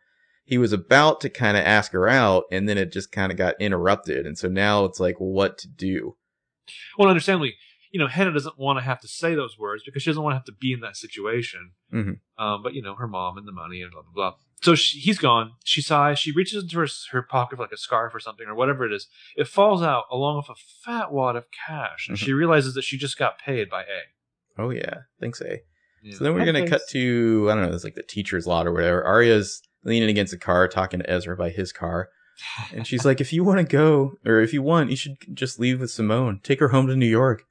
He was about to kind of ask her out, and then it just kind of got interrupted. And so now it's like, what to do? Well, understandably, you know, Hanna doesn't want to have to say those words because she doesn't want to have to be in that situation. Mm-hmm. But, you know, her mom and the money and blah, blah, blah. So he's gone. She sighs. She reaches into her pocket for like a scarf or something or whatever it is. It falls out along with a fat wad of cash. And mm-hmm. she realizes that she just got paid by A. Oh, yeah. Thanks, A. Yeah. So then we're going to cut to, I don't know, it's like the teacher's lot or whatever. Aria's leaning against the car, talking to Ezra by his car. And she's like, if you want to go, or if you want, you should just leave with Simone. Take her home to New York.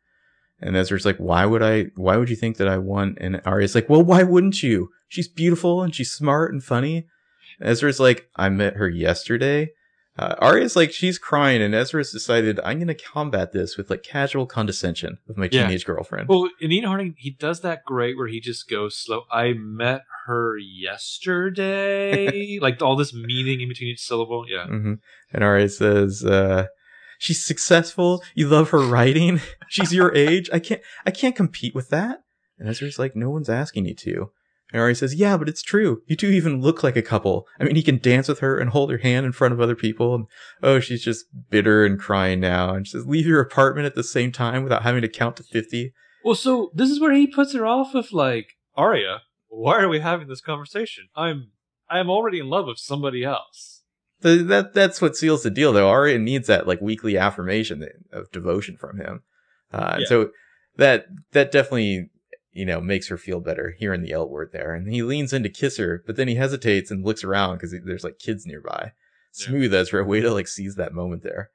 And Ezra's like, why would you think that I won? And Aria's like, well, why wouldn't you? She's beautiful and she's smart and funny. And Ezra's like, I met her yesterday. Aria's like, she's crying, and Ezra's decided, I'm going to combat this with like casual condescension of my teenage girlfriend. Well, and Ian Harding, he does that great where he just goes slow. I met her yesterday. Like all this meaning in between each syllable. Yeah. Mm-hmm. And Aria says, she's successful. You love her writing. She's your age. I can't compete with that. And Ezra's like, no one's asking you to. And Aria says, yeah, but it's true. You two even look like a couple. I mean, he can dance with her and hold her hand in front of other people. And she's just bitter and crying now. And she says, leave your apartment at the same time without having to count to 50. Well, so this is where he puts her off of like, Aria, why are we having this conversation? I'm already in love with somebody else. That's what seals the deal, though. Aria needs that like weekly affirmation of devotion from him. And so that definitely... you know, makes her feel better hearing the L word there. And he leans in to kiss her, but then he hesitates and looks around because there's like kids nearby. Smooth Ezra, way to like seize that moment there.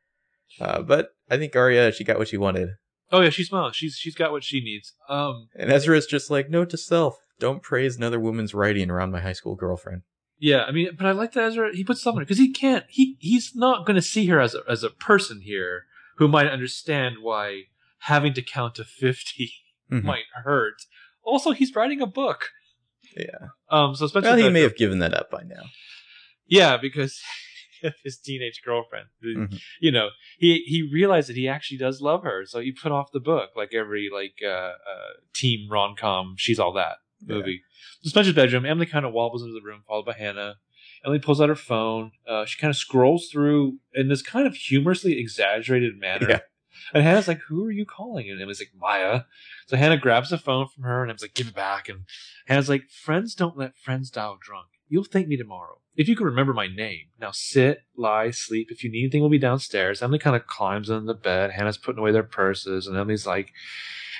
But I think Aria, she got what she wanted. Oh yeah, she smiles. She's got what she needs. And Ezra's just like, note to self, don't praise another woman's writing around my high school girlfriend. Yeah, I mean, but I like that Ezra, he puts something because he can't, he's not going to see her as a person here who might understand why having to count to 50 might hurt. Also, he's writing a book. Yeah. So Spencer, well, he may have given that up by now. Yeah, because his teenage girlfriend. Mm-hmm. You know, he realized that he actually does love her. So he put off the book, like every teen rom com. She's all that movie. Yeah. So Spencer's bedroom. Emily kind of wobbles into the room, followed by Hanna. Emily pulls out her phone. She kind of scrolls through in this kind of humorously exaggerated manner. Yeah. And Hannah's like, who are you calling? And Emily's like, Maya. So Hanna grabs the phone from her, and Emily's like, give it back. And Hannah's like, friends don't let friends dial drunk. You'll thank me tomorrow. If you can remember my name. Now sit, lie, sleep. If you need anything, we'll be downstairs. Emily kind of climbs into the bed. Hannah's putting away their purses. And Emily's like,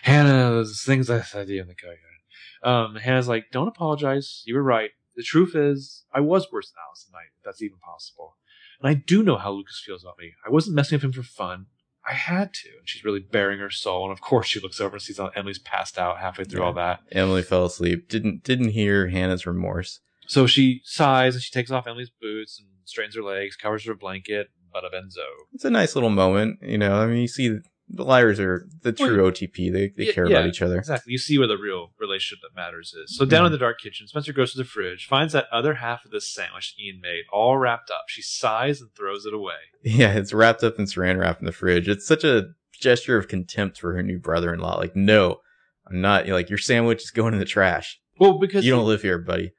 Hanna, those things I said to you in the courtyard. Hannah's like, don't apologize. You were right. The truth is, I was worse than Alison tonight, if that's even possible. And I do know how Lucas feels about me. I wasn't messing with him for fun. I had to. And she's really baring her soul. And of course, she looks over and sees Emily's passed out halfway through all that. Emily fell asleep. Didn't hear Hannah's remorse. So she sighs and she takes off Emily's boots and straightens her legs, covers her blanket, bada benzo. It's a nice little moment. You know, I mean, you see the liars are the true OTP. They care about each other. Exactly. You see where the real relationship that matters is. So down in the dark kitchen, Spencer goes to the fridge, finds that other half of the sandwich Ian made, all wrapped up. She sighs and throws it away. Yeah, it's wrapped up in saran wrap in the fridge. It's such a gesture of contempt for her new brother-in-law. Like, no, I'm not. Like, your sandwich is going in the trash. Well, because... you don't live here, buddy.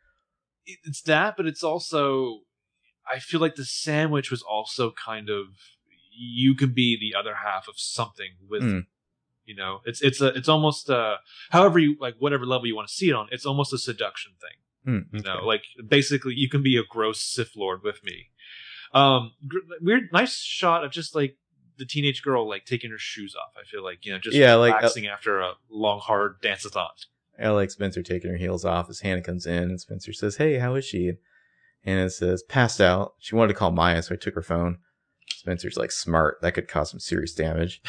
It's that, but it's also... I feel like the sandwich was also kind of... you could be the other half of something with, you know, it's almost however you like, whatever level you want to see it on. It's almost a seduction thing, you know, like basically you can be a gross Sith Lord with me. Weird, nice shot of just like the teenage girl like taking her shoes off. I feel like, you know, just relaxing after a long hard dance-a-thon. I like Spencer taking her heels off as Hanna comes in, and Spencer says, "Hey, how is she?" And it says, "Passed out." She wanted to call Maya, so I took her phone. Spencer's like, smart. That could cause some serious damage.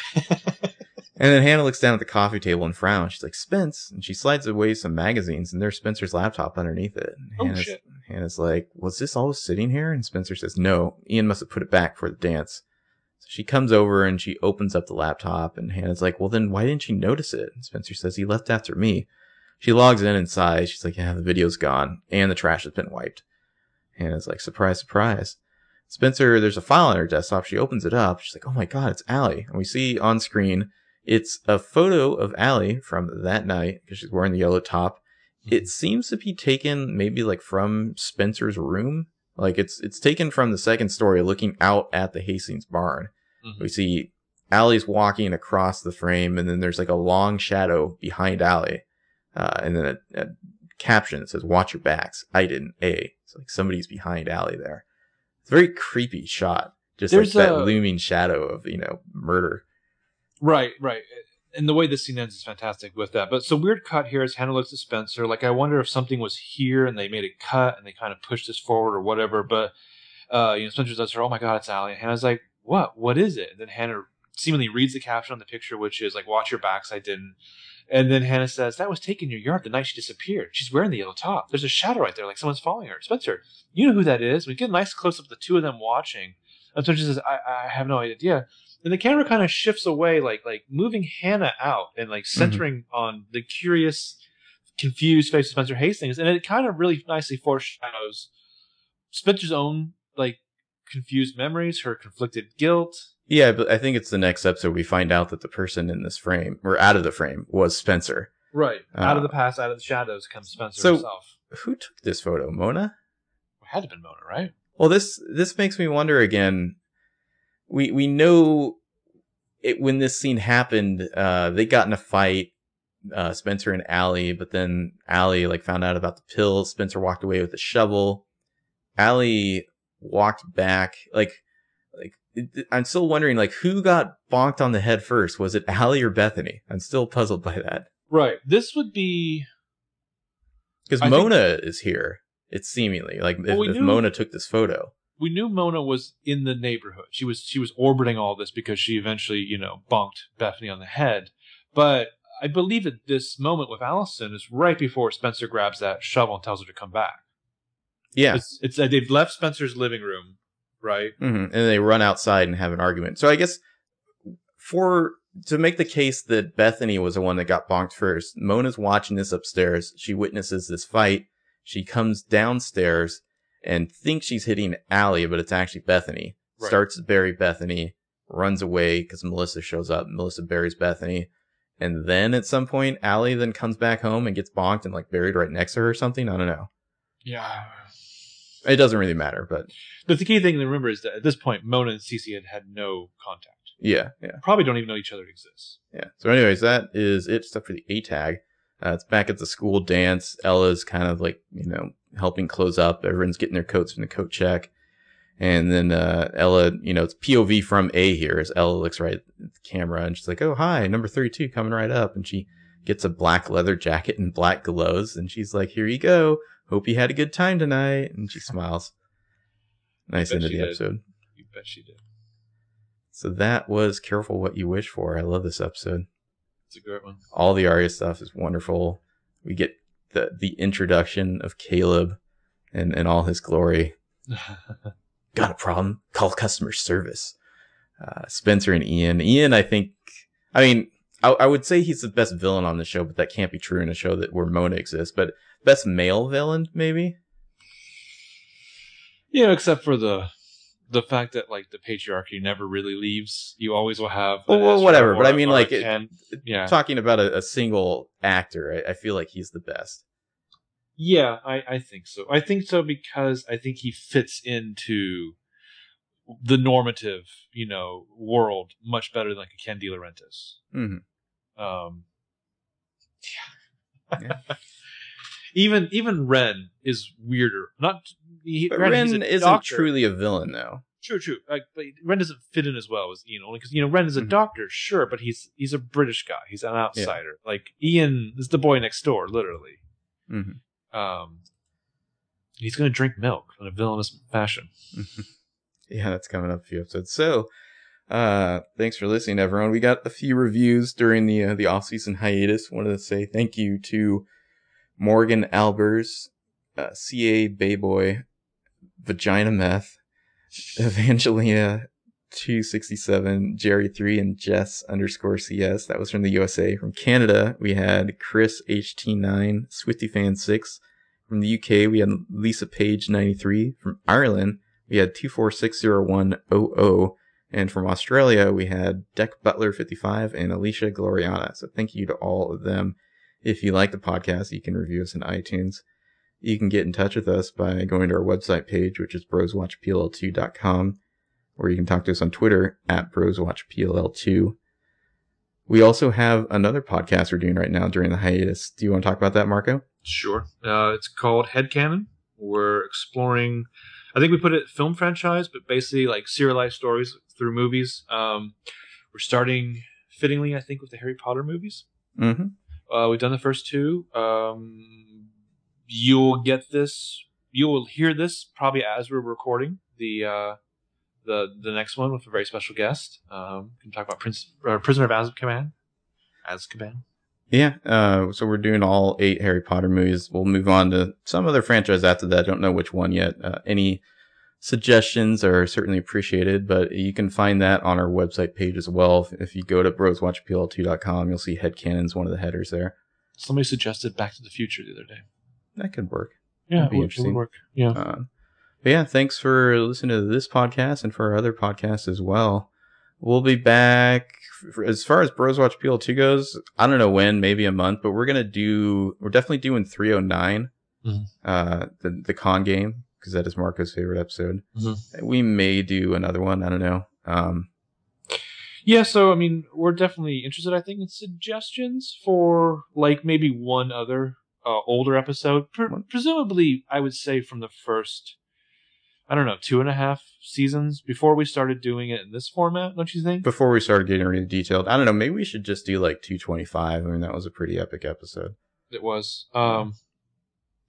And then Hanna looks down at the coffee table and frowns. She's like, Spence. And she slides away some magazines, and there's Spencer's laptop underneath it. Oh, shit. Hannah's like, was this all sitting here? And Spencer says, no. Ian must have put it back for the dance. So she comes over, and she opens up the laptop, and Hannah's like, well, then why didn't you notice it? And Spencer says, he left after me. She logs in and sighs. She's like, yeah, the video's gone, and the trash has been wiped. Hannah's like, surprise, surprise. Spencer, there's a file on her desktop. She opens it up. She's like, oh my God, it's Allie. And we see on screen, it's a photo of Allie from that night because she's wearing the yellow top. It seems to be taken maybe like from Spencer's room. Like it's taken from the second story looking out at the Hastings barn. Mm-hmm. We see Allie's walking across the frame, and then there's like a long shadow behind Allie. And then a caption that says, watch your backs. I didn't. It's like somebody's behind Allie there. Very creepy shot, just there's like that looming shadow of, you know, murder. Right. And the way this scene ends is fantastic with that. But so weird cut here is Hanna looks at Spencer like, I wonder if something was here and they made a cut and they kind of pushed this forward or whatever. But you know, Spencer does her, oh my God, it's Allie. And Hannah's like, what? What is it? And then Hanna seemingly reads the caption on the picture, which is like, watch your backs, I didn't. And then Hanna says, that was taken in your yard the night she disappeared. She's wearing the yellow top. There's a shadow right there, like someone's following her. Spencer, you know who that is? We get a nice close-up of the two of them watching. And Spencer says, I have no idea. And the camera kind of shifts away, like moving Hanna out and like centering on the curious, confused face of Spencer Hastings. And it kind of really nicely foreshadows Spencer's own like confused memories, her conflicted guilt. Yeah, but I think it's the next episode we find out that the person in this frame, or out of the frame, was Spencer. Right. Out of the past, out of the shadows comes Spencer himself. Who took this photo? Mona? It had to have been Mona, right? Well, this makes me wonder again. We know it, when this scene happened, they got in a fight, Spencer and Allie, but then Allie like found out about the pills. Spencer walked away with a shovel. Allie walked back. Like I'm still wondering, like, who got bonked on the head first? Was it Allie or Bethany? I'm still puzzled by that. Right. This would be because Mona is here. It's seemingly like if Mona took this photo. We knew Mona was in the neighborhood. She was orbiting all this because she eventually, bonked Bethany on the head. But I believe that this moment with Alison is right before Spencer grabs that shovel and tells her to come back. Yeah. It's they've left Spencer's living room, right? Mm-hmm. And they run outside and have an argument. So I guess to make the case that Bethany was the one that got bonked first, Mona's watching this upstairs. She witnesses this fight. She comes downstairs and thinks she's hitting Allie, but it's actually Bethany. Right. Starts to bury Bethany, runs away because Melissa shows up. Melissa buries Bethany. And then at some point, Allie then comes back home and gets bonked and like buried right next to her or something. I don't know. Yeah. It doesn't really matter. But the key thing to remember is that at this point, Mona and Cece had no contact. Yeah. Yeah. Probably don't even know each other exists. Yeah. So anyways, that is it. Except for the A-tag. It's back at the school dance. Ella's kind of like, helping close up. Everyone's getting their coats from the coat check. And then Ella, it's POV from A here as Ella looks right at the camera and she's like, oh, hi, number 32 coming right up. And she gets a black leather jacket and black gloves. And she's like, here you go. Hope you had a good time tonight. And she smiles. Nice end of the episode. You bet she did. So that was Careful What You Wish For. I love this episode. It's a great one. All the Aria stuff is wonderful. We get the introduction of Caleb and all his glory. Got a problem? Call customer service. Spencer and Ian. Ian, I would say he's the best villain on the show, but that can't be true in a show where Mona exists. But best male villain, maybe? Yeah, except for the fact that like the patriarchy never really leaves. You always will have whatever. But I mean, like talking about a single actor, I feel like he's the best. Yeah, I think so. I think so because I think he fits into the normative, world much better than like a Ken De Laurentiis. Mm-hmm. Yeah. Even Ren is weirder. Ren isn't truly a villain, though. True. But Ren doesn't fit in as well as Ian, only because Ren is a doctor, sure, but he's a British guy. He's an outsider. Yeah. Like Ian is the boy next door, literally. Mm-hmm. He's going to drink milk in a villainous fashion. Yeah, that's coming up a few episodes. So, thanks for listening, everyone. We got a few reviews during the off season hiatus. Wanted to say thank you to Morgan Albers, CA Bayboy, Vagina Meth, Evangelina 267, Jerry 3, and Jess _CS. That was from the USA. From Canada, we had Chris HT9, SwiftyFan6. From the UK, we had Lisa Page 93. From Ireland, we had 246010. And from Australia, we had Deck Butler 55 and Alicia Gloriana. So thank you to all of them. If you like the podcast, you can review us on iTunes. You can get in touch with us by going to our website page, which is broswatchpll2.com, or you can talk to us on Twitter at broswatchpll2. We also have another podcast we're doing right now during the hiatus. Do you want to talk about that, Marco? Sure. It's called Headcanon. We're exploring, I think we put it film franchise, but basically like serialized stories through movies. We're starting fittingly, I think, with the Harry Potter movies. Mm-hmm. We've done the first two. You will hear this probably as we're recording the next one with a very special guest. We can talk about Prisoner of Azkaban. Yeah, so we're doing all 8 Harry Potter movies. We'll move on to some other franchise after that. I don't know which one yet. Any suggestions are certainly appreciated, but you can find that on our website page as well. If you go to broswatchpl2.com, you'll see Headcanon's one of the headers there. Somebody suggested Back to the Future the other day. That could work. Yeah, it would work. Yeah. But yeah, thanks for listening to this podcast and for our other podcasts as well. We'll be back. As far as Bros Watch PL2 goes, I don't know when, maybe a month, but we're definitely doing 309, the con game, because that is Marco's favorite episode. Mm-hmm. We may do another one. I don't know. Yeah, so, I mean, we're definitely interested, I think, in suggestions for, like, maybe one other older episode. Presumably, I would say from the first, 2.5 seasons before we started doing it in this format, don't you think? Before we started getting really detailed. I don't know. Maybe we should just do like 225. I mean, that was a pretty epic episode. It was.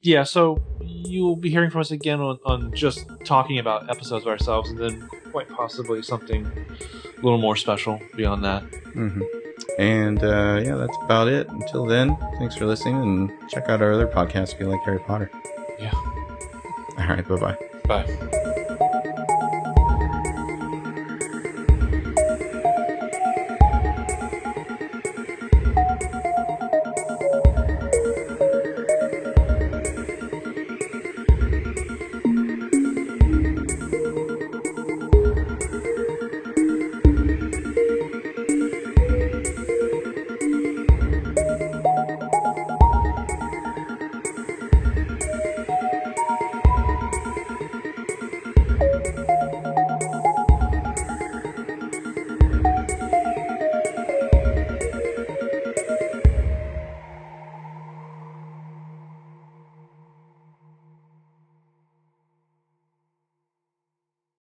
Yeah, so you'll be hearing from us again on just talking about episodes of ourselves, and then quite possibly something a little more special beyond that. Mm-hmm. And yeah, that's about it. Until then, thanks for listening, and check out our other podcasts if you like Harry Potter. Yeah. All right. Bye-bye. Bye.